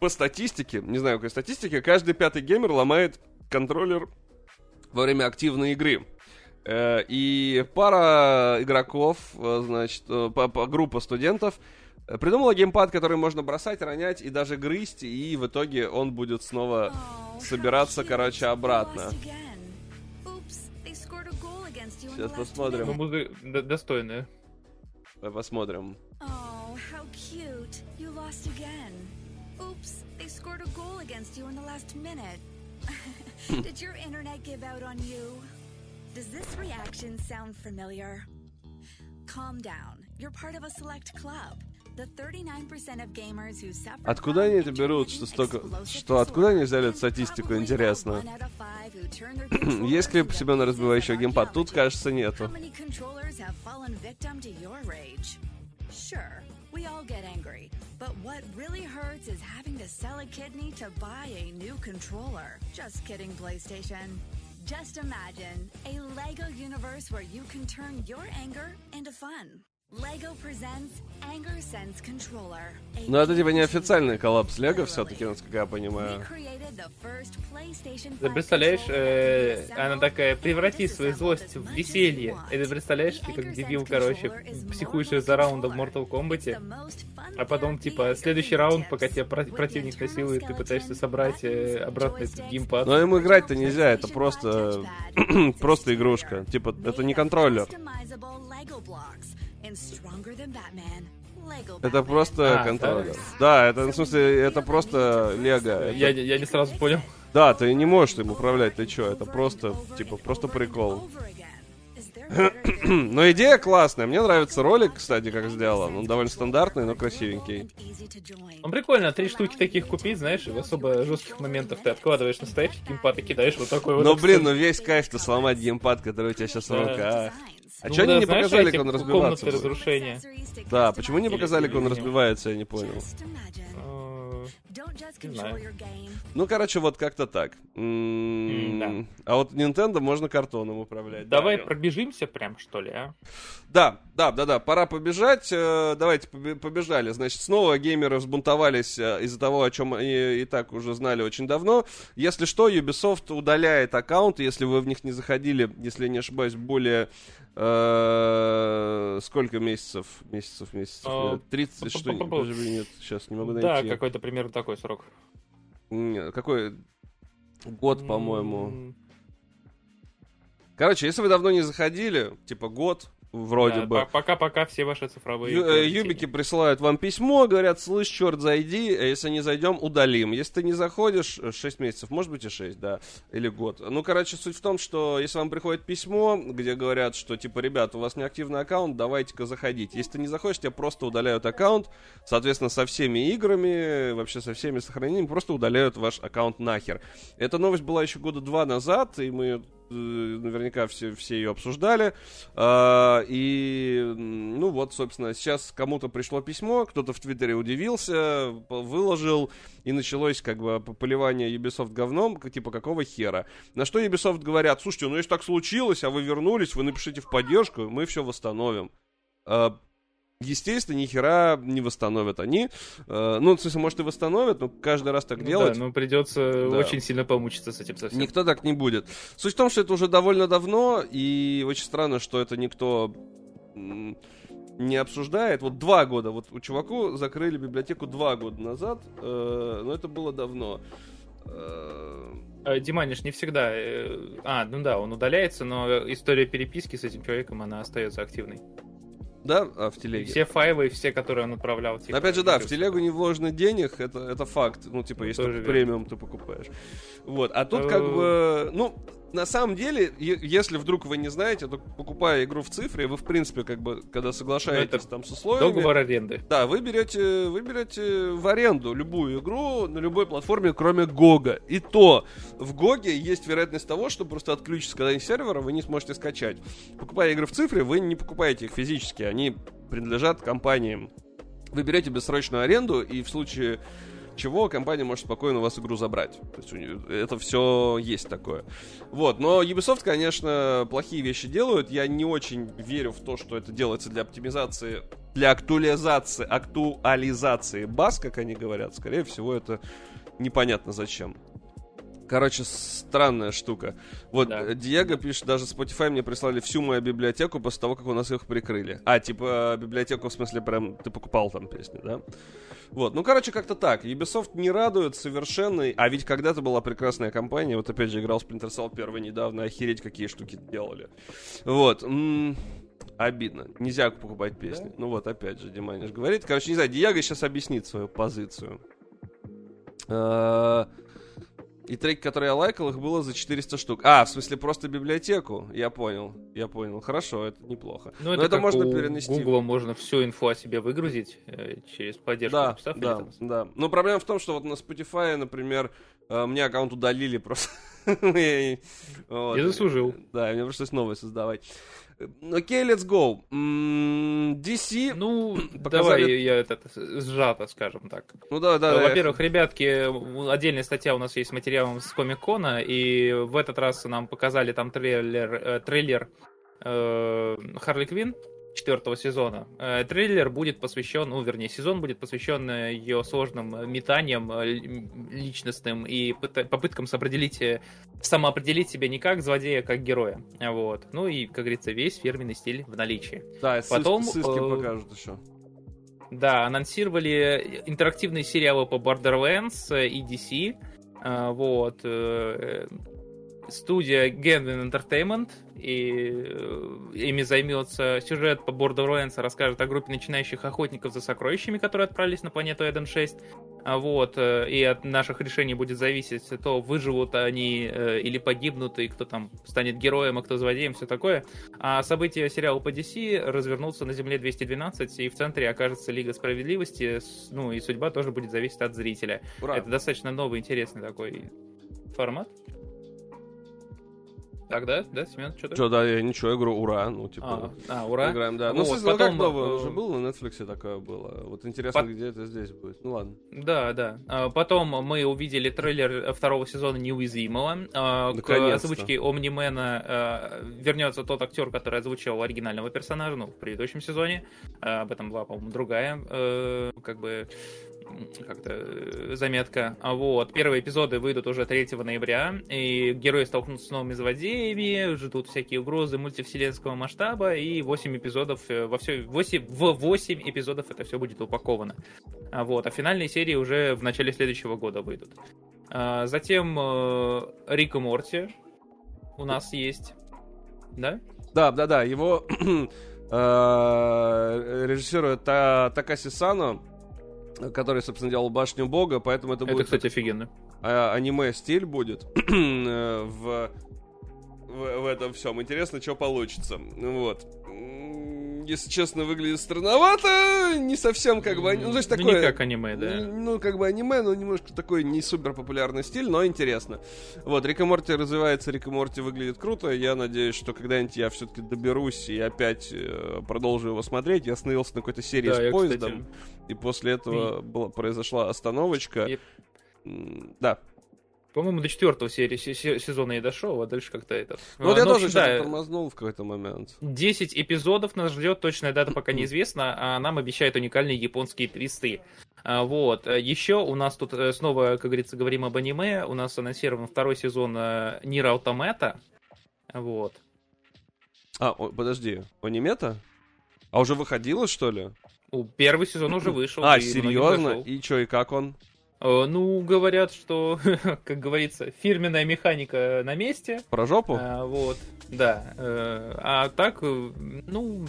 По статистике, не знаю, какой статистике, каждый пятый геймер ломает контроллер во время активной игры. И пара игроков, значит, группа студентов придумала геймпад, который можно бросать, ронять и даже грызть, и в итоге он будет снова собираться, короче, обратно. Сейчас посмотрим. Достойная. Посмотрим. Откуда они это берут, что столько... Что, откуда они взяли эту статистику, интересно? Есть ли Семен разбивающего геймпад? Тут, кажется, нету. Sure, we all get angry, but what really hurts is having to sell a kidney to buy a new controller. Just kidding, PlayStation. Just imagine a Lego universe where you can turn your anger into fun. Lego presents Anger Sense Controller. Ну это типа неофициальный коллапс Лего все-таки, насколько я понимаю. Ты представляешь, э, она такая, преврати свою злость в веселье. Это представляешь, ты как дебил, короче, психуешь за раундом в Mortal Kombat, а потом типа следующий раунд, пока тебя противник насилует, ты пытаешься собрать э, обратно этот геймпад. Но им играть-то нельзя, это просто просто игрушка, типа это не контроллер. Это просто а, контроллер. Да, это, в смысле, это просто Лего. Я, это... я не сразу понял. Да, ты не можешь им управлять, ты чё, это просто, типа, просто прикол. Но идея классная, мне нравится ролик, кстати, как сделан. Он довольно стандартный, но красивенький. Он прикольно, три штуки таких купить, знаешь, в особо жестких моментах ты откладываешь настоящий геймпад и кидаешь вот такой вот. Ну блин, ну весь кайф-то сломать геймпад, который у тебя сейчас в руках. А ну, чё да, они не знаешь, показали, как он разбивается? Да, почему не показали, как он разбивается, я не понял. Не знаю. Ну, короче, вот как-то так. М-м-м. Да. А вот Nintendo можно картоном управлять. Давай да, пробежимся прям, что ли, а? Да, да, да, да, пора побежать. Давайте побежали. Значит, снова геймеры взбунтовались из-за того, о чем они и так уже знали очень давно. Если что, Ubisoft удаляет аккаунты, если вы в них не заходили, если я не ошибаюсь, более... Сколько месяцев? Месяцев, месяцев? тридцать, что ли? Нет, сейчас не могу найти. Да, какой-то примерно такой срок. Какой? Год, по-моему. Короче, если вы давно не заходили, типа год, вроде бы. Пока-пока все ваши цифровые... Юбики присылают вам письмо, говорят, слышь, черт, зайди, если не зайдем, удалим. Если ты не заходишь, шесть месяцев, может быть и шесть, да, или год. Ну, короче, суть в том, что если вам приходит письмо, где говорят, что, типа, ребят, у вас неактивный аккаунт, давайте-ка заходить. Если ты не заходишь, тебя просто удаляют аккаунт, соответственно, со всеми играми, вообще со всеми сохранениями, просто удаляют ваш аккаунт нахер. Эта новость была еще года два назад, и мы... наверняка все, все ее обсуждали. А, и, ну вот, собственно, сейчас кому-то пришло письмо, кто-то в Твиттере удивился, выложил, и началось как бы поливание Ubisoft говном, типа какого хера. На что Ubisoft говорят, слушайте, ну если так случилось, а вы вернулись, вы напишите в поддержку, мы все восстановим. А, Естественно, ни хера не восстановят они. Ну, в смысле, может, и восстановят, но каждый раз так ну делать. Да, но придется да. очень сильно помучиться с этим совсем. Никто так не будет. Суть в том, что это уже довольно давно, и очень странно, что это никто не обсуждает. Вот два года, вот у чуваку закрыли библиотеку два года назад, но это было давно. Диманиш не всегда... А, ну да, он удаляется, но история переписки с этим человеком, она остается активной. Да, а в телеге. И все файлы, все, которые он отправлял. Типа, опять же, да, в телегу не вложено денег, это, это факт. Ну, типа, ну, если ты премиум, ты покупаешь. Вот, а тут как бы... Ну, на самом деле, е- если вдруг вы не знаете, то покупая игру в цифре, вы, в принципе, как бы, когда соглашаетесь там с условиями... Договор аренды. Да, вы берете, вы берете в аренду любую игру на любой платформе, кроме Гога. И то в Гоге есть вероятность того, что просто отключится когда-нибудь сервера, вы не сможете скачать. Покупая игры в цифре, вы не покупаете их физически, они принадлежат компаниям. Вы берете бессрочную аренду, и в случае... чего компания может спокойно у вас игру забрать. То есть у нее, это все есть такое. Вот, но Ubisoft, конечно, плохие вещи делают. Я не очень верю в то, что это делается для оптимизации, для актуализации, актуализации баз, как они говорят. Скорее всего, это непонятно зачем. Короче, странная штука. Вот, да. Диего пишет, даже Spotify мне прислали всю мою библиотеку после того, как у нас их прикрыли. А, типа, библиотеку, в смысле, прям ты покупал там песни, да? Вот, ну, короче, как-то так. Ubisoft не радует совершенно. А ведь когда-то была прекрасная компания. Вот, опять же, играл Splinter Cell первый недавно. Охереть, какие штуки делали. Вот. М-м-м. Обидно. Нельзя покупать песни. Да? Ну, вот, опять же, Диманиш говорит. Короче, не знаю, Диего сейчас объяснит свою позицию. А- И треки, которые я лайкал, их было за четыреста штук. А, в смысле, просто библиотеку? Я понял, я понял. Хорошо, это неплохо. Ну, это, это можно перенести. У Гугла можно всю инфу о себе выгрузить э, через поддержку. Да, да, там. да. Но проблема в том, что вот на Spotify, например, э, мне аккаунт удалили просто. Я заслужил. Да, мне пришлось новое создавать. Окей, okay, let's go. ди си... Ну, показали... давай я это сжато, скажем так. Ну да, да. Во-первых, я... ребятки, отдельная статья у нас есть с материалом с Комик-Кона, и в этот раз нам показали там трейлер, трейлер э, Харли Квинн четвертого сезона. Трейлер будет посвящен, ну, вернее, сезон будет посвящен ее сложным метаниям личностным и попыткам определить, самоопределить себя не как злодея, как героя. Вот. Ну и, как говорится, весь фирменный стиль в наличии. Да, потом сыски покажут еще. Да, анонсировали интерактивные сериалы по Borderlands и ди си. Вот. Студия Genwin Entertainment и ими займется сюжет по Borderlands, расскажет о группе начинающих охотников за сокровищами, которые отправились на планету Эден шесть. Вот, и от наших решений будет зависеть, то выживут они или погибнут, и кто там станет героем, а кто злодеем, все такое. А события сериала по ди си развернутся на Земле двести двенадцать, и в центре окажется Лига Справедливости, ну и судьба тоже будет зависеть от зрителя. Ура. Это достаточно новый, интересный такой формат. Так, да? Да, Семен, что-то? Что, да, я ничего, я говорю, ура, ну, типа... А, а ура. Играем, да. Ну, вот, ну, потом... как новое уже было, на Netflix такое было. Вот интересно, По... где это здесь будет. Ну, ладно. Да, да. А, потом мы увидели трейлер второго сезона «Неуязвимого». А, к озвучке Омнимена а, вернется тот актер, который озвучивал оригинального персонажа, ну, в предыдущем сезоне. А, об этом была, по-моему, другая, а, как бы... как-то заметка. А вот, первые эпизоды выйдут уже третьего ноября, и герои столкнутся с новыми злодеями, ждут всякие угрозы мультивселенского масштаба, и восемь эпизодов, во все, восемь, в восемь эпизодов это все будет упаковано. А вот, а финальные серии уже в начале следующего года выйдут. А затем Рик и Морти у нас есть. Да? Да, да, да, его режиссирует Такаси Сано, который, собственно, делал «Башню Бога», поэтому это, это будет... Это, кстати, офигенно. А, аниме-стиль будет в, в, в этом всем. Интересно, что получится. Вот. Если честно, выглядит странновато, не совсем как бы... Ну, значит, такое, не как аниме, да. Ну, как бы аниме, но немножко такой не супер популярный стиль, но интересно. Вот, Рик и Морти развивается, Рик и Морти выглядит круто. Я надеюсь, что когда-нибудь я все-таки доберусь и опять э, продолжу его смотреть. Я остановился на какой-то серии да, с я, поездом, кстати... и после этого и... была, произошла остановочка. И... Да. По-моему, до четвертого серии сезона я дошел, а дальше как-то это... Ну, вот я тоже что-то тормознул в какой-то момент. десять эпизодов нас ждет, точная дата пока неизвестна, а нам обещают уникальные японские твисты. Вот. Еще у нас тут снова, как говорится, говорим об аниме. У нас анонсирован второй сезон Нир Аутомата. Вот. А, о, подожди, аниме-то? А уже выходило, что ли? Первый сезон уже вышел. А, серьезно? И что, и как он? Ну, говорят, что, как говорится, фирменная механика на месте. Про жопу? А, вот, да. А так, ну,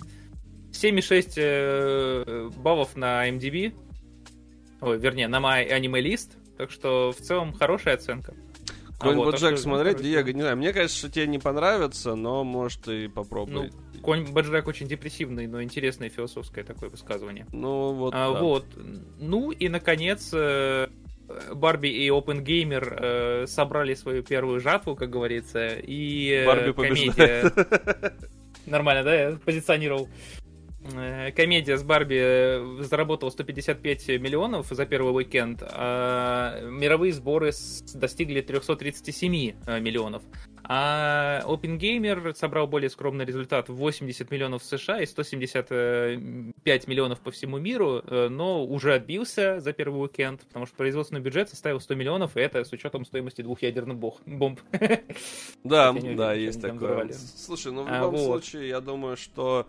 семь целых шесть десятых баллов на эм ди би. Ой, вернее, на My Anime List. Так что, в целом, хорошая оценка. Конь а Боджек вот, смотреть, Диего, не знаю. Мне кажется, что тебе не понравится, но, может, и попробуй. Ну, Конь Боджек очень депрессивный, но интересное философское такое высказывание. Ну, вот, а, да. вот. Ну, и, наконец, Барби и OpenGamer собрали свою первую жатву, как говорится, и Барби побеждает. Комедия... Нормально, да? Я позиционировал. Комедия с Барби заработала сто пятьдесят пять миллионов за первый уикенд, а мировые сборы достигли триста тридцать семь миллионов. А OpenGamer собрал более скромный результат — восемьдесят миллионов в США и сто семьдесят пять миллионов по всему миру, но уже отбился за первый уикенд, потому что производственный бюджет составил сто миллионов, и это с учетом стоимости двух ядерных бомб. Да, да, есть такое. Слушай, ну в любом случае, я думаю, что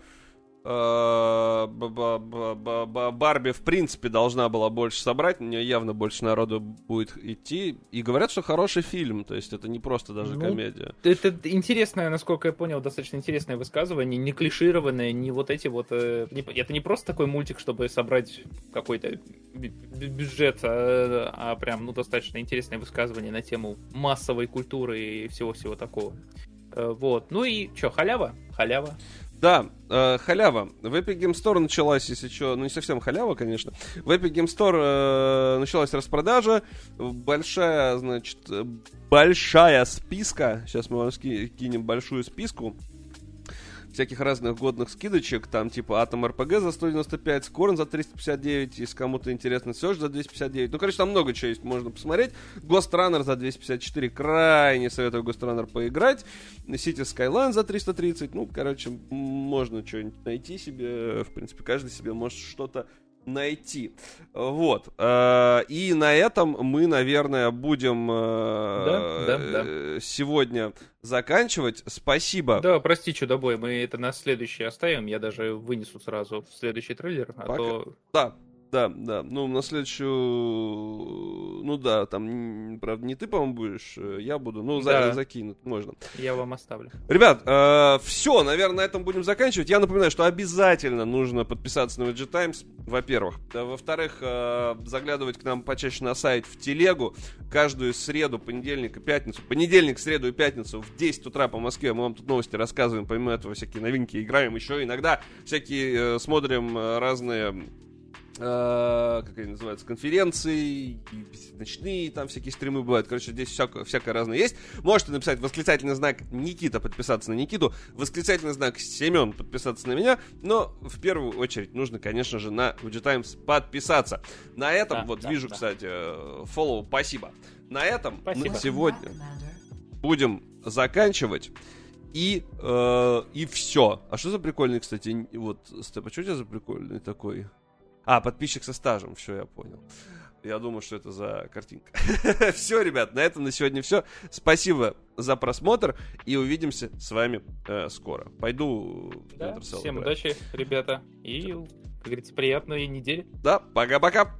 Барби, в принципе, должна была больше собрать. У нее явно больше народу будет идти. И говорят, что хороший фильм. То есть это не просто даже ну, комедия. Это интересное, насколько я понял, достаточно интересное высказывание. Не клишированное, не вот эти вот... Это не просто такой мультик, чтобы собрать какой-то бюджет, а, а прям ну, достаточно интересное высказывание на тему массовой культуры и всего-всего такого. Вот. Ну и что, халява? Халява. Да, э, халява. В Epic Game Store началась, если что, ну не совсем халява, конечно. В Epic Game Store э, началась распродажа. Большая, значит, большая списка. Сейчас мы вам ски- кинем большую списку всяких разных годных скидочек. Там типа Atom эр пи джи за сто девяносто пять, Scorn за триста пятьдесят девять, если кому-то интересно, Search за двести пятьдесят девять. Ну, короче, там много чего есть, можно посмотреть. Ghost Runner за двести пятьдесят четыре, крайне советую Ghost Runner поиграть. City Skyline за триста тридцать. Ну, короче, можно что-нибудь найти себе. В принципе, каждый себе может что-то найти. Вот. И на этом мы, наверное, будем да, да, сегодня да. заканчивать. Спасибо. Да, прости, чудобой, мы это на следующий оставим. Я даже вынесу сразу в следующий трейлер. А Пока... то... Да, да, да. Ну, на следующую... Ну да, там, правда, не ты, по-моему, будешь, я буду. Ну, да. закинуть можно. Я вам оставлю. Ребят, э, все, наверное, на этом будем заканчивать. Я напоминаю, что обязательно нужно подписаться на ви джи Times, во-первых. Во-вторых, э, заглядывать к нам почаще на сайт, в телегу. Каждую среду, понедельник и пятницу. Понедельник, среду и пятницу в десять утра по Москве мы вам тут новости рассказываем. Помимо этого, всякие новинки играем. Еще иногда всякие э, смотрим э, разные... Uh, как они называются, конференции, ночные, там всякие стримы бывают. Короче, здесь всякое, всякое разное есть. Можете написать восклицательный знак Никита, подписаться на Никиту, восклицательный знак Семен, подписаться на меня. Но в первую очередь нужно, конечно же, на ви джи Times подписаться. На этом, да, вот да, вижу, да. кстати, follow, спасибо. На этом спасибо. Мы сегодня будем заканчивать. И, э, и все. А что за прикольный, кстати, вот, Степ, а что у тебя за прикольный такой... А, подписчик со стажем, все, я понял. Я думаю, что это за картинка. Все, ребят, на этом на сегодня все. Спасибо за просмотр и увидимся с вами э, скоро. Пойду. Да, всем играть. Удачи, ребята, и, как говорится, приятной недели. Да, пока-пока.